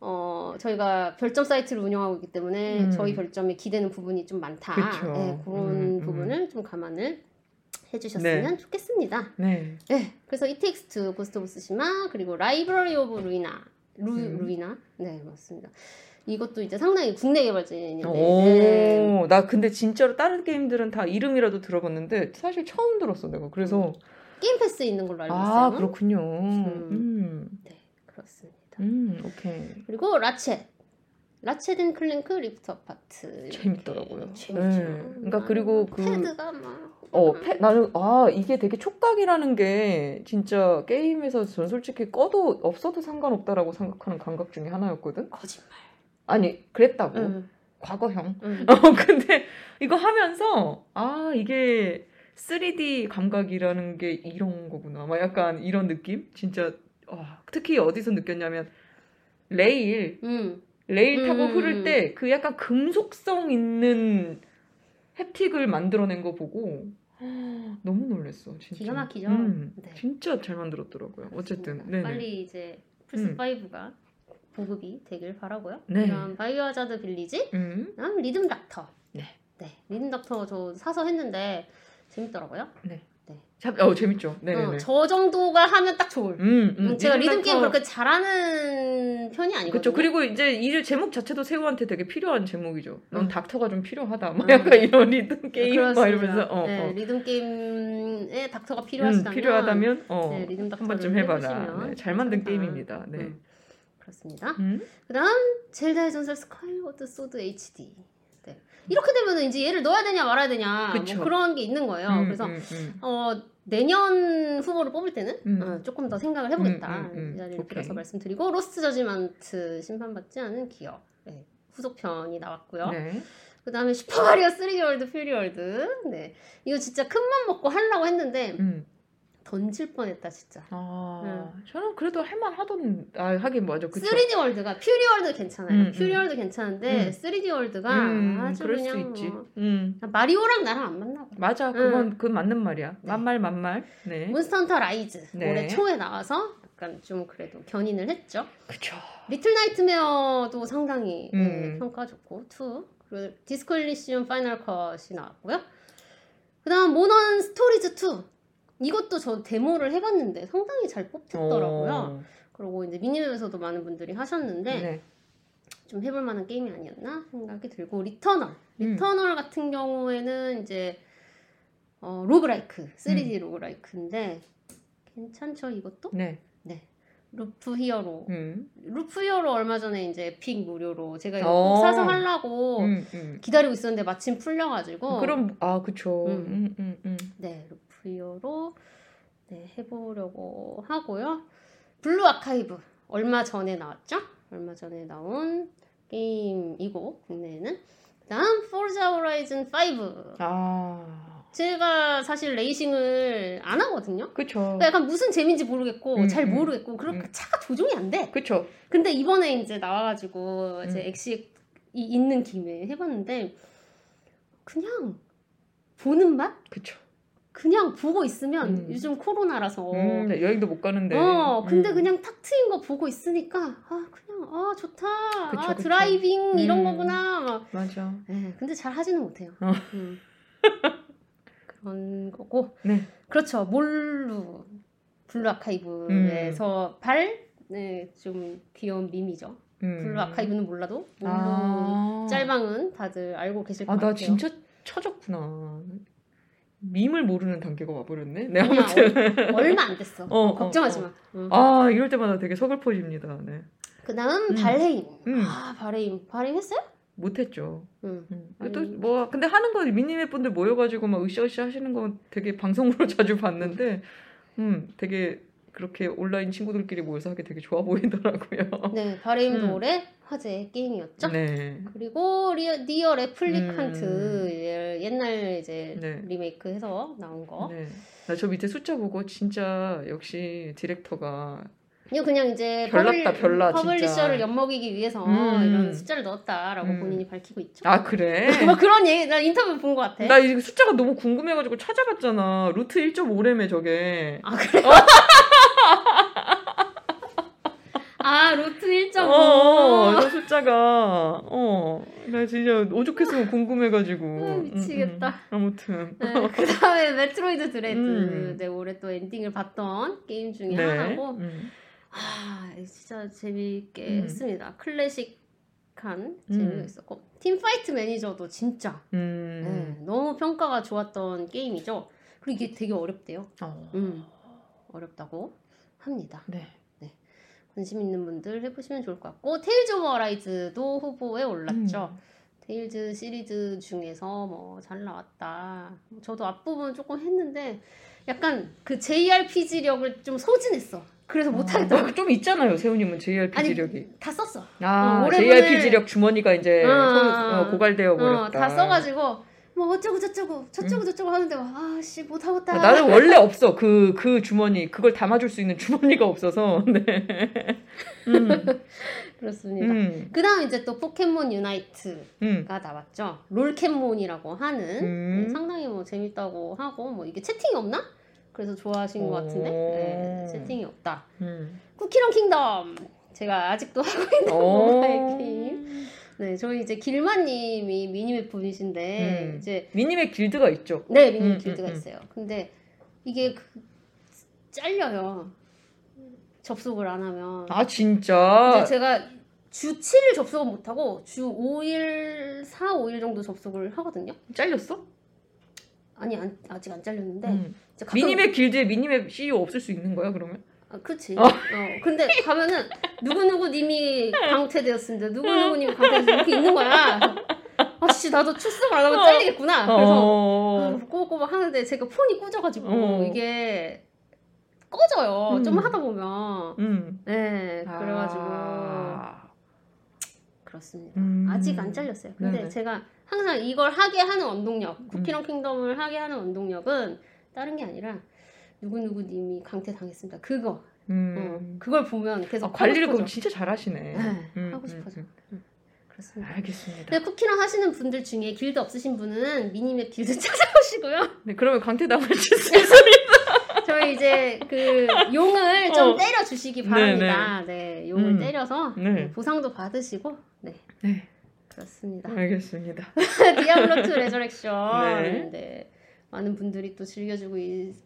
어, 저희가 별점 사이트를 운영하고 있기 때문에, 음. 저희 별점에 기대는 부분이 좀 많다. 그쵸. 네, 그런 음, 부분을 음. 좀 감안을 해주셨으면 네. 좋겠습니다. 네. 네. 그래서 It Takes Two, Ghost of Tsushima, 그리고 Library of Ruina, 루, 음. 루이나, 네 맞습니다. 이것도 이제 상당히 국내 개발진인데. 오, 네. 나 근데 진짜로 다른 게임들은 다 이름이라도 들어봤는데 사실 처음 들었어 내가. 그래서 음. 게임 패스 있는 걸로 알고 있어요. 아 그렇군요. 음. 음. 네, 그렇습니다. 음, 오케이. 그리고 라쳇. 라쳇 앤 클랭크 리프트 아파트. 재밌더라고요. 재밌죠. 네. 그러니까 아, 그리고 그 패드가 막. 어, 패, 나는 아 이게 되게 촉각이라는 게 진짜 게임에서 전 솔직히 꺼도 없어도 상관없다라고 생각하는 감각 중에 하나였거든. 거짓말. 아니 그랬다고. 응. 과거형. 응. 어 근데 이거 하면서 아 이게 쓰리디 감각이라는 게 이런 거구나. 막 약간 이런 느낌. 진짜 아, 특히 어디서 느꼈냐면 레일 응. 레일 타고 응. 흐를 때 그 약간 금속성 있는 햅틱을 만들어낸 거 보고. 너무 놀랬어 진짜. 기가 막히죠. 음, 네. 진짜 잘 만들었더라고요. 그렇습니다. 어쨌든 네네. 빨리 이제 플스오가 음. 보급이 되길 바라고요. 네. 그럼 바이오하자드 빌리지 음. 그럼 리듬 닥터 네. 네. 리듬 닥터 저 사서 했는데 재밌더라고요. 네. 네. 어, 재밌죠. 어, 저 정도가 하면 딱 좋을. 음, 음. 제가 리듬, 리듬 게임 그렇게 잘하는 편이 아니거든요. 그렇죠. 그리고 이제 이 제목 자체도 세우한테 되게 필요한 제목이죠. 넌 음. 닥터가 좀 필요하다. 막 약간 음. 이런 리듬 게임 네, 막 이러면서. 어, 네, 어. 리듬 게임에 닥터가 필요하시다면. 음, 필요하다면 어. 네, 리듬 닥터 한 번쯤 해봐라. 네, 잘 만든 게임입니다. 네. 음. 그렇습니다. 음? 그다음 젤다의 전설 스카이워드 소드 에이치디. 네. 이렇게 되면은 이제 얘를 넣어야 되냐 말아야 되냐 뭐 그런 게 있는 거예요. 음, 그래서 음, 음. 어, 내년 후보를 뽑을 때는 음. 어, 조금 더 생각을 해보겠다 음, 음, 음. 자리를 빌어서 말씀드리고 로스트 저지먼트 심판받지 않은 기억 네. 후속편이 나왔고요. 네. 그 다음에 슈퍼마리오 쓰리 디 월드 퓨리 월드 네. 이거 진짜 큰맘 먹고 하려고 했는데 음. 던질 뻔했다 진짜. 아, 응. 저는 그래도 할만 하던 아 하긴 맞아. 그쵸? 쓰리디 월드가 퓨리 월드 괜찮아요. 음, 퓨리 음. 월드 괜찮은데 음. 쓰리디 월드가 음, 아주 그럴 그냥 수 있지. 뭐, 음. 마리오랑 나랑 안 맞나 봐. 맞아, 그건 응. 그건 맞는 말이야. 맞말 네. 맞말. 네. 몬스터 헌터 라이즈 네. 올해 초에 나와서 약간 좀 그래도 견인을 했죠. 그렇죠. 리틀 나이트메어도 상당히 음. 네, 평가 좋고 투 그리고 디스코 일리시움 파이널 컷이 나왔고요. 그다음 모넌 스토리즈 투. 이것도 저 데모를 해봤는데 상당히 잘 뽑혔더라고요. 오. 그리고 이제 미니맵에서도 많은 분들이 하셨는데 네. 좀 해볼 만한 게임이 아니었나 생각이 들고 리터널, 리터널 음. 같은 경우에는 이제 어, 로그라이크, 쓰리디 음. 로그라이크인데 괜찮죠 이것도? 네. 네. 루프 히어로, 음. 루프 히어로 얼마 전에 이제 에픽 무료로 제가 이거 꼭 사서 하려고 음, 음. 기다리고 있었는데 마침 풀려가지고. 그럼 아 그쵸. 음. 음, 음, 음. 네. 브이어로 네, 해보려고 하고요. 블루 아카이브 얼마 전에 나왔죠? 얼마 전에 나온 게임이고 국내에는 그 다음 포르자 호라이즌 오 아... 제가 사실 레이싱을 안 하거든요. 그쵸. 그러니까 약간 무슨 재미인지 모르겠고 음, 잘 모르겠고 음, 그렇게 음. 차가 조종이 안 돼. 그쵸. 근데 이번에 이제 나와가지고 음. 이제 엑식이 있는 김에 해봤는데 그냥 보는 맛? 그쵸. 그냥 보고 있으면 음. 요즘 코로나라서 음, 네, 여행도 못 가는데 어 근데 음. 그냥 탁 트인 거 보고 있으니까 아 그냥 아 좋다 그쵸, 아 그쵸. 드라이빙 음. 이런 거구나 막. 맞아 네, 근데 잘 하지는 못해요 어. 음. 그런 거고 네. 그렇죠 몰루 블루 아카이브에서 음. 발 네, 좀 귀여운 밈이죠 음. 블루 아카이브는 몰라도 몰루 아. 짤방은 다들 알고 계실 것 아, 같아요 아 나 진짜 쳐졌구나 밈을 모르는 단계가 와버렸네. 네, 아무튼 어, 얼마 안 됐어. 어, 걱정하지 어, 어. 마. 응. 아 이럴 때마다 되게 서글퍼집니다. 네. 그다음 음. 발헤임. 음. 아 발헤임. 발헤임 했어요? 못했죠. 음. 음. 또 뭐 근데 하는 거 미니맵 분들 모여가지고 막 으쌰으쌰 하시는 거 되게 방송으로 자주 봤는데, 음 되게 그렇게 온라인 친구들끼리 모여서 하기 되게 좋아 보이더라고요. 네, 바레임도 올해 음. 화제의 게임이었죠. 네. 그리고 리어, 니어 레플리칸트 음. 옛날 이제 네. 리메이크해서 나온 거. 네. 나 저 밑에 숫자 보고 진짜 역시 디렉터가 그냥 이제 별났다, 별나, 퍼블리셔를 엿먹이기 위해서 음. 이런 숫자를 넣었다라고 음. 본인이 밝히고 있죠. 아 그래? 뭐 그런 얘기 나 인터뷰 본 것 같아. 나 이 숫자가 너무 궁금해가지고 찾아봤잖아. 루트 일 점 오래매 저게. 아 그래? 아 루트 일 점 오. 어, 저 숫자가 어 나 진짜 오죽했으면 궁금해가지고. 미치겠다. 음, 음. 아무튼. 네, 그 다음에 메트로이드 드레드 음. 네, 올해 또 엔딩을 봤던 게임 중에 네. 하나고. 음. 아, 진짜 재미있게 음. 했습니다. 클래식한 재미가 음. 있었고 팀파이트 매니저도 진짜 음. 네, 너무 평가가 좋았던 게임이죠. 그리고 이게 되게 어렵대요. 어. 음, 어렵다고 합니다. 네. 네. 관심 있는 분들 해보시면 좋을 것 같고 테일즈 오브 어라이즈도 후보에 올랐죠. 음. 테일즈 시리즈 중에서 뭐 잘 나왔다. 저도 앞부분 조금 했는데 약간 그 제이알피지력을 좀 소진했어. 그래서 못하겠다. 아, 좀 있잖아요, 세훈님은 제이알피지력이. 아니, 다 썼어. 아, 어, 제이알피지력 주머니가 이제 아, 소, 어, 고갈되어 버렸다. 어, 다 써가지고 뭐 어쩌고 저쩌고 저쩌고 음. 저쩌고 하는데 아씨 못하겠다. 아, 나는 원래 없어. 그, 그 주머니 그걸 담아줄 수 있는 주머니가 없어서. 네. 음. 그렇습니다. 음. 그 다음 이제 또 포켓몬 유나이트가 음. 나왔죠. 롤켓몬이라고 하는 음. 상당히 뭐 재밌다고 하고 뭐 이게 채팅이 없나? 그래서 좋아하신 것 같은데 네, 세팅이 없다. 음. 쿠키런 킹덤 제가 아직도 하고 있는 모바일 게임. 네, 저희 이제 길만님이 미니맵 분이신데 음. 이제 미니맵 길드가 있죠. 네, 미니맵 음, 길드가 음, 음. 있어요. 근데 이게 그, 잘려요. 접속을 안 하면. 아 진짜. 제가 주 칠 일 접속은 못 하고 주 오 일, 사, 오 일 정도 접속을 하거든요. 잘렸어? 아니 안, 아직 안 잘렸는데 음. 가끔... 미니맵 길드에 미니맵 씨이오 없을 수 있는 거야 그러면? 아, 그렇지. 어. 어, 근데 가면은 누구누구 님이 강퇴되었습니다. 누구누구 님이 강퇴되었습니다. 이렇게 있는 거야. 아씨 나도 출석 안 하면 어. 잘리겠구나. 그래서 어. 아, 꼬박꼬박 하는데 제가 폰이 꽂아가지고 어. 이게 꺼져요. 음. 좀 하다 보면. 음. 네 그래가지고 아. 그렇습니다. 음. 아직 안 잘렸어요. 근데 네네. 제가 항상 이걸 하게 하는 원동력, 쿠키런 킹덤을 하게 하는 원동력은 다른 게 아니라 누구누구 님이 강퇴당했습니다. 그거. 음. 어, 그걸 보면 계속 아, 관리를 그럼 진짜 잘하시네. 네, 음, 하고 싶어서. 음, 음. 그렇습니다. 알겠습니다. 네, 쿠키런 하시는 분들 중에 길드 없으신 분은 미니맵 길드 찾아오시고요. 네, 그러면 강퇴당하실 수 있습니다. 저희 이제 그 용을 어. 좀 때려주시기 바랍니다. 네네. 네, 용을 음. 때려서 네. 보상도 받으시고 네. 네. 그렇습니다. 알겠습니다. 디아블로 투 레저렉션. 네. 네. 많은 분들이 또 즐겨주고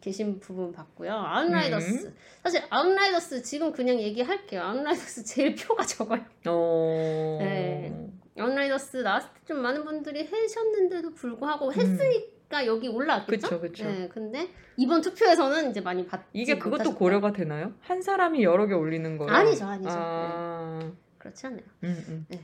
계신 부분 봤고요. 아웃라이더스. 음. 사실 아웃라이더스 지금 그냥 얘기할게요. 아웃라이더스 제일 표가 적어요. 어... 네. 아웃라이더스 나왔을 때 좀 많은 분들이 하셨는데도 불구하고 했으니까 음. 여기 올라왔겠죠? 그쵸, 그쵸. 네. 근데 이번 투표에서는 이제 많이 받지 이게 그것도 못하셨다. 고려가 되나요? 한 사람이 여러 개 올리는 거예요? 아니죠. 아니죠. 아... 네. 그렇지 않아요. 음, 음. 네.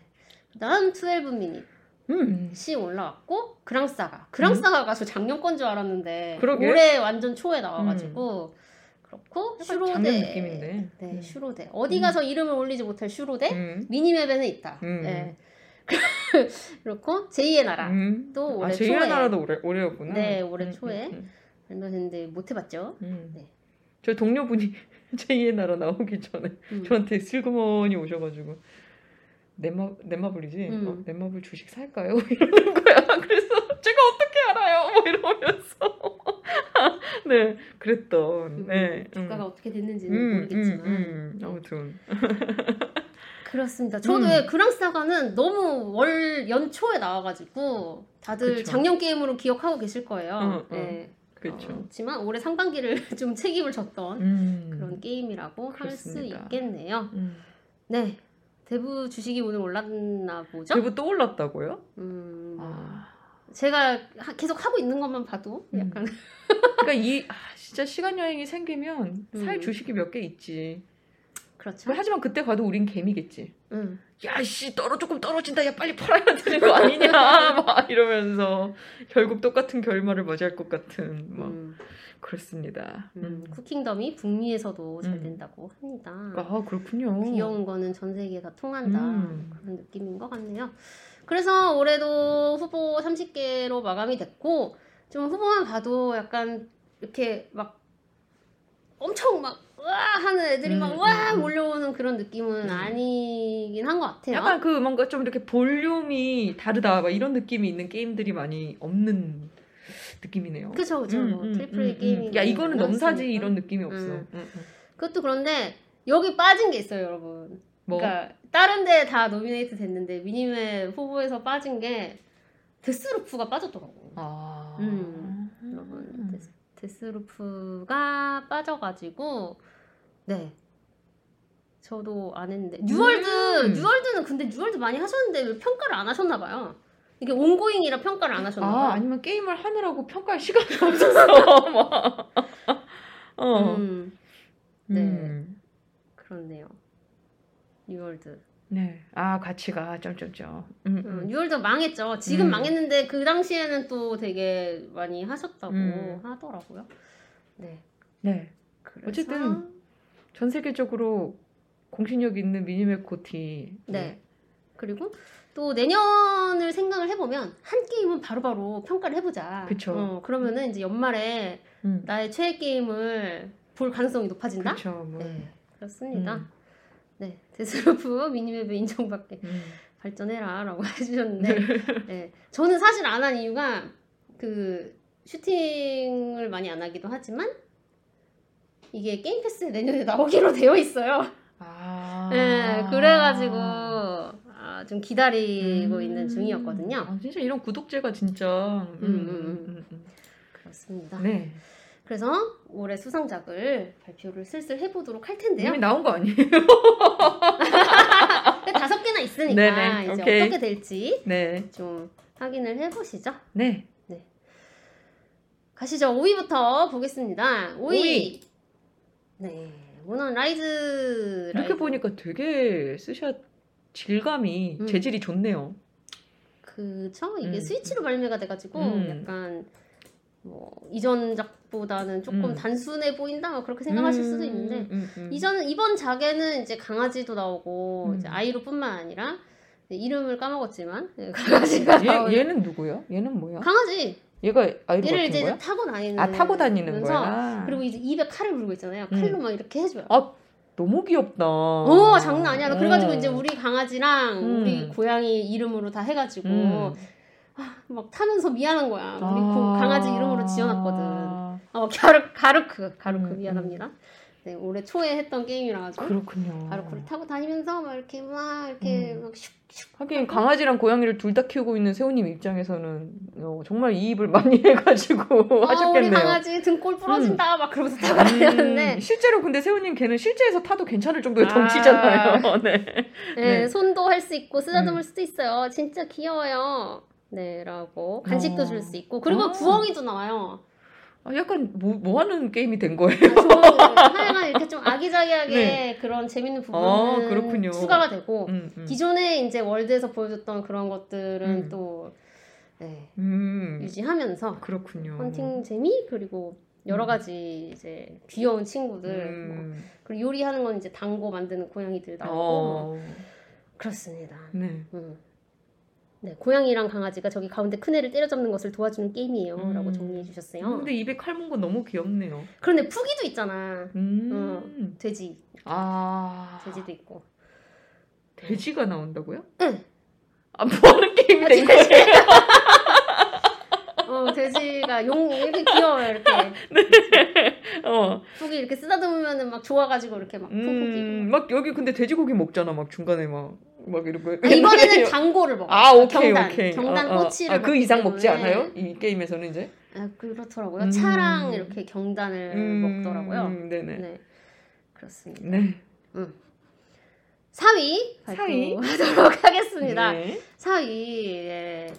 다음 십이 미닛 음. 시 올라왔고 그랑사가 그랑사가가 음. 저 작년권 줄 알았는데 그러게? 올해 완전 초에 나와가지고 음. 그렇고 슈로데 느낌인데. 네 음. 슈로데 어디 가서 음. 이름을 올리지 못할 슈로데 음. 미니맵에는 있다. 음. 네. 그렇고 제이의 나라 음. 또 올해 아, 제이의 초에 제이의 나라도 올해 올해였구나. 네 올해 음. 초에 음. 발매했는데 못 해봤죠. 음. 네. 저 동료분이 제이의 나라 나오기 전에 음. 저한테 슬그머니 오셔가지고. 넷마, 넷마블이지? 음. 어, 넷마블 주식 살까요? 이러는 거야. 그래서 제가 어떻게 알아요? 뭐 이러면서 네 그랬던 네, 음, 주가가 음. 어떻게 됐는지는 음, 모르겠지만 음, 음, 아무튼 그렇습니다. 저도 음. 그랑사가는 너무 월 연초에 나와가지고 다들 그쵸. 작년 게임으로 기억하고 계실 거예요. 어, 어. 네. 그렇지만 올해 상반기를 좀 책임을 졌던 음. 그런 게임이라고 할 수 있겠네요. 음. 네 대부 주식이 오늘 올랐나 보죠? 대부 또 올랐다고요? 음, 아... 제가 하, 계속 하고 있는 것만 봐도 약간. 음. 그러니까 이 아, 진짜 시간 여행이 생기면 음. 살 주식이 몇 개 있지. 그렇죠. 하지만 그때 가도 우린 개미겠지. 음. 야, 씨, 떨어 조금 떨어진다. 야, 빨리 팔아야 되는 거 아니냐? 막 이러면서 결국 똑같은 결말을 맞이할 것 같은 막. 음. 그렇습니다. 음, 쿠킹덤이 북미에서도 음. 잘 된다고 합니다. 아, 그렇군요. 귀여운 거는 전 세계에 다 통한다. 음. 그런 느낌인 것 같네요. 그래서 올해도 후보 삼십 개로 마감이 됐고, 좀 후보만 봐도 약간 이렇게 막 엄청 막 와 하는 애들이 막 와 음, 음. 몰려오는 그런 느낌은 음. 아니긴 한 것 같아요. 약간 그 뭔가 좀 이렇게 볼륨이 다르다 막 이런 느낌이 있는 게임들이 많이 없는 느낌이네요. 그렇죠, 그렇죠. 음, 음, 트리플 A 게임이. 야 이거는 넘사지 있으니까. 이런 느낌이 없어. 음. 음, 음. 그것도 그런데 여기 빠진 게 있어요, 여러분. 뭐? 그러니까 다른 데 다 노미네이트 됐는데 미니맵 후보에서 빠진 게 데스루프가 빠졌더라고. 아. 음, 여러분 음. 데스, 데스루프가 빠져가지고. 네. 저도 안 했는데. 뉴월드, 음. 뉴월드는 근데 뉴월드 많이 하셨는데 왜 평가를 안 하셨나봐요. 이게 온고잉이라 평가를 안 하셨나봐요. 아, 아니면 게임을 하느라고 평가할 시간이 없었어. 막. 어. 음. 네. 음. 그렇네요. 뉴월드. 네. 아, 가치가 쩔쩔쩔. 음, 음. 뉴월드 망했죠. 지금 음. 망했는데 그 당시에는 또 되게 많이 하셨다고 음. 하더라고요. 네. 네. 그래서... 어쨌든. 전 세계적으로 공신력 있는 미니맵 고티. 네. 네. 그리고 또 내년을 생각을 해보면 한 게임은 바로바로 평가를 해보자. 그쵸. 어, 그러면은 이제 연말에 음. 나의 최애 게임을 볼 가능성이 높아진다. 그쵸. 뭐. 네. 그렇습니다. 음. 네. 데스루프 미니맵의 인정받게 음. 발전해라라고 해주셨는데, 네. 저는 사실 안 한 이유가 그 슈팅을 많이 안 하기도 하지만. 이게 게임 패스 내년에 나오기로 되어 있어요. 아. 네, 그래가지고, 아, 좀 기다리고 음... 있는 중이었거든요. 아, 진짜 이런 구독제가 진짜. 음, 음, 음. 그렇습니다. 네. 그래서 올해 수상작을 발표를 슬슬 해보도록 할 텐데요. 이미 나온 거 아니에요? 다섯 개나 있으니까 네네. 이제 오케이. 어떻게 될지 네. 좀 확인을 해보시죠. 네. 네. 가시죠. 오 위부터 보겠습니다. 오 위. 오 위. 네, 오늘 라이즈 이렇게 라이브. 보니까 되게 스샷 질감이 음. 재질이 좋네요. 그쵸? 이게 음. 스위치로 발매가 돼가지고 음. 약간 뭐 이전작보다는 조금 음. 단순해 보인다 뭐 그렇게 생각하실 음. 수도 있는데 음. 음. 이전 이번 작에는 이제 강아지도 나오고 음. 이제 아이로뿐만 아니라 이름을 까먹었지만 강아지가 나오는. 얘는 누구야? 얘는 뭐야? 강아지. 얘가 아이로 얘를 이제 거야? 타고 다니는 아 타고 다니는 거야. 그리고 이제 입에 칼을 물고 있잖아요. 칼로 음. 막 이렇게 해줘요. 아 너무 귀엽다. 어 장난 아니야. 어. 그래가지고 이제 우리 강아지랑 음. 우리 고양이 이름으로 다 해가지고 음. 아, 막 타면서 미안한 거야. 우리 아. 강아지 이름으로 지어놨거든. 어 가르 가르크 가르크 음. 미안합니다. 네 올해 초에 했던 게임이라 가지고 그렇군요. 가르크를 타고 다니면서 막 이렇게 막 이렇게 음. 막 슉. 하긴 강아지랑 고양이를 둘 다 키우고 있는 세훈님 입장에서는 어, 정말 이입을 많이 해가지고 아, 하셨겠네요. 우리 강아지 등골 부러진다 음. 막 그러면서 타고 다녔는데 음, 실제로 근데 세훈님 걔는 실제에서 타도 괜찮을 정도의 덩치잖아요. 아. 네. 네, 네. 손도 할 수 있고 쓰다듬을 음. 수도 있어요. 진짜 귀여워요. 네 라고 간식도 어. 줄 수 있고 그리고 어. 구엉이도 나와요. 아, 약간 뭐, 뭐 하는 게임이 된 거예요? 아, 하여간 이렇게 좀 아기자기하게 네. 그런 재밌는 부분은 아, 추가가 되고 음, 음. 기존에 이제 월드에서 보여줬던 그런 것들은 음. 또 네, 음. 유지하면서 그렇군요. 헌팅 재미 그리고 여러 가지 이제 귀여운 친구들 음. 뭐. 그리고 요리하는 건 이제 당고 만드는 고양이들 나오고 어. 그렇습니다. 네. 음. 네, 고양이랑 강아지가 저기 가운데 큰 애를 때려잡는 것을 도와주는 게임이에요. 음. 라고 정리해 주셨어요. 근데 입에 칼 문 건 너무 귀엽네요. 그런데 푸기도 있잖아. 음. 어, 돼지. 아. 돼지도 있고. 돼지가 나온다고요? 응. 아, 뭐 하는 게임이 된 거예요? 어, 돼지가 용, 이렇게 귀여워요, 이렇게. 네. 어. 푸기 이렇게 쓰다듬으면은 막 좋아가지고 이렇게 막 푸기고. 음, 막 여기 근데 돼지고기 먹잖아, 막 중간에 막. 막 이러고 아, 이번에는 당고를 먹어. 아 오케이 경단, 오케이. 경단 아, 꼬치를. 아, 그 이상 먹지 않아요? 이 게임에서는 이제. 아 그렇더라고요. 음. 차랑 이렇게 경단을 음. 먹더라고요. 음, 네네. 네. 그렇습니다. 네. 음. 사 위 발표하도록 하겠습니다. 네. 사 위. 네.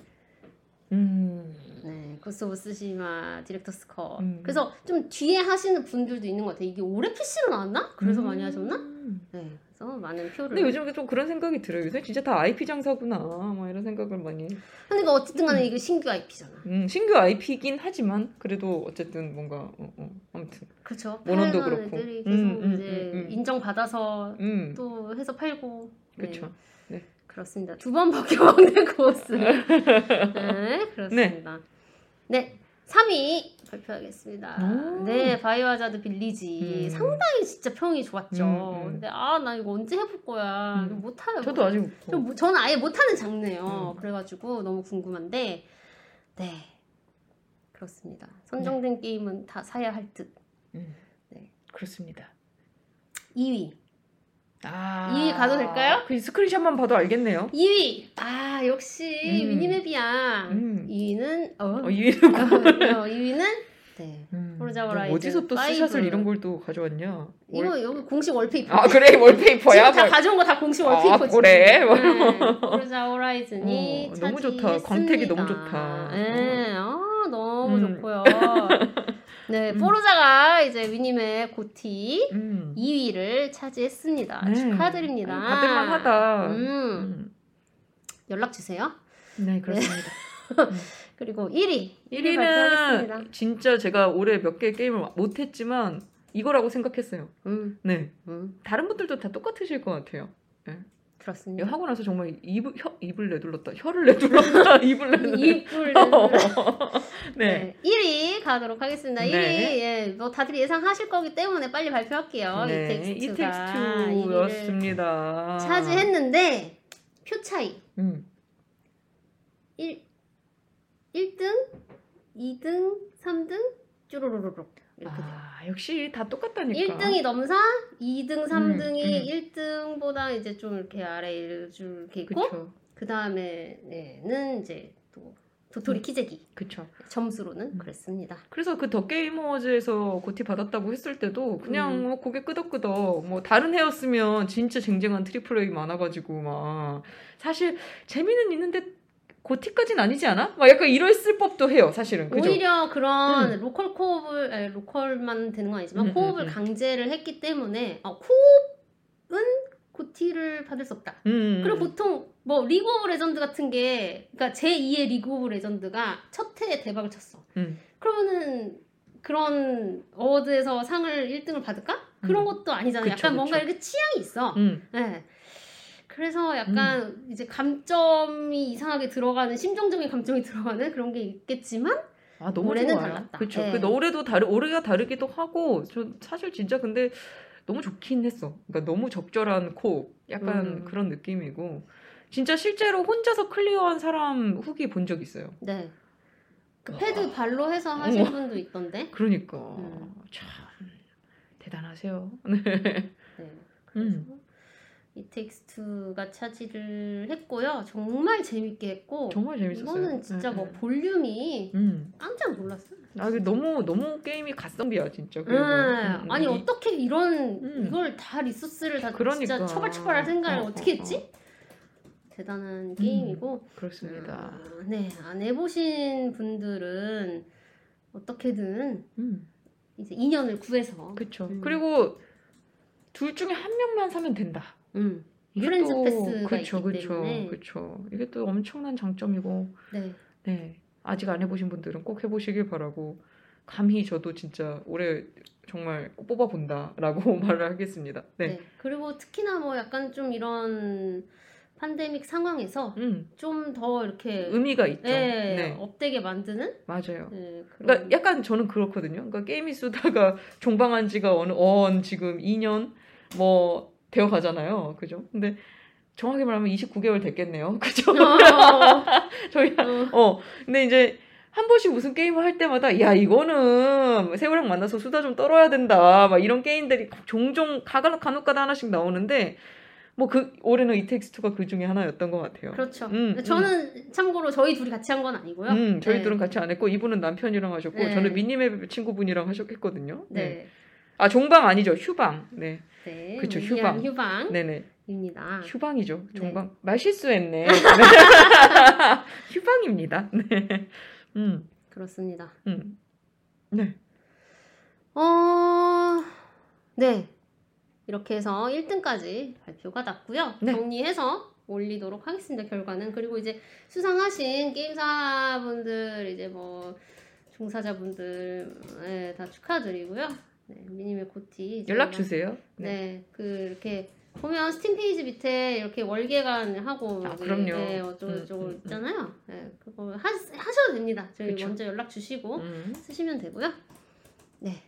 음. 네. 고스트 오브 스시마 디렉터스 컷. 음. 그래서 좀 뒤에 하시는 분들도 있는 것 같아요. 이게 올해 피씨로 나왔나? 그래서 음. 많이 하셨나? 네. 많은 표를. 근데 요즘 좀 그런 생각이 들어요. 요새 진짜 다 아이피 장사구나. 막 이런 생각을 많이 해. 근데 뭐 어쨌든 간에 음. 이거 신규 아이피잖아. 음, 신규 아이피이긴 하지만 그래도 어쨌든 뭔가 어, 어, 아무튼 그렇죠. 원원도 그렇고 애들이 계속 음, 음, 이제 음, 음. 인정받아서 음. 또 해서 팔고 그렇죠. 네. 네. 그렇습니다. 두 번밖에 없는 고스. 네, 그렇습니다. 네. 네. 삼 위 발표하겠습니다. 오. 네, 바이오하자드 빌리지. 음. 상당히 진짜 평이 좋았죠. 음, 음. 근데 아, 나 이거 언제 해볼 거야. 음. 못하는. 저도 뭐, 아직 못하고. 저는 아예 못하는 장르예요. 음. 그래가지고 너무 궁금한데, 네, 그렇습니다. 선정된 네. 게임은 다 사야 할 듯. 음. 네, 그렇습니다. 이 위. 아. 이 위 가도 될까요? 그 스크린샷만 봐도 알겠네요. 이 위. 아, 역시 음. 미니맵이야. 음. 이 위는 어. 어 이 위는 어, 이 위는 네. 음. 포르자 호라이즌 어디서 또 스샷을 이런 걸 또 가져왔냐? 이거 월... 여기 공식 월페이퍼. 아, 그래. 월페이퍼야. 지금 다 가져온 거 다 공식 월페이퍼지. 아, 그래. 네. 포르자 호라이즌이 어, 너무 좋다. 광택이 너무 좋다. 네. 어, 너무 음. 좋고요. 네, 음. 포르자가 이제 미니맵 고티 음. 이 위를 차지했습니다. 네. 축하드립니다. 받을만하다. 음. 음. 연락 주세요. 네, 그렇습니다. 네. 그리고 일 위. 일 위는 발표하겠습니다. 진짜 제가 올해 몇 개 게임을 못했지만 이거라고 생각했어요. 음. 네, 음. 다른 분들도 다 똑같으실 것 같아요. 네. 그렇습니다. 하고 나서 정말 입을, 혀, 입을 내둘렀다. 혀를 내둘렀다. 입을 내둘렀다. 입을 내둘렀다. 네. 네. 일 위 가도록 하겠습니다. 네. 일 위. 예, 뭐 다들 예상하실 거기 때문에 빨리 발표할게요. 네. It Takes Two였습니다. 차지했는데 표 차이. 음. 일, 일 등, 이 등, 삼 등 쭈루루룩. 아, 역시 다 똑같다니까. 일 등이 넘사, 이 등, 삼 등이 음, 음. 일 등보다 이제 좀 이렇게 아래일 줄 이렇게 있고, 그 다음에는 이제 또 도토리 키재기. 그쵸. 점수로는 음. 그랬습니다. 그래서 그 더 게임 어워즈에서 고티 받았다고 했을 때도 그냥 음. 어, 고개 끄덕끄덕. 뭐 다른 해였으면 진짜 쟁쟁한 트리플 A 많아가지고 막 사실 재미는 있는데. 고티까지는 아니지 않아? 막 약간 이랬을 법도 해요, 사실은. 그죠? 오히려 그런 음. 로컬 코업을, 아니, 로컬만 되는 건 아니지만 음, 코업을 음, 강제를 했기 때문에 어, 코업은 고티를 받을 수 없다. 음, 그리고 보통 뭐 리그 오브 레전드 같은 게 그러니까 제이의 리그 오브 레전드가 첫 해에 대박을 쳤어. 음. 그러면은 그런 어워드에서 상을 일 등을 받을까? 그런 것도 아니잖아요. 그쵸, 약간 그쵸. 뭔가 이렇게 취향이 있어. 음. 네. 그래서 약간 음. 이제 감점이 이상하게 들어가는 심정적인 감점이 들어가는 그런 게 있겠지만 아, 너무 올해는 좋아요. 달랐다. 그렇죠. 네. 그 올해도 다르 올해가 다르기도 하고 저 사실 진짜 근데 너무 좋긴 했어. 그러니까 너무 적절한 코업 약간 음. 그런 느낌이고 진짜 실제로 혼자서 클리어한 사람 후기 본 적 있어요. 네. 그 패드 발로 해서 하신 어. 분도 있던데. 그러니까 음. 참 대단하세요. 네. 네. 그래서. 음. It Takes Two가 차지를 했고요. 정말 재밌게 했고 정말 재밌었어요. 이거는 진짜 네, 뭐 네. 볼륨이 음. 깜짝 놀랐어요. 아, 너무 너무 게임이 갓성비야 진짜. 그리고, 네. 음, 아니 이, 어떻게 이런 음. 이걸 다 리소스를 다 그러니까. 진짜 처발처발할 생각을 어, 어떻게 했지? 어, 어. 대단한 게임이고 음, 그렇습니다. 아, 네, 안 해보신 분들은 어떻게든 음. 이제 인연을 구해서 그렇죠. 음. 그리고 둘 중에 한 명만 사면 된다. 음. 이게 또 그렇죠, 그렇죠, 그렇죠. 이게 또 엄청난 장점이고, 네, 네. 아직 안 해보신 분들은 꼭 해보시길 바라고 감히 저도 진짜 올해 정말 꼭 뽑아본다라고 말을 하겠습니다. 네. 네. 그리고 특히나 뭐 약간 좀 이런 팬데믹 상황에서 음. 좀 더 이렇게 의미가 있죠. 네, 네. 업되게 만드는? 맞아요. 네, 그러니까 약간 저는 그렇거든요. 그러니까 게임이 쓰다가 종방한 지가 어느 어언 지금 이 년 뭐. 되어 가잖아요. 그죠? 근데 정확히 말하면 이십구 개월 됐겠네요. 그죠? 저희가 어. 근데 이제 한 번씩 무슨 게임을 할 때마다 야, 이거는 새우랑 만나서 수다 좀 떨어야 된다. 막 이런 게임들이 종종 가간 간혹가다 하나씩 나오는데 뭐 그 올해는 It Takes Two가 그 중에 하나였던 것 같아요. 그렇죠. 음, 저는 음. 참고로 저희 둘이 같이 한 건 아니고요. 음, 저희 네. 둘은 같이 안 했고 이분은 남편이랑 하셨고 네. 저는 미니맵 친구분이랑 하셨거든요. 네. 네. 아, 종방 아니죠. 휴방. 네. 네. 그렇죠. 휴방. 휴방. 네네. 입니다. 휴방이죠. 종방. 네. 말 실수했네. 휴방입니다. 네. 음. 그렇습니다. 음. 네. 어. 네. 이렇게 해서 일 등까지 발표가 났고요. 네. 정리해서 올리도록 하겠습니다. 결과는. 그리고 이제 수상하신 게임사분들, 이제 뭐 종사자분들, 네, 다 축하드리고요. 네, 미니맵 고티 연락 주세요. 네, 네, 그 이렇게 보면 스팀 페이지 밑에 이렇게 월계관 하고, 아, 그럼요. 네, 어쩌고저쩌고 음, 음, 있잖아요. 네, 그거 하, 하셔도 됩니다. 저희 그쵸? 먼저 연락 주시고 음. 쓰시면 되고요. 네,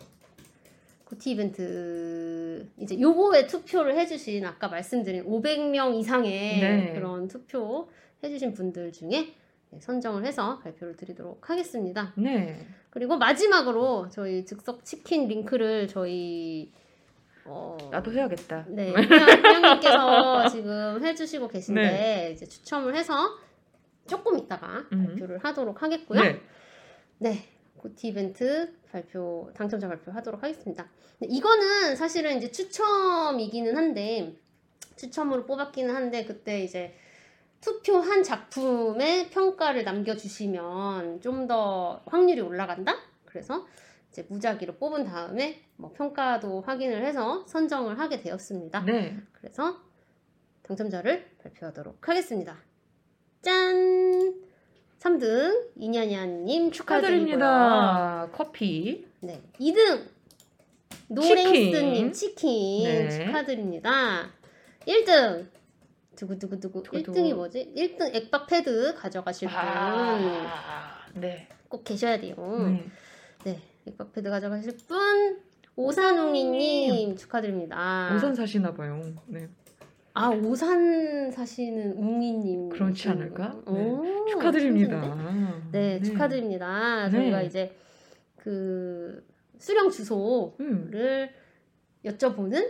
고티 이벤트 이제 요거에 투표를 해주신, 아까 말씀드린 오백 명 이상의 네. 그런 투표 해주신 분들 중에 선정을 해서 발표를 드리도록 하겠습니다. 네. 그리고 마지막으로 저희 즉석 치킨 링크를 저희 어... 나도 해야겠다. 네, 회원님께서 지금 해주시고 계신데 네. 이제 추첨을 해서 조금 있다가 음. 발표를 하도록 하겠고요. 네. 네. 고티 이벤트 발표, 당첨자 발표하도록 하겠습니다. 이거는 사실은 이제 추첨이기는 한데, 추첨으로 뽑았기는 한데, 그때 이제 투표한 작품의 평가를 남겨주시면 좀 더 확률이 올라간다? 그래서 이제 무작위로 뽑은 다음에 뭐 평가도 확인을 해서 선정을 하게 되었습니다. 네. 그래서 당첨자를 발표하도록 하겠습니다. 짠! 삼 등 이냐냐님 축하드리고요. 축하드립니다. 커피. 네. 이 등 노랭스님 치킨, 치킨. 네. 축하드립니다. 일 등 두구두구두구. 두구두구. 일 등이 뭐지? 일 등 액박 패드 가져가실 분. 아, 네. 꼭 계셔야 돼요. 네. 네. 액박 패드 가져가실 분. 오산웅이님 축하드립니다. 오산 사시나 봐요. 네. 아, 오산 사시는 웅이님. 그렇지 않을까? 네. 오, 축하드립니다. 네, 네, 축하드립니다. 저희가 네. 이제 그 수령 주소를 음. 여쭤보는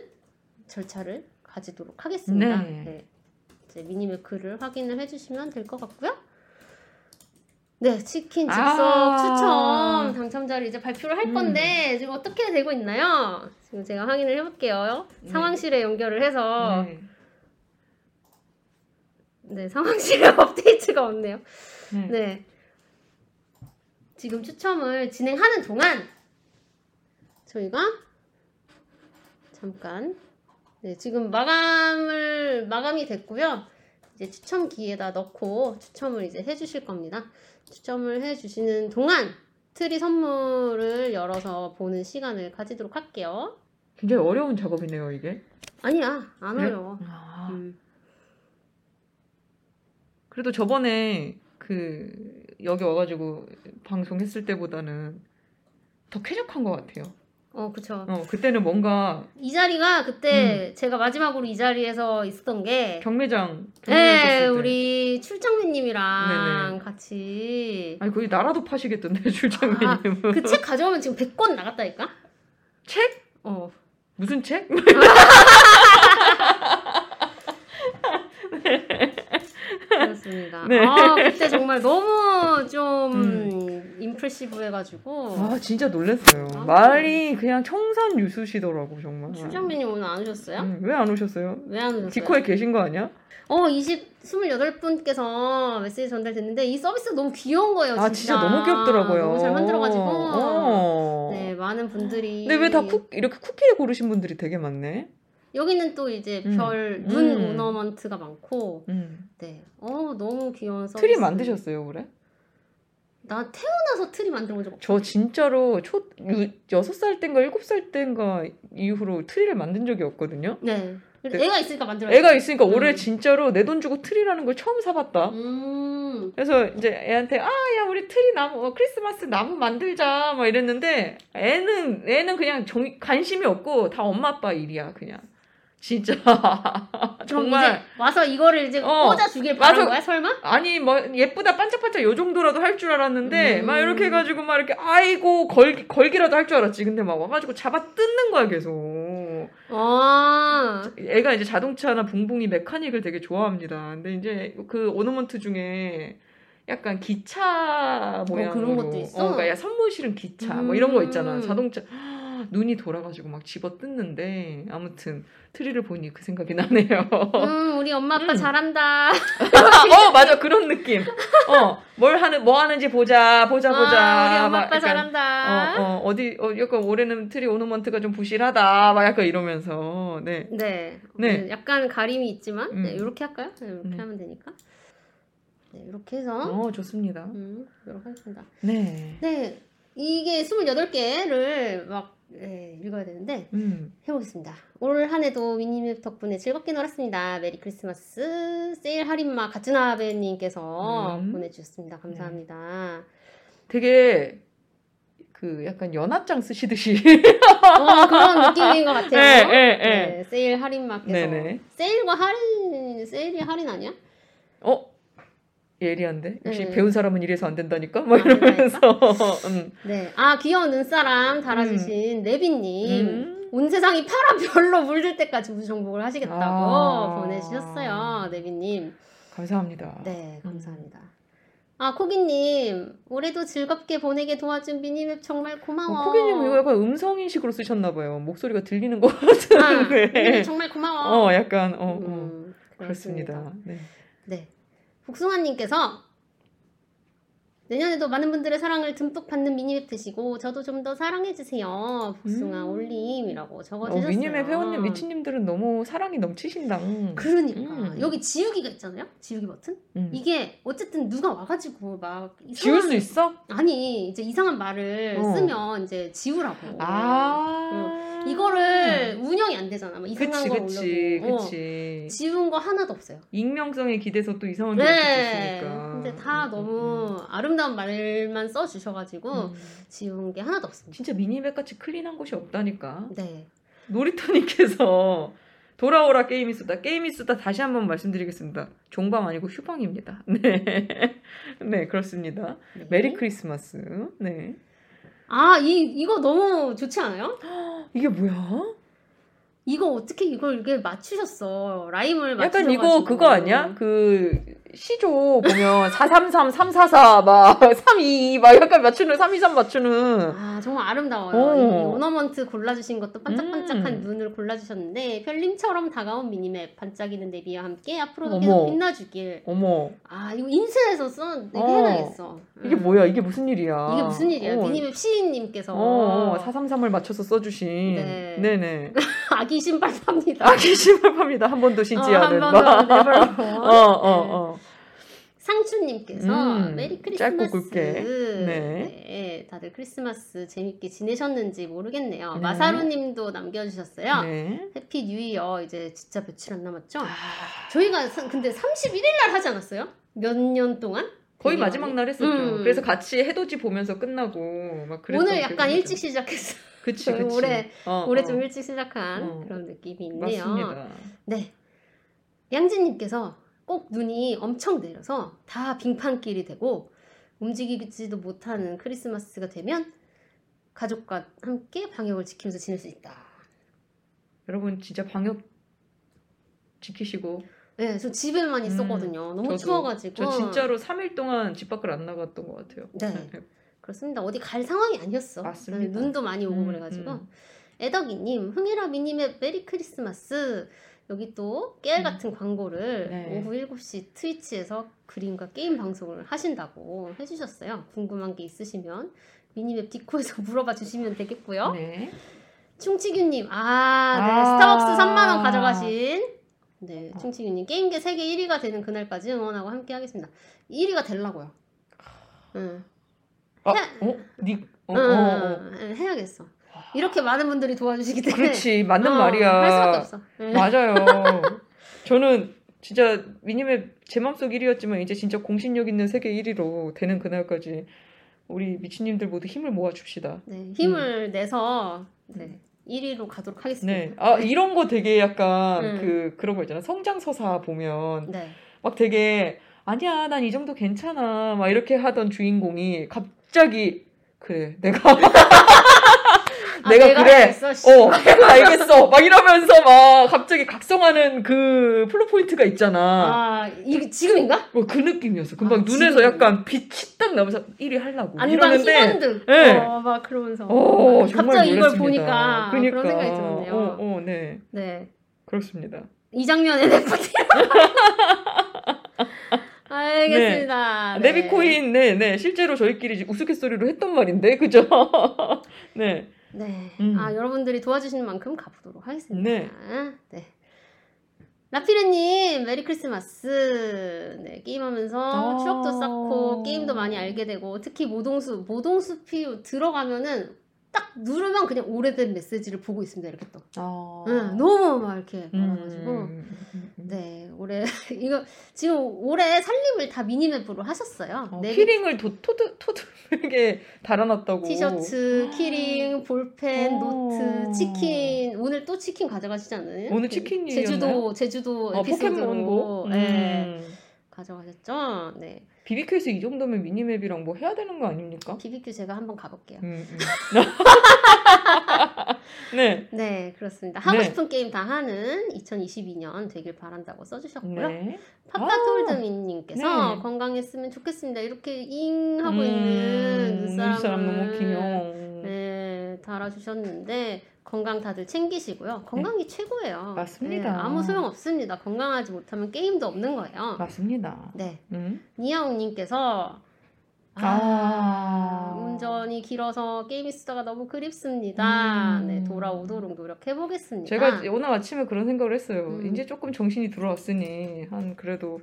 절차를 가지도록 하겠습니다. 네. 네. 이제 미니맵 글을 확인을 해주시면 될 것 같고요. 네, 치킨 즉석 아~ 추첨 당첨자를 이제 발표를 할 건데 음. 지금 어떻게 되고 있나요? 지금 제가 확인을 해볼게요. 네. 상황실에 연결을 해서. 네. 네, 상황실에 업데이트가 없네요. 네. 네. 지금 추첨을 진행하는 동안 저희가 잠깐 네, 지금 마감을 마감이 됐고요. 이제 추첨기에다 넣고 추첨을 이제 해 주실 겁니다. 추첨을 해 주시는 동안 트리 선물을 열어서 보는 시간을 가지도록 할게요. 굉장히 어려운 작업이네요, 이게. 아니야. 안 어려워. 네? 아. 음. 그래도 저번에 그 여기 와가지고 방송했을 때보다는 더 쾌적한 것 같아요. 어, 그쵸. 어, 그때는 뭔가 이 자리가 그때 음. 제가 마지막으로 이 자리에서 있었던 게 경매장. 네, 우리 출장미님이랑 네네. 같이. 아니 거기 나라도 파시겠던데 출장미님은. 아, 그 책 가져오면 지금 백 권 나갔다니까. 책? 어. 무슨 책? 그렇습니다. 네. 아, 그때 정말 너무 좀 음. 임프레시브해가지고. 아, 진짜 놀랐어요. 아, 말이 그냥 청산 유수시더라고, 정말. 추정민님 오늘 안 오셨어요? 음, 왜 안 오셨어요? 왜 안 오셨어요? 디코에 계신 거 아니야? 어, 이십팔 분께서 메시지 전달됐는데 이 서비스 너무 귀여운 거예요, 진짜. 아, 진짜 너무 귀엽더라고요. 너무 잘 만들어가지고. 어. 네, 많은 분들이. 근데 왜 다 이렇게 쿠키를 고르신 분들이 되게 많네? 여기는 또 이제 별, 음. 눈 음. 오너먼트가 많고, 음. 네. 어, 너무 귀여운 서비스. 트리 만드셨어요, 그래? 나 태어나서 트리 만들어 본 적 없어. 저 진짜로 초, 유, 여섯 살 땐가 일곱 살 땐가 이후로 트리를 만든 적이 없거든요. 네. 네. 애가 있으니까 만들어야지. 애가 있으니까 음. 올해 진짜로 내 돈 주고 트리라는 걸 처음 사봤다. 음. 그래서 이제 애한테 아, 야, 우리 트리 나무, 어, 크리스마스 나무 만들자. 막 이랬는데, 애는, 애는 그냥 정, 관심이 없고, 다 엄마 아빠 일이야, 그냥. 진짜 정말 와서 이거를 이제 어, 꽂아주길 바란 거야 설마? 아니 뭐 예쁘다 반짝반짝 요 정도라도 할 줄 알았는데 음. 막 이렇게 해가지고 막 이렇게 아이고 걸, 걸기라도 할 줄 알았지. 근데 막 와가지고 잡아 뜯는 거야 계속. 아 애가 이제 자동차나 붕붕이 메카닉을 되게 좋아합니다. 근데 이제 그 오너먼트 중에 약간 기차 모양으로 어, 그런 것도 있어? 어, 그러니까 야, 선물실은 기차 음. 뭐 이런 거 있잖아 자동차. 눈이 돌아가지고 막 집어 뜯는데 아무튼 트리를 보니 그 생각이 나네요. 음, 우리 엄마 아빠 음. 잘한다. 어, 맞아. 그런 느낌. 어, 뭘 하는, 뭐 하는지 보자, 보자, 아, 보자. 우리 엄마 아빠 약간, 잘한다. 어, 어, 어디, 어, 약간 올해는 트리 오너먼트가 좀 부실하다. 막 약간 이러면서. 네. 네. 네. 약간 가림이 있지만, 음. 네, 요렇게 할까요? 요렇게 음. 하면 되니까. 네, 요렇게 해서. 어, 좋습니다. 음, 요렇게 하겠습니다. 네. 네. 이게 스물여덟 개를 막 네, 읽어야 되는데 음. 해보겠습니다. 올 한 해도 미니맵 덕분에 즐겁게 놀았습니다. 메리 크리스마스. 세일 할인마 가츠나베님께서 음. 보내주셨습니다. 감사합니다. 네. 되게 그 약간 연합장 쓰시듯이 어, 그런 느낌인 것 같아요. 네, 네, 네. 네, 세일 할인마께서 네네. 세일과 할인, 세일이 할인 아니야? 어? 예리한데? 역시 네. 배운 사람은 이래서 안 된다니까? 막 아, 이러면서. 음. 네. 아, 귀여운 눈사람 달아주신 음. 레비님. 음. 온 세상이 파란 별로 물들 때까지 우주정복을 하시겠다고 아. 보내주셨어요. 레비님. 감사합니다. 네, 감사합니다. 음. 아, 코기님. 올해도 즐겁게 보내게 도와준 미니맵 정말 고마워. 어, 코기님 이거 약간 음성인식으로 쓰셨나봐요. 목소리가 들리는 것 같은데. 아, 네. 정말 고마워. 어, 약간, 어, 음, 어. 그렇습니다. 네. 네. 복숭아님께서 내년에도 많은 분들의 사랑을 듬뿍 받는 미니맵 드시고 저도 좀 더 사랑해주세요. 복숭아 음. 올림이라고 적어주셨어요. 어, 미니맵 회원님 미친님들은 너무 사랑이 넘치신다. 음. 그러니까 음. 여기 지우기가 있잖아요. 지우기 버튼. 음. 이게 어쨌든 누가 와가지고 막 이상한, 지울 수 있어? 아니 이제 이상한 말을 어. 쓰면 이제 지우라고. 아 어. 이거를 음. 운영이 안 되잖아. 막 이상한 그치, 거 그치, 올려고. 그치. 어. 지운 거 하나도 없어요. 익명성에 기대서 또 이상한 거 네. 쓸 수 있으니까. 근데 다 음. 너무 아름. 다운 말만 써주셔가지고 음. 지운 게 하나도 없습니다. 진짜 미니맵같이 클린한 곳이 없다니까. 네. 놀이터님께서 돌아오라 게임이 쓰다 게임이 쓰다 다시 한번 말씀드리겠습니다. 종방 아니고 휴방입니다. 네, 네 그렇습니다. 네. 메리 크리스마스. 네. 아, 이 이거 너무 좋지 않아요? 이게 뭐야? 이거 어떻게 이걸 이게 맞추셨어? 라임을 맞추셔가지고. 약간 이거 그거 아니야? 그 시조 보면 사삼삼, 삼사사 막 삼이이 막 약간 맞추는 삼이삼 맞추는. 아 정말 아름다워요. 오너먼트 골라주신 것도 반짝반짝한 음. 눈을 골라주셨는데 별님처럼 다가온 미니맵 반짝이는 내비와 함께 앞으로도 계속 빛나주길. 어머. 아 이거 인쇄해서 써 내게 어. 해놔야겠어. 이게 음. 뭐야? 이게 무슨 일이야? 이게 무슨 일이야? 어. 미니맵 시인님께서 어, 사삼삼을 맞춰서 써주신. 네. 네네. 아기 아기 신발 팝니다. 아기 신발 팝니다. 한 번도 신지 어, 않은 바. 어, 어, 어. 상추님께서 음, 메리 크리스마스. 짧고 굵게. 네. 네. 다들 크리스마스 재밌게 지내셨는지 모르겠네요. 네. 마사루님도 남겨주셨어요. 네. 해피 뉴 이어. 이제 진짜 며칠 안 남았죠? 아... 저희가 사, 근데 삼십일 일 날 하지 않았어요? 몇 년 동안? 거의 마지막 날 했었죠. 음. 그래서 같이 해돋이 보면서 끝나고 막 그랬던 오늘 약간 기억이죠. 일찍 시작했어. 그치, 그치. 올해, 어, 올해 어. 좀 일찍 시작한 어. 그런 느낌이 있네요. 맞습니다. 네. 양진님께서 꼭 눈이 엄청 내려서 다 빙판길이 되고 움직이지도 못하는 크리스마스가 되면 가족과 함께 방역을 지키면서 지낼 수 있다. 여러분 진짜 방역 지키시고 네, 저 집에만 있었거든요. 음, 너무 저도, 추워가지고 저 진짜로 삼 일 동안 집 밖을 안 나갔던 것 같아요. 네. 그렇습니다. 어디 갈 상황이 아니었어. 맞습니다. 눈도 많이 오고 음, 그래가지고 음. 애덕이님 흥이라 미니맵 메리 크리스마스. 여기 또 깨알 같은 음. 광고를 네. 오후 일곱 시 트위치에서 그림과 게임 방송을 하신다고 해주셨어요. 궁금한 게 있으시면 미니맵 디코에서 물어봐 주시면 되겠고요. 네. 충치균님 아, 네. 아~ 스타벅스 삼만 원 가져가신 네 충치균님 게임계 세계 일 위가 되는 그날까지 응원하고 함께 하겠습니다. 일 위가 되려고요. 응. 아, 어? 니, 어, 어, 어, 해야겠어. 이렇게 많은 분들이 도와주시기 때문에. 그렇지, 맞는 어, 말이야. 할 수밖에 없어. 네. 맞아요. 저는 진짜 미니맵 제 맘속 일 위였지만 이제 진짜 공신력 있는 세계 일 위로 되는 그날까지 우리 미친님들 모두 힘을 모아줍시다. 네, 힘을 음. 내서 네, 일 위로 가도록 하겠습니다. 네, 아 이런 거 되게 약간 음. 그 그런 거 있잖아. 성장서사 보면 네. 막 되게 아니야, 난 이 정도 괜찮아. 막 이렇게 하던 주인공이 갑. 갑자기 그래 내가 내가, 내가 그래 알겠어, 어 내가 알겠어 막 이러면서 막 갑자기 각성하는 그 플롯 포인트가 있잖아. 아 이, 지금인가? 뭐 그 느낌이었어. 금방 아, 눈에서 지금. 약간 빛이 딱 나면서 일 위 하려고 안방이란 듯. 네. 어, 막 그러면서 어, 막 갑자기 이걸 놀랐습니다. 보니까 그러니까. 그런 생각이 드는데요. 어, 어, 네. 네. 그렇습니다. 이 장면에 네프티로 알겠습니다. 네. 네. 네비코인, 네, 네. 실제로 저희끼리 우스갯소리로 했던 말인데, 그죠? 네. 네. 음. 아, 여러분들이 도와주시는 만큼 가보도록 하겠습니다. 네. 네. 라피레님, 메리 크리스마스. 네, 게임하면서 추억도 쌓고, 게임도 많이 알게 되고, 특히 모동숲, 모동숲이 들어가면은 딱 누르면 그냥 오래된 메시지를 보고 있습니다. 이렇게 또. 아. 응, 너무 막 이렇게 많아가지고. 음. 네, 올해, 이거, 지금 올해 살림을 다 미니맵으로 하셨어요. 어, 네, 키링을 도, 토드, 토드백에 달아놨다고. 티셔츠, 키링, 볼펜, 노트, 치킨. 오늘 또 치킨 가져가시지 않나요? 오늘 치킨이요. 제주도, 제주도 아, 포켓몬 고. 네. 음. 가져가셨죠? 네. 비비큐에서 이 정도면 미니맵이랑 뭐 해야 되는 거 아닙니까? 비비큐 제가 한번 가볼게요. 음, 음. 네. 네, 그렇습니다. 하고 싶은 네. 게임 다 하는 이천이십이 년 되길 바란다고 써주셨고요. 네. 파파톨드민님께서 아, 네. 건강했으면 좋겠습니다. 이렇게 잉 하고 음, 있는 눈사람을 눈사람 너무 귀여워. 네, 달아주셨는데 건강 다들 챙기시고요. 건강이 네. 최고예요. 맞습니다. 네, 아무 소용 없습니다. 건강하지 못하면 게임도 없는 거예요. 맞습니다. 네. 음? 니아옹님께서 아, 아... 운전이 길어서 게임이 쓰다가 너무 그립습니다. 음... 네, 돌아오도록 노력해보겠습니다. 제가 오늘 아침에 그런 생각을 했어요. 음... 이제 조금 정신이 들어왔으니 한 그래도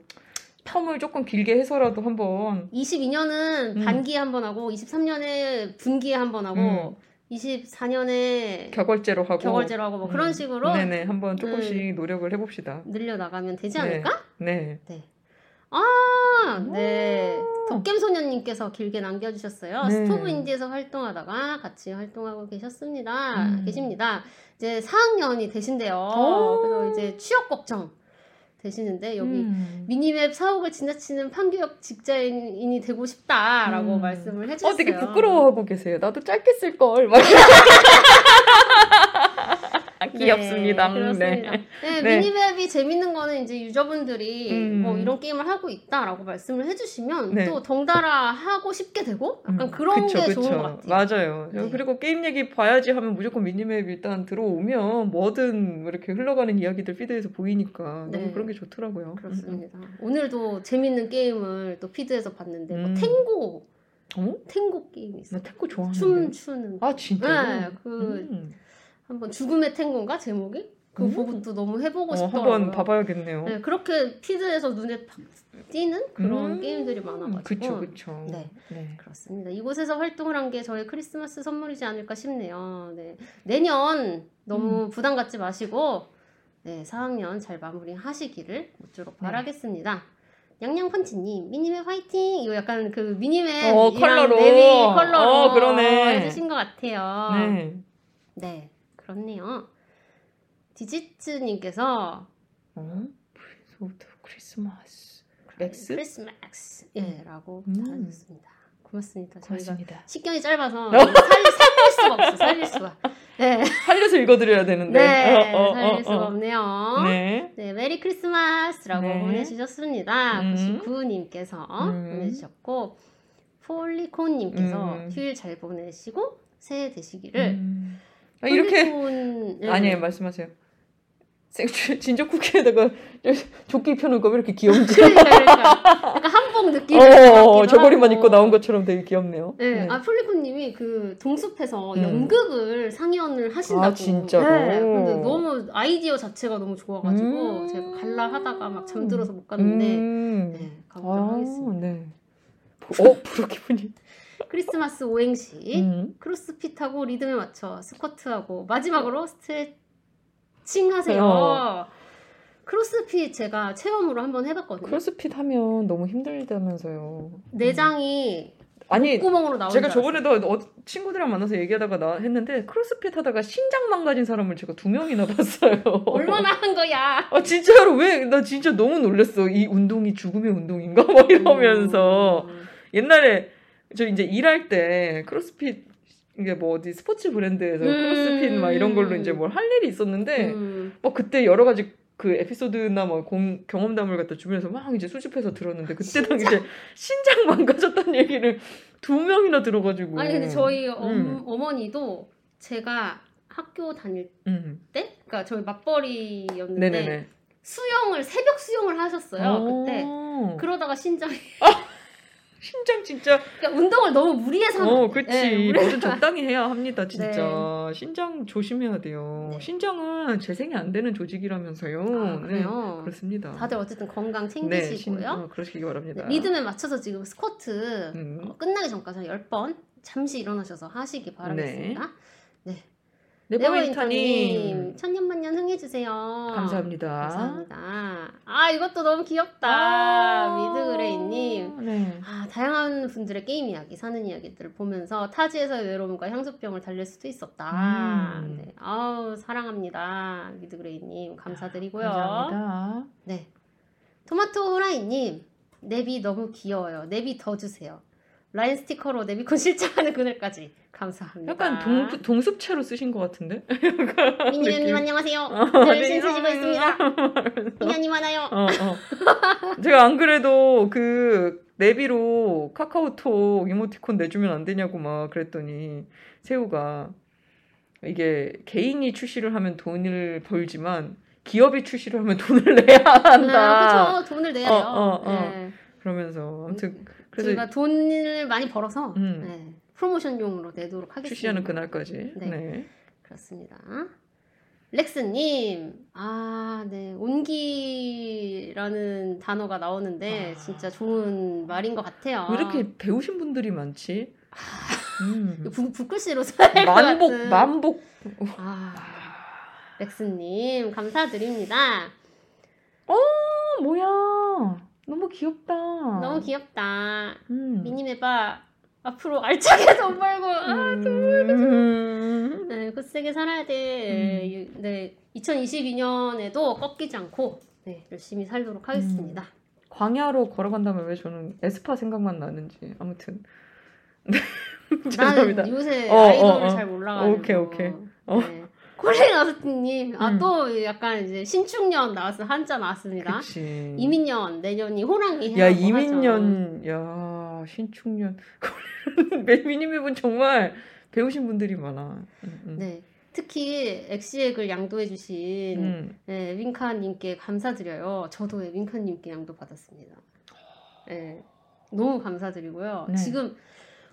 텀을 조금 길게 해서라도 한번 이십이 년은 음. 반기에 한번 하고 이십삼 년에 분기에 한번 하고 음. 이십사 년에 격월제로 하고 격월제로 하고 뭐 그런 음. 식으로 네네 한번 조금씩 음. 노력을 해봅시다. 늘려 나가면 되지 않을까? 네. 네. 아, 네. 도겜소년님께서 길게 남겨주셨어요. 네. 스토브 인디에서 활동하다가 같이 활동하고 계셨습니다. 음. 계십니다. 이제 사 학년이 되신대요. 그래서 이제 취업 걱정. 되시는데 여기 음. 미니맵 사옥을 지나치는 판교역 직장인이 되고 싶다라고 음. 말씀을 해주셨어요. 어, 되게 부끄러워하고 계세요. 나도 짧게 쓸 걸. 귀엽습니다. 네, 그렇습니다. 네. 네, 네. 미니맵이 재밌는 거는 이제 유저분들이 음. 뭐 이런 게임을 하고 있다라고 말씀을 해주시면 네. 또 덩달아 하고 싶게 되고 약간 음. 그런 그쵸, 게 그쵸. 좋은 것 같아요. 맞아요. 네. 그리고 게임 얘기 봐야지 하면 무조건 미니맵 일단 들어오면 뭐든 이렇게 흘러가는 이야기들 피드에서 보이니까 네. 너무 그런 게 좋더라고요. 그렇습니다. 음. 오늘도 재밌는 게임을 또 피드에서 봤는데 음. 뭐 탱고 어? 탱고 게임이 있어요. 나 탱고 좋아하는데 춤추는 아 진짜요? 네, 그 음. 한번 죽음의 탱고인가 제목이? 그거 음. 보고 또 너무 해보고 어, 싶더라고요. 한번 봐봐야겠네요. 네, 그렇게 피드에서 눈에 팍 띄는 그런 음. 게임들이 많아가지고. 그쵸, 그쵸. 네, 네. 그렇습니다. 이곳에서 활동을 한 게 저의 크리스마스 선물이지 않을까 싶네요. 네. 내년 너무 음. 부담 갖지 마시고 네, 사 학년 잘 마무리하시기를 모쪼록 바라겠습니다. 네. 양양펀치님, 미니맵 화이팅! 이거 약간 그 미니맵 어, 컬러로 네비 컬러로 어, 그러네. 해주신 것 같아요. 네. 네. 그렇네요. 디지츠님께서 어? 프린스 오브 크리스마스 맥스? 크리스마스 예라고 음. 달아주셨습니다. 고맙습니다. 고맙습니다. 저희가 식견이 짧아서 살릴, 살릴 수가 없어. 살릴 수가. 네. 살려서 읽어드려야 되는데. 네. 어, 어, 살릴 수가 어, 어. 없네요. 네. 네. 메리 크리스마스라고 네. 보내주셨습니다. 음. 구십구 님께서 음. 보내주셨고 폴리콘님께서 음. 휴일 잘 보내시고 새해 되시기를 음. 아, 이렇게 폴리콘... 아니에요 말씀하세요. 진저 쿠키에다가 조끼 입혀놓은 거 왜 이렇게 귀여운지. 그러니까, 그러니까. 약간 한복 느낌. 어, 저고리만 입고 나온 것처럼 되게 귀엽네요. 네, 네. 아 폴리콘님이 그 동숲에서 음. 연극을 상연을 하신다고. 아 진짜로. 네. 근데 너무 아이디어 자체가 너무 좋아가지고 음. 제가 갈라 하다가 막 잠들어서 못 갔는데 음. 네, 가보도록 아, 하겠습니다. 네. 어, 브로키분이. 크리스마스 오행시 음. 크로스핏하고 리듬에 맞춰 스쿼트하고 마지막으로 스트레칭 하세요. 어. 크로스핏 제가 체험으로 한번 해봤거든요. 크로스핏 하면 너무 힘들다면서요. 내장이 아니 목구멍으로 나오는 제가 저번에도 어, 친구들이랑 만나서 얘기하다가 나, 했는데 크로스핏 하다가 신장 망가진 사람을 제가 두 명이나 봤어요. 얼마나 한 거야? 아 진짜로 왜 나 진짜 너무 놀랐어. 이 운동이 죽음의 운동인가 막 이러면서 음. 옛날에 저 이제 일할 때 크로스핏 이게 뭐 어디 스포츠 브랜드에서 음~ 크로스핏 막 이런 걸로 이제 뭘 할 일이 있었는데 음~ 뭐 그때 여러 가지 그 에피소드나 뭐 공, 경험담을 갖다 주변에서 막 이제 수집해서 들었는데 그때 신장? 당시에 신장 망가졌다는 얘기를 두 명이나 들어가지고. 아니 근데 저희 엄, 음. 어머니도 제가 학교 다닐 음. 때, 그러니까 저희 맞벌이였는데 네네네. 수영을 새벽 수영을 하셨어요 그때. 그러다가 신장이. 신장 진짜 그러니까 운동을 너무 무리해서 어, 그렇지. 네, 무슨 적당히 해야 합니다. 진짜. 네. 신장 조심해야 돼요. 네. 신장은 재생이 안 되는 조직이라면서요. 아, 그래요? 네, 그렇습니다. 다들 어쨌든 건강 챙기시고요. 네, 신, 어, 그러시기 바랍니다. 네, 리듬에 맞춰서 지금 스쿼트 음. 어, 끝나기 전까지 한 열 번 잠시 일어나셔서 하시기 바라겠습니다. 네. 네. 네버윈터님 천년만년 흥해주세요. 감사합니다. 감사합니다. 아 이것도 너무 귀엽다. 아~ 미드그레이님. 네. 아 다양한 분들의 게임 이야기, 사는 이야기들을 보면서 타지에서의 외로움과 향수병을 달랠 수도 있었다. 음. 네. 아우 사랑합니다, 미드그레이님. 감사드리고요. 감사합니다. 네. 토마토 호라이님 내비 너무 귀여워요. 내비 더 주세요. 라인 스티커로 내비콘 실증하는 그날까지 감사합니다. 약간 동, 동습체로 쓰신 것 같은데? 미니언님 안녕하세요. 열심히 쓰시고 있습니다. 미니언님 하나요. 어, 어. 제가 안 그래도 그 내비로 카카오톡 이모티콘 내주면 안 되냐고 막 그랬더니 세우가 이게 개인이 출시를 하면 돈을 벌지만 기업이 출시를 하면 돈을 내야 한다. 네, 그렇죠. 돈을 내야요. 어, 어, 어. 네. 그러면서 아무튼 그래서 저희가 돈을 많이 벌어서 음. 네, 프로모션용으로 내도록 하겠습니다. 출시하는 그날까지. 네, 네. 그렇습니다. 렉스님, 아, 네 온기라는 단어가 나오는데 아... 진짜 좋은 말인 것 같아요. 왜 이렇게 배우신 분들이 많지? 아... 음. 북글씨로 써야 만복, 것 같은. 만복. 아, 렉스님 감사드립니다. 어, 뭐야? 너무 귀엽다. 너무 귀엽다. 음. 미니맵아 앞으로 알차게 돈 벌고 아 돈 벌고 네, 굳세게 살아야 돼. 음. 네, 이천이십이 년에도 꺾이지 않고 네, 열심히 살도록 하겠습니다. 음. 광야로 걸어간다면 왜 저는 에스파 생각만 나는지 아무튼 네, 죄송합니다. 나는 요새 어, 아이돌을 어, 어. 잘 몰라가지고. 오케이 오케이. 어. 네. 콜링아스트님, 아, 음. 또 약간 이제 신축년 나왔어, 한자 나왔습니다. 그치. 이민년, 내년이 호랑이. 야, 이민년, 하죠. 야, 신축년. 미니맵은 정말 배우신 분들이 많아. 음, 음. 네. 특히 엑시액을 양도해주신 음. 네, 윙카님께 감사드려요. 저도 윙카님께 양도받았습니다. 네. 너무 감사드리고요. 네. 지금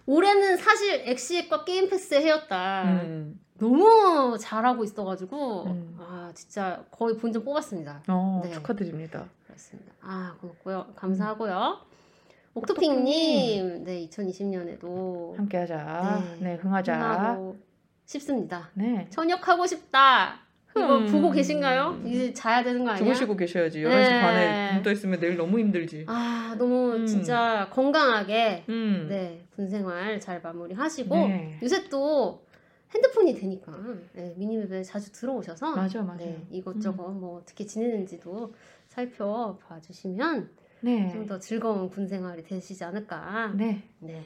올해는 사실 엑시액과 게임 패스에 헤였다. 음. 너무 잘하고 있어가지고 음. 아 진짜 거의 본전 뽑았습니다. 어, 네. 축하드립니다. 그렇습니다. 아 고맙고요, 감사하고요. 음. 옥토핑님, 네 이천이십 년에도 함께하자. 네, 네 흥하자. 싶습니다. 네. 저녁하고 싶다. 이거 음. 보고 계신가요? 이제 자야 되는 거 아니야? 주무시고 계셔야지. 열한 시 네. 반에 굶떠 있으면 내일 너무 힘들지. 아 너무 음. 진짜 건강하게 음. 네 군생활 잘 마무리하시고 네. 요새 또 핸드폰이 되니까 네, 미니맵에 자주 들어오셔서 맞아, 맞아. 네, 이것저것 음. 뭐 어떻게 지내는지도 살펴봐 주시면 네. 좀 더 즐거운 군생활이 되시지 않을까. 네, 네.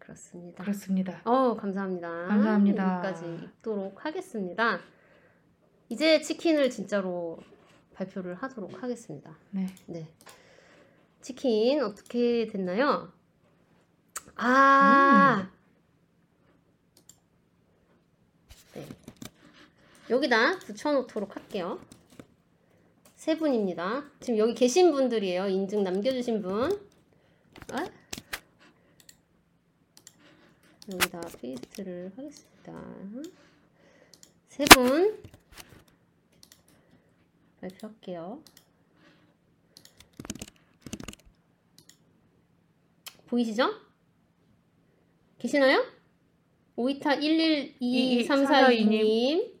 그렇습니다. 그렇습니다. 어, 감사합니다. 감사합니다. 여기까지 읽도록 하겠습니다. 이제 치킨을 진짜로 발표를 하도록 하겠습니다. 네, 네. 치킨 어떻게 됐나요? 아. 음. 여기다 붙여놓도록 할게요. 세 분입니다. 지금 여기 계신 분들이에요. 인증 남겨주신 분. 아? 여기다 페이스트를 하겠습니다. 세 분 발표할게요. 보이시죠? 계시나요? 오이타 일일이이삼사이님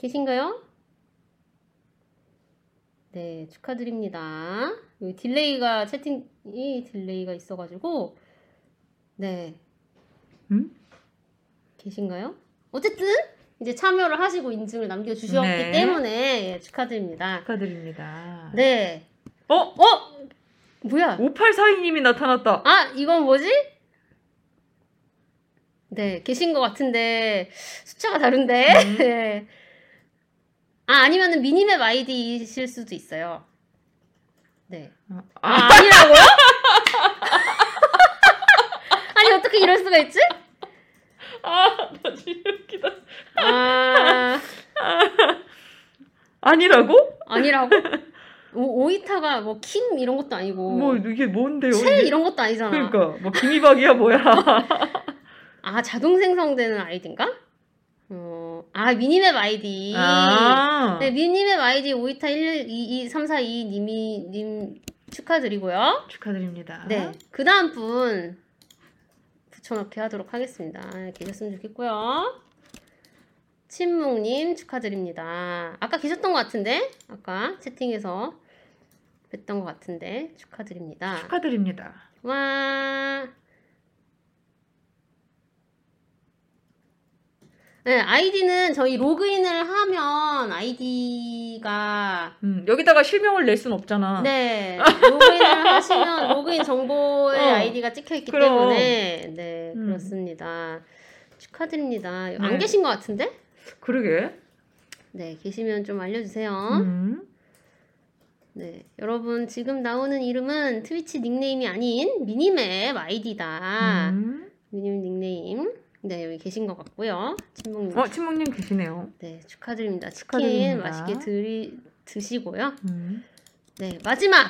계신가요? 네, 축하드립니다. 여기 딜레이가 채팅이 딜레이가 있어가지고 네, 음? 계신가요? 어쨌든 이제 참여를 하시고 인증을 남겨주셨기 네. 때문에 예, 축하드립니다. 축하드립니다. 네, 어, 어, 뭐야? 오팔사이님이 나타났다. 아, 이건 뭐지? 네, 계신 것 같은데 숫자가 다른데. 음. 네. 아, 아니면은 미니맵 아이디이실 수도 있어요. 네. 아, 아 아니라고요? 아니, 어떻게 이럴 수가 있지? 아, 나 진짜 웃기다. 아, 아니라고? 아니라고? 오, 오이타가 뭐 킴 이런 것도 아니고. 뭐 이게 뭔데요? 채 이런 것도 아니잖아. 그러니까 뭐 김이박이야 뭐야. 아, 자동 생성되는 아이디인가? 어, 아, 미니맵 아이디. 아. 네, 미니맵 아이디 오이타 일일이이삼사이 님이 님 축하드리고요. 축하드립니다. 네, 그 다음 분 붙여넣기 하도록 하겠습니다. 계셨으면 좋겠고요. 친묵님 축하드립니다. 아까 계셨던 것 같은데, 아까 채팅에서 뵀던 것 같은데 축하드립니다. 축하드립니다. 와. 네, 아이디는 저희 로그인을 하면 아이디가 음, 여기다가 실명을 낼 순 없잖아. 네, 로그인을 하시면 로그인 정보에 어, 아이디가 찍혀있기 그럼. 때문에 네, 음. 그렇습니다. 축하드립니다. 네. 안 계신 것 같은데? 그러게. 네, 계시면 좀 알려주세요. 음. 네, 여러분 지금 나오는 이름은 트위치 닉네임이 아닌 미니맵 아이디다. 음. 미니맵 닉네임. 네, 여기 계신 것 같고요. 친목님. 어, 친목님 계시네요. 네, 축하드립니다. 치킨 축하드립니다. 맛있게 드리, 드시고요. 음. 네, 마지막!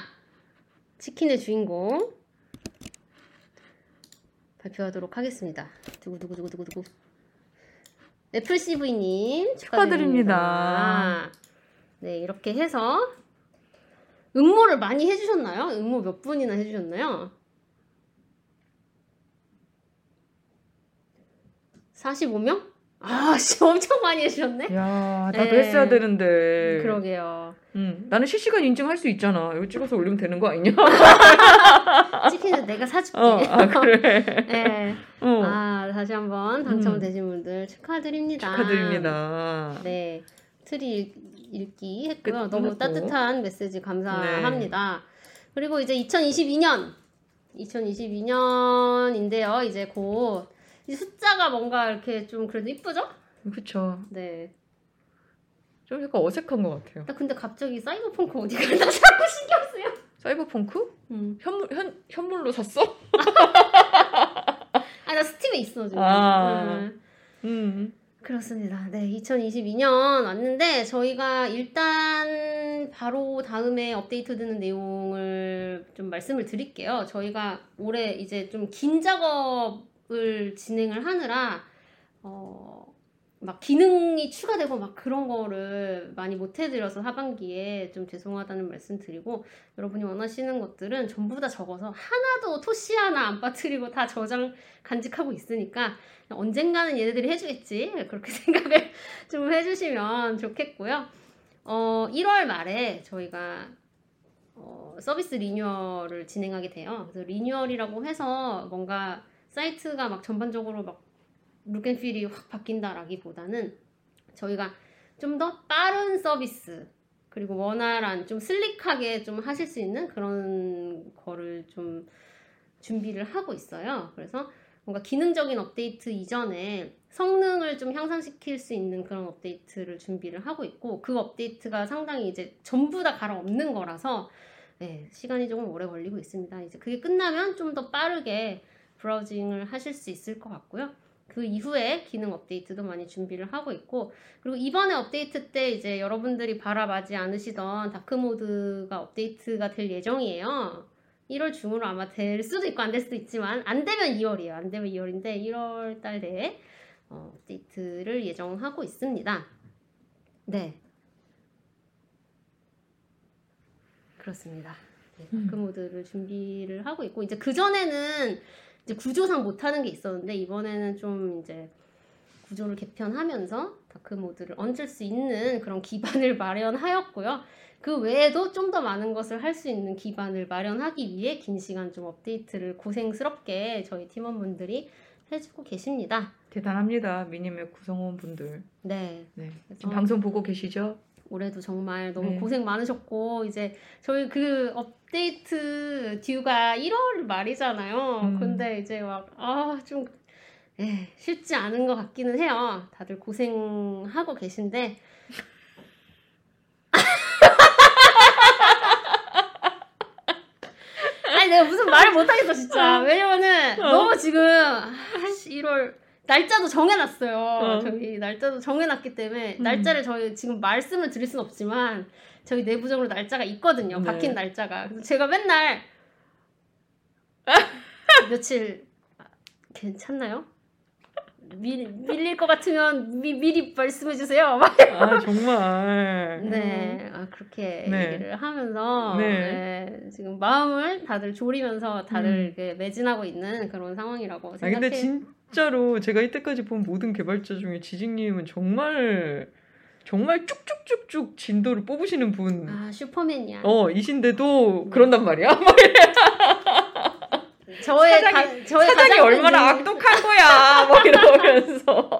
치킨의 주인공 발표하도록 하겠습니다. 두구두구두구두구두구. 애플씨브이님 축하드립니다. 축하드립니다. 네, 이렇게 해서 응모를 많이 해주셨나요? 응모 몇 분이나 해주셨나요? 사십오 명? 아, 씨, 엄청 많이 해주셨네? 야, 나도 네. 했어야 되는데. 그러게요. 음, 나는 실시간 인증할 수 있잖아. 이거 찍어서 올리면 되는 거 아니냐? 치킨은 내가 사줄게. 어, 아, 그래. 네. 어. 아, 다시 한번 당첨되신 음. 분들 축하드립니다. 축하드립니다. 네. 트리 읽기 했고요. 너무 했고. 따뜻한 메시지 감사합니다. 네. 그리고 이제 이천이십이 년. 이천이십이 년인데요. 이제 곧. 이 숫자가 뭔가 이렇게 좀 그래도 이쁘죠? 그쵸. 네. 좀 약간 어색한 것 같아요. 나 근데 갑자기 사이버펑크 어디 갔나 자꾸 신경 쓰여. 사이버펑크? 음. 현물, 현, 현물로 샀어? 아, 나 스팀에 있어, 지금. 아. 음. 음. 그렇습니다. 네, 이천이십이 년 왔는데 저희가 일단 바로 다음에 업데이트되는 내용을 좀 말씀을 드릴게요. 저희가 올해 이제 좀 긴 작업 을 진행을 하느라 어 막 기능이 추가되고 막 그런 거를 많이 못 해드려서 하반기에 좀 죄송하다는 말씀 드리고, 여러분이 원하시는 것들은 전부 다 적어서 하나도 토시 하나 안 빠뜨리고 다 저장 간직하고 있으니까 언젠가는 얘네들이 해주겠지, 그렇게 생각을 좀 해주시면 좋겠고요. 어 일월 말에 저희가 어 서비스 리뉴얼을 진행하게 돼요. 그래서 리뉴얼이라고 해서 뭔가 사이트가 막 전반적으로 막 룩앤필이 확 바뀐다라기보다는 저희가 좀 더 빠른 서비스, 그리고 원활한, 좀 슬릭하게 좀 하실 수 있는 그런 거를 좀 준비를 하고 있어요. 그래서 뭔가 기능적인 업데이트 이전에 성능을 좀 향상시킬 수 있는 그런 업데이트를 준비를 하고 있고, 그 업데이트가 상당히 이제 전부 다 갈아엎는 거라서 네, 시간이 조금 오래 걸리고 있습니다. 이제 그게 끝나면 좀 더 빠르게 브라우징을 하실 수 있을 것 같고요. 그 이후에 기능 업데이트도 많이 준비를 하고 있고, 그리고 이번에 업데이트 때 이제 여러분들이 바라보지 않으시던 다크모드가 업데이트가 될 예정이에요. 일월 중으로 아마 될 수도 있고 안 될 수도 있지만, 안 되면 이월이에요. 안 되면 이월인데 일월 달에 어, 업데이트를 예정하고 있습니다. 네. 그렇습니다. 네, 다크모드를 준비를 하고 있고, 이제 그전에는 이제 구조상 못하는 게 있었는데 이번에는 좀 이제 구조를 개편하면서 다크모드를 얹을 수 있는 그런 기반을 마련하였고요. 그 외에도 좀 더 많은 것을 할 수 있는 기반을 마련하기 위해 긴 시간 좀 업데이트를 고생스럽게 저희 팀원분들이 해주고 계십니다. 대단합니다. 미니맵 구성원분들. 네. 네. 지금 방송 보고 계시죠? 올해도 정말 너무 네. 고생 많으셨고 이제 저희 그 업데이트 듀가 일월 말이잖아요. 음. 근데 이제 막 아 좀 쉽지 않은 것 같기는 해요. 다들 고생하고 계신데 아니 내가 무슨 말을 못하겠어 진짜. 왜냐면은 어. 너무 지금 일월 날짜도 정해놨어요. 어. 저희 날짜도 정해놨기 때문에 음. 날짜를 저희 지금 말씀을 드릴 순 없지만 저희 내부적으로 날짜가 있거든요. 네. 박힌 날짜가. 그래서 제가 맨날 며칠 괜찮나요? 미, 밀릴 것 같으면 미, 미리 말씀해주세요. 아 정말. 네, 아, 그렇게 네. 얘기를 하면서 네. 네, 지금 마음을 다들 졸이면서 다들 음. 매진하고 있는 그런 상황이라고 생각해요. 아, 근데 진짜로 제가 이때까지 본 모든 개발자 중에 지직님은 정말 정말 쭉쭉쭉쭉 진도를 뽑으시는 분. 아 슈퍼맨이야. 어 이신데도 그런단 말이야. 저의 사장이, 가, 저의 사장이 얼마나 능력. 악독한 거야 막 이러면서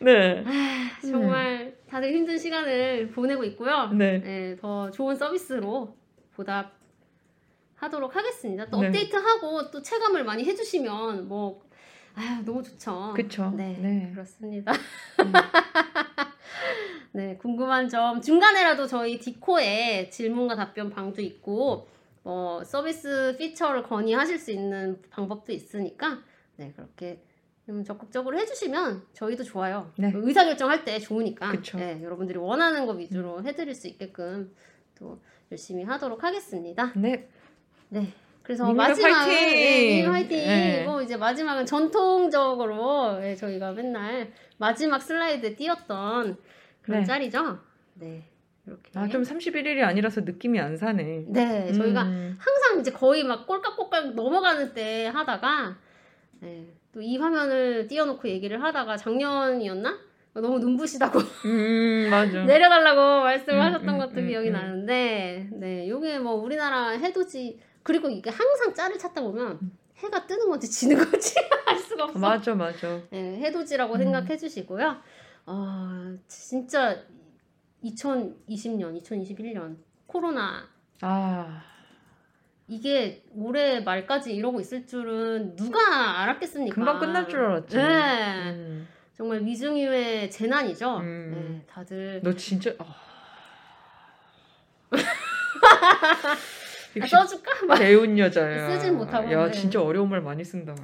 네 아, 정말 다들 힘든 시간을 보내고 있고요. 네. 네, 더 좋은 서비스로 보답하도록 하겠습니다. 또 네. 업데이트하고 또 체감을 많이 해주시면 뭐 아유 너무 좋죠. 그렇죠. 네, 네 그렇습니다. 음. 네 궁금한 점 중간에라도 저희 디코에 질문과 답변 방도 있고. 어, 서비스 피처를 건의하실 수 있는 방법도 있으니까 네 그렇게 좀 적극적으로 해주시면 저희도 좋아요. 네. 의사결정할 때 좋으니까 네, 여러분들이 원하는 거 위주로 해드릴 수 있게끔 또 열심히 하도록 하겠습니다. 네. 네. 그래서 마지막은 네, 화이팅이고 네. 이제 마지막은 전통적으로 네, 저희가 맨날 마지막 슬라이드에 띄었던 그런 네. 짤이죠. 네. 아, 좀 삼십일일이 아니라서 느낌이 안 사네. 네, 저희가 음. 항상 이제 거의 막 꼴깍꼴깍 넘어가는 때 하다가 네, 또 이 화면을 띄워놓고 얘기를 하다가 작년이었나? 너무 눈부시다고 음, 맞아. 내려달라고 말씀을 음, 하셨던 음, 것도 음, 기억이 음. 나는데 네, 요게 뭐 우리나라 해돋이 그리고 이게 항상 짤을 찾다 보면 해가 뜨는 건지 지는 건지 알 수가 없어. 맞아, 맞아. 네, 해돋이라고 음. 생각해 주시고요. 어, 진짜 이천이십 년, 이천이십일 년 코로나 아 이게 올해 말까지 이러고 있을 줄은 누가 알았겠습니까? 금방 끝날 줄 알았지. 네, 음. 정말 위중위의 재난이죠. 음. 네, 다들 너 진짜 아... 아, 써줄까? 배운 여자야. 쓰진 못하고. 야, 진짜 어려운 말 많이 쓴다.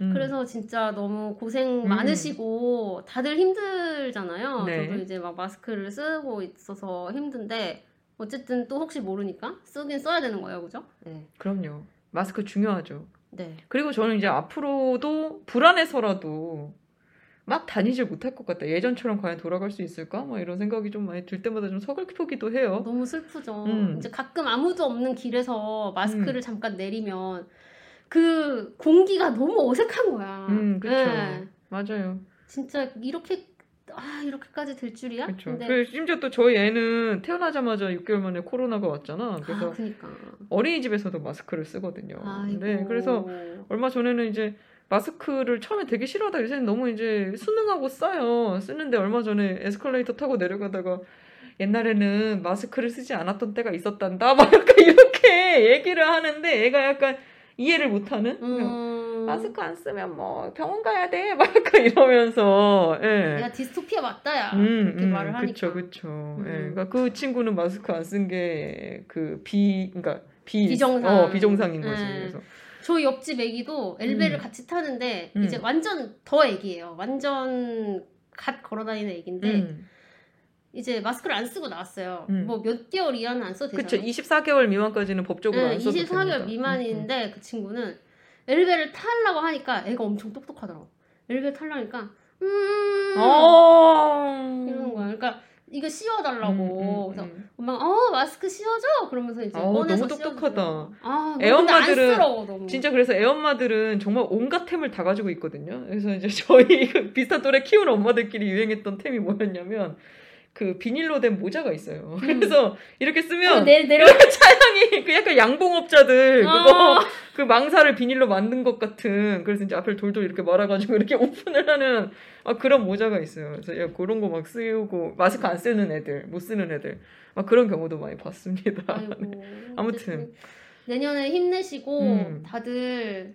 음. 그래서 진짜 너무 고생 많으시고 음. 다들 힘들잖아요. 네. 저도 이제 막 마스크를 쓰고 있어서 힘든데 어쨌든 또 혹시 모르니까 쓰긴 써야 되는 거예요, 그죠? 네. 그럼요. 마스크 중요하죠. 네. 그리고 저는 이제 앞으로도 불안해서라도 막 다니질 못할 것 같다. 예전처럼 과연 돌아갈 수 있을까? 막 이런 생각이 좀 많이 들 때마다 좀 서글프기도 해요. 너무 슬프죠. 음. 이제 가끔 아무도 없는 길에서 마스크를 음. 잠깐 내리면. 그 공기가 너무 어색한 거야. 음, 그렇죠. 네. 맞아요. 진짜 이렇게 아 이렇게까지 될 줄이야? 그렇죠. 근데... 그 심지어 또 저희 애는 태어나자마자 육 개월 만에 코로나가 왔잖아. 그래서 아, 그러니까. 어린이집에서도 마스크를 쓰거든요. 아이고. 네, 그래서 얼마 전에는 이제 마스크를 처음에 되게 싫어하다 요새는 너무 이제 순응하고 싸요. 쓰는데 얼마 전에 에스컬레이터 타고 내려가다가 옛날에는 마스크를 쓰지 않았던 때가 있었단다. 막 약간 이렇게 얘기를 하는데 애가 약간 이해를 못하는 음... 마스크 안 쓰면 뭐 병원 가야 돼 막 이러면서 예. 야 디스토피아 맞다야 음, 그렇게 음, 말을 하니까 그쵸 그쵸 음. 예. 그러니까 그 친구는 마스크 안 쓴 게 그 비 그러니까 비 비정상 어, 비정상인 예. 거지 그래서 저희 옆집 애기도 엘베를 음. 같이 타는데 음. 이제 완전 더 애기예요 완전 갓 걸어다니는 애기인데. 음. 이제 마스크를 안 쓰고 나왔어요. 음. 뭐 몇 개월 이하는 안 써도 되잖아요. 그렇죠. 이십사 개월 미만까지는 법적으로 네, 안 써도 됩니다. 이십사 개월 미만인데 음, 음. 그 친구는 엘베를 타려고 하니까 애가 엄청 똑똑하더라고. 엘베를 타려니까 음 어~ 이러는 거야. 그러니까 이거 씌워달라고. 음, 음, 그래서 음. 엄마가 어 마스크 씌워줘 그러면서 이제 어, 꺼내서 너무 똑똑하다. 아, 애엄마들은 안쓰러워, 너무. 진짜 그래서 애엄마들은 정말 온갖 템을 다 가지고 있거든요. 그래서 이제 저희 비슷한 또래 키우는 엄마들끼리 유행했던 템이 뭐였냐면. 그 비닐로 된 모자가 있어요. 음. 그래서 이렇게 쓰면 어, 내, 내려... 차량이 그 약간 양봉업자들 그거 그 망사를 비닐로 만든 것 같은, 그래서 이제 앞을 돌돌 이렇게 말아가지고 이렇게 오픈을 하는 아, 그런 모자가 있어요. 그래서 야, 그런 거 막 쓰고 마스크 안 쓰는 애들, 못 쓰는 애들 막 그런 경우도 많이 봤습니다. 아이고, 아무튼 내년에 힘내시고 음. 다들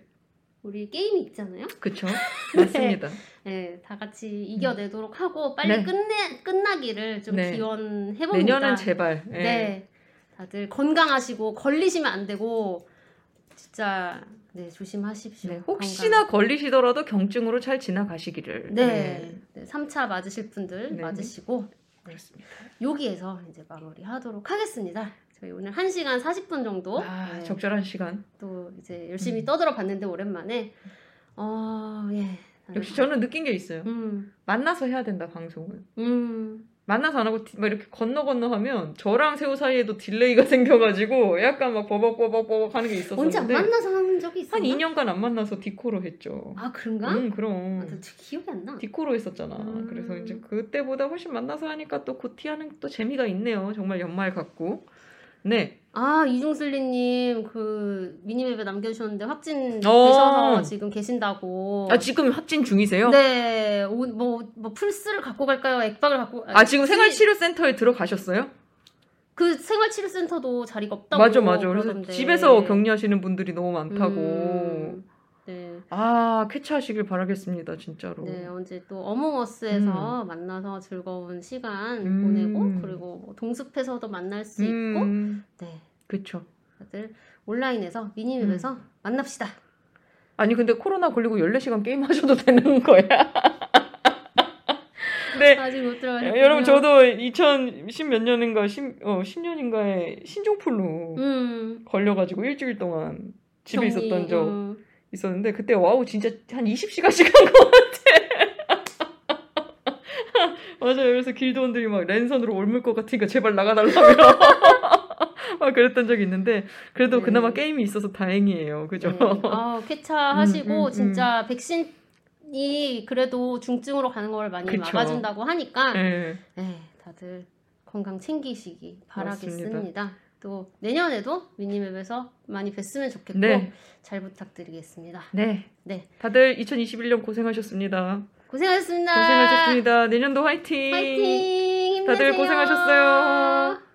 우리 게임이 있잖아요. 그렇죠. 네. 맞습니다. 네, 다 같이 이겨내도록 하고 빨리 네. 끝내 끝나기를 좀 네. 기원해 봅니다. 내년은 제발. 네. 네, 다들 건강하시고 걸리시면 안 되고 진짜 네 조심하십시오. 네, 혹시나 건강. 걸리시더라도 경증으로 잘 지나가시기를. 네, 네. 네 삼 차 맞으실 분들 네. 맞으시고. 그렇습니다. 여기에서 이제 마무리하도록 하겠습니다. 저희 오늘 한 시간 사십 분 정도 아, 네. 적절한 시간 또 이제 열심히 음. 떠들어 봤는데 오랜만에 어, 예. 역시 저는 느낀 게 있어요. 음. 만나서 해야 된다 방송을. 음. 만나서 안 하고 막 이렇게 건너 건너 하면 저랑 세호 사이에도 딜레이가 생겨가지고 약간 막 버벅버벅버벅 하는 게 있었는데 언제 안 만나서 한 적이 있었나? 한 이 년간 안 만나서 디코로 했죠. 아 그런가? 응 그럼. 아, 나 기억이 안 나. 디코로 했었잖아. 음. 그래서 이제 그때보다 훨씬 만나서 하니까 또 고티하는 또 재미가 있네요. 정말 연말 같고. 네. 아 이중슬리님 그 미니맵에 남겨주셨는데 확진 되셔서 지금 계신다고. 아 지금 확진 중이세요? 네. 뭐뭐 뭐 풀스를 갖고 갈까요? 액박을 갖고. 아 지금 시... 생활치료센터에 들어가셨어요? 그 생활치료센터도 자리가 없다고. 맞아 맞아. 그래서 집에서 격리하시는 분들이 너무 많다고. 음, 네. 아 쾌차하시길 바라겠습니다 진짜로. 네 언제 또 어몽어스에서 음. 만나서 즐거운 시간 음. 보내고 그리고 동숲에서도 만날 수 음. 있고. 네. 그렇죠. 다들 온라인에서 미니맵에서 음. 만납시다. 아니 근데 코로나 걸리고 열네 시간 게임하셔도 되는 거야. 네. 아직 못 들어가셨군요. 여러분 저도 이천십몇 년인가 십, 어, 십 년인가에 신종플루 음. 걸려가지고 일주일 동안 집에 정리, 있었던 적 음. 있었는데 그때 와우 진짜 한 이십 시간씩 한 것 같아. 맞아요. 그래서 길드원들이 막 랜선으로 옮을 것 같으니까 제발 나가달라고요. 아, 그랬던 적이 있는데 그래도 네. 그나마 게임이 있어서 다행이에요. 그죠? 네. 아, 쾌차하시고 음, 음, 진짜 음. 백신이 그래도 중증으로 가는 걸 많이 그쵸. 막아준다고 하니까 네. 네, 다들 건강 챙기시기 바라겠습니다. 맞습니다. 또 내년에도 미니맵에서 많이 뵀으면 좋겠고 네. 잘 부탁드리겠습니다. 네. 네. 다들 이천이십일 년 고생하셨습니다. 고생하셨습니다. 고생하셨습니다. 내년도 화이팅! 화이팅! 힘내세요. 다들 고생하셨어요.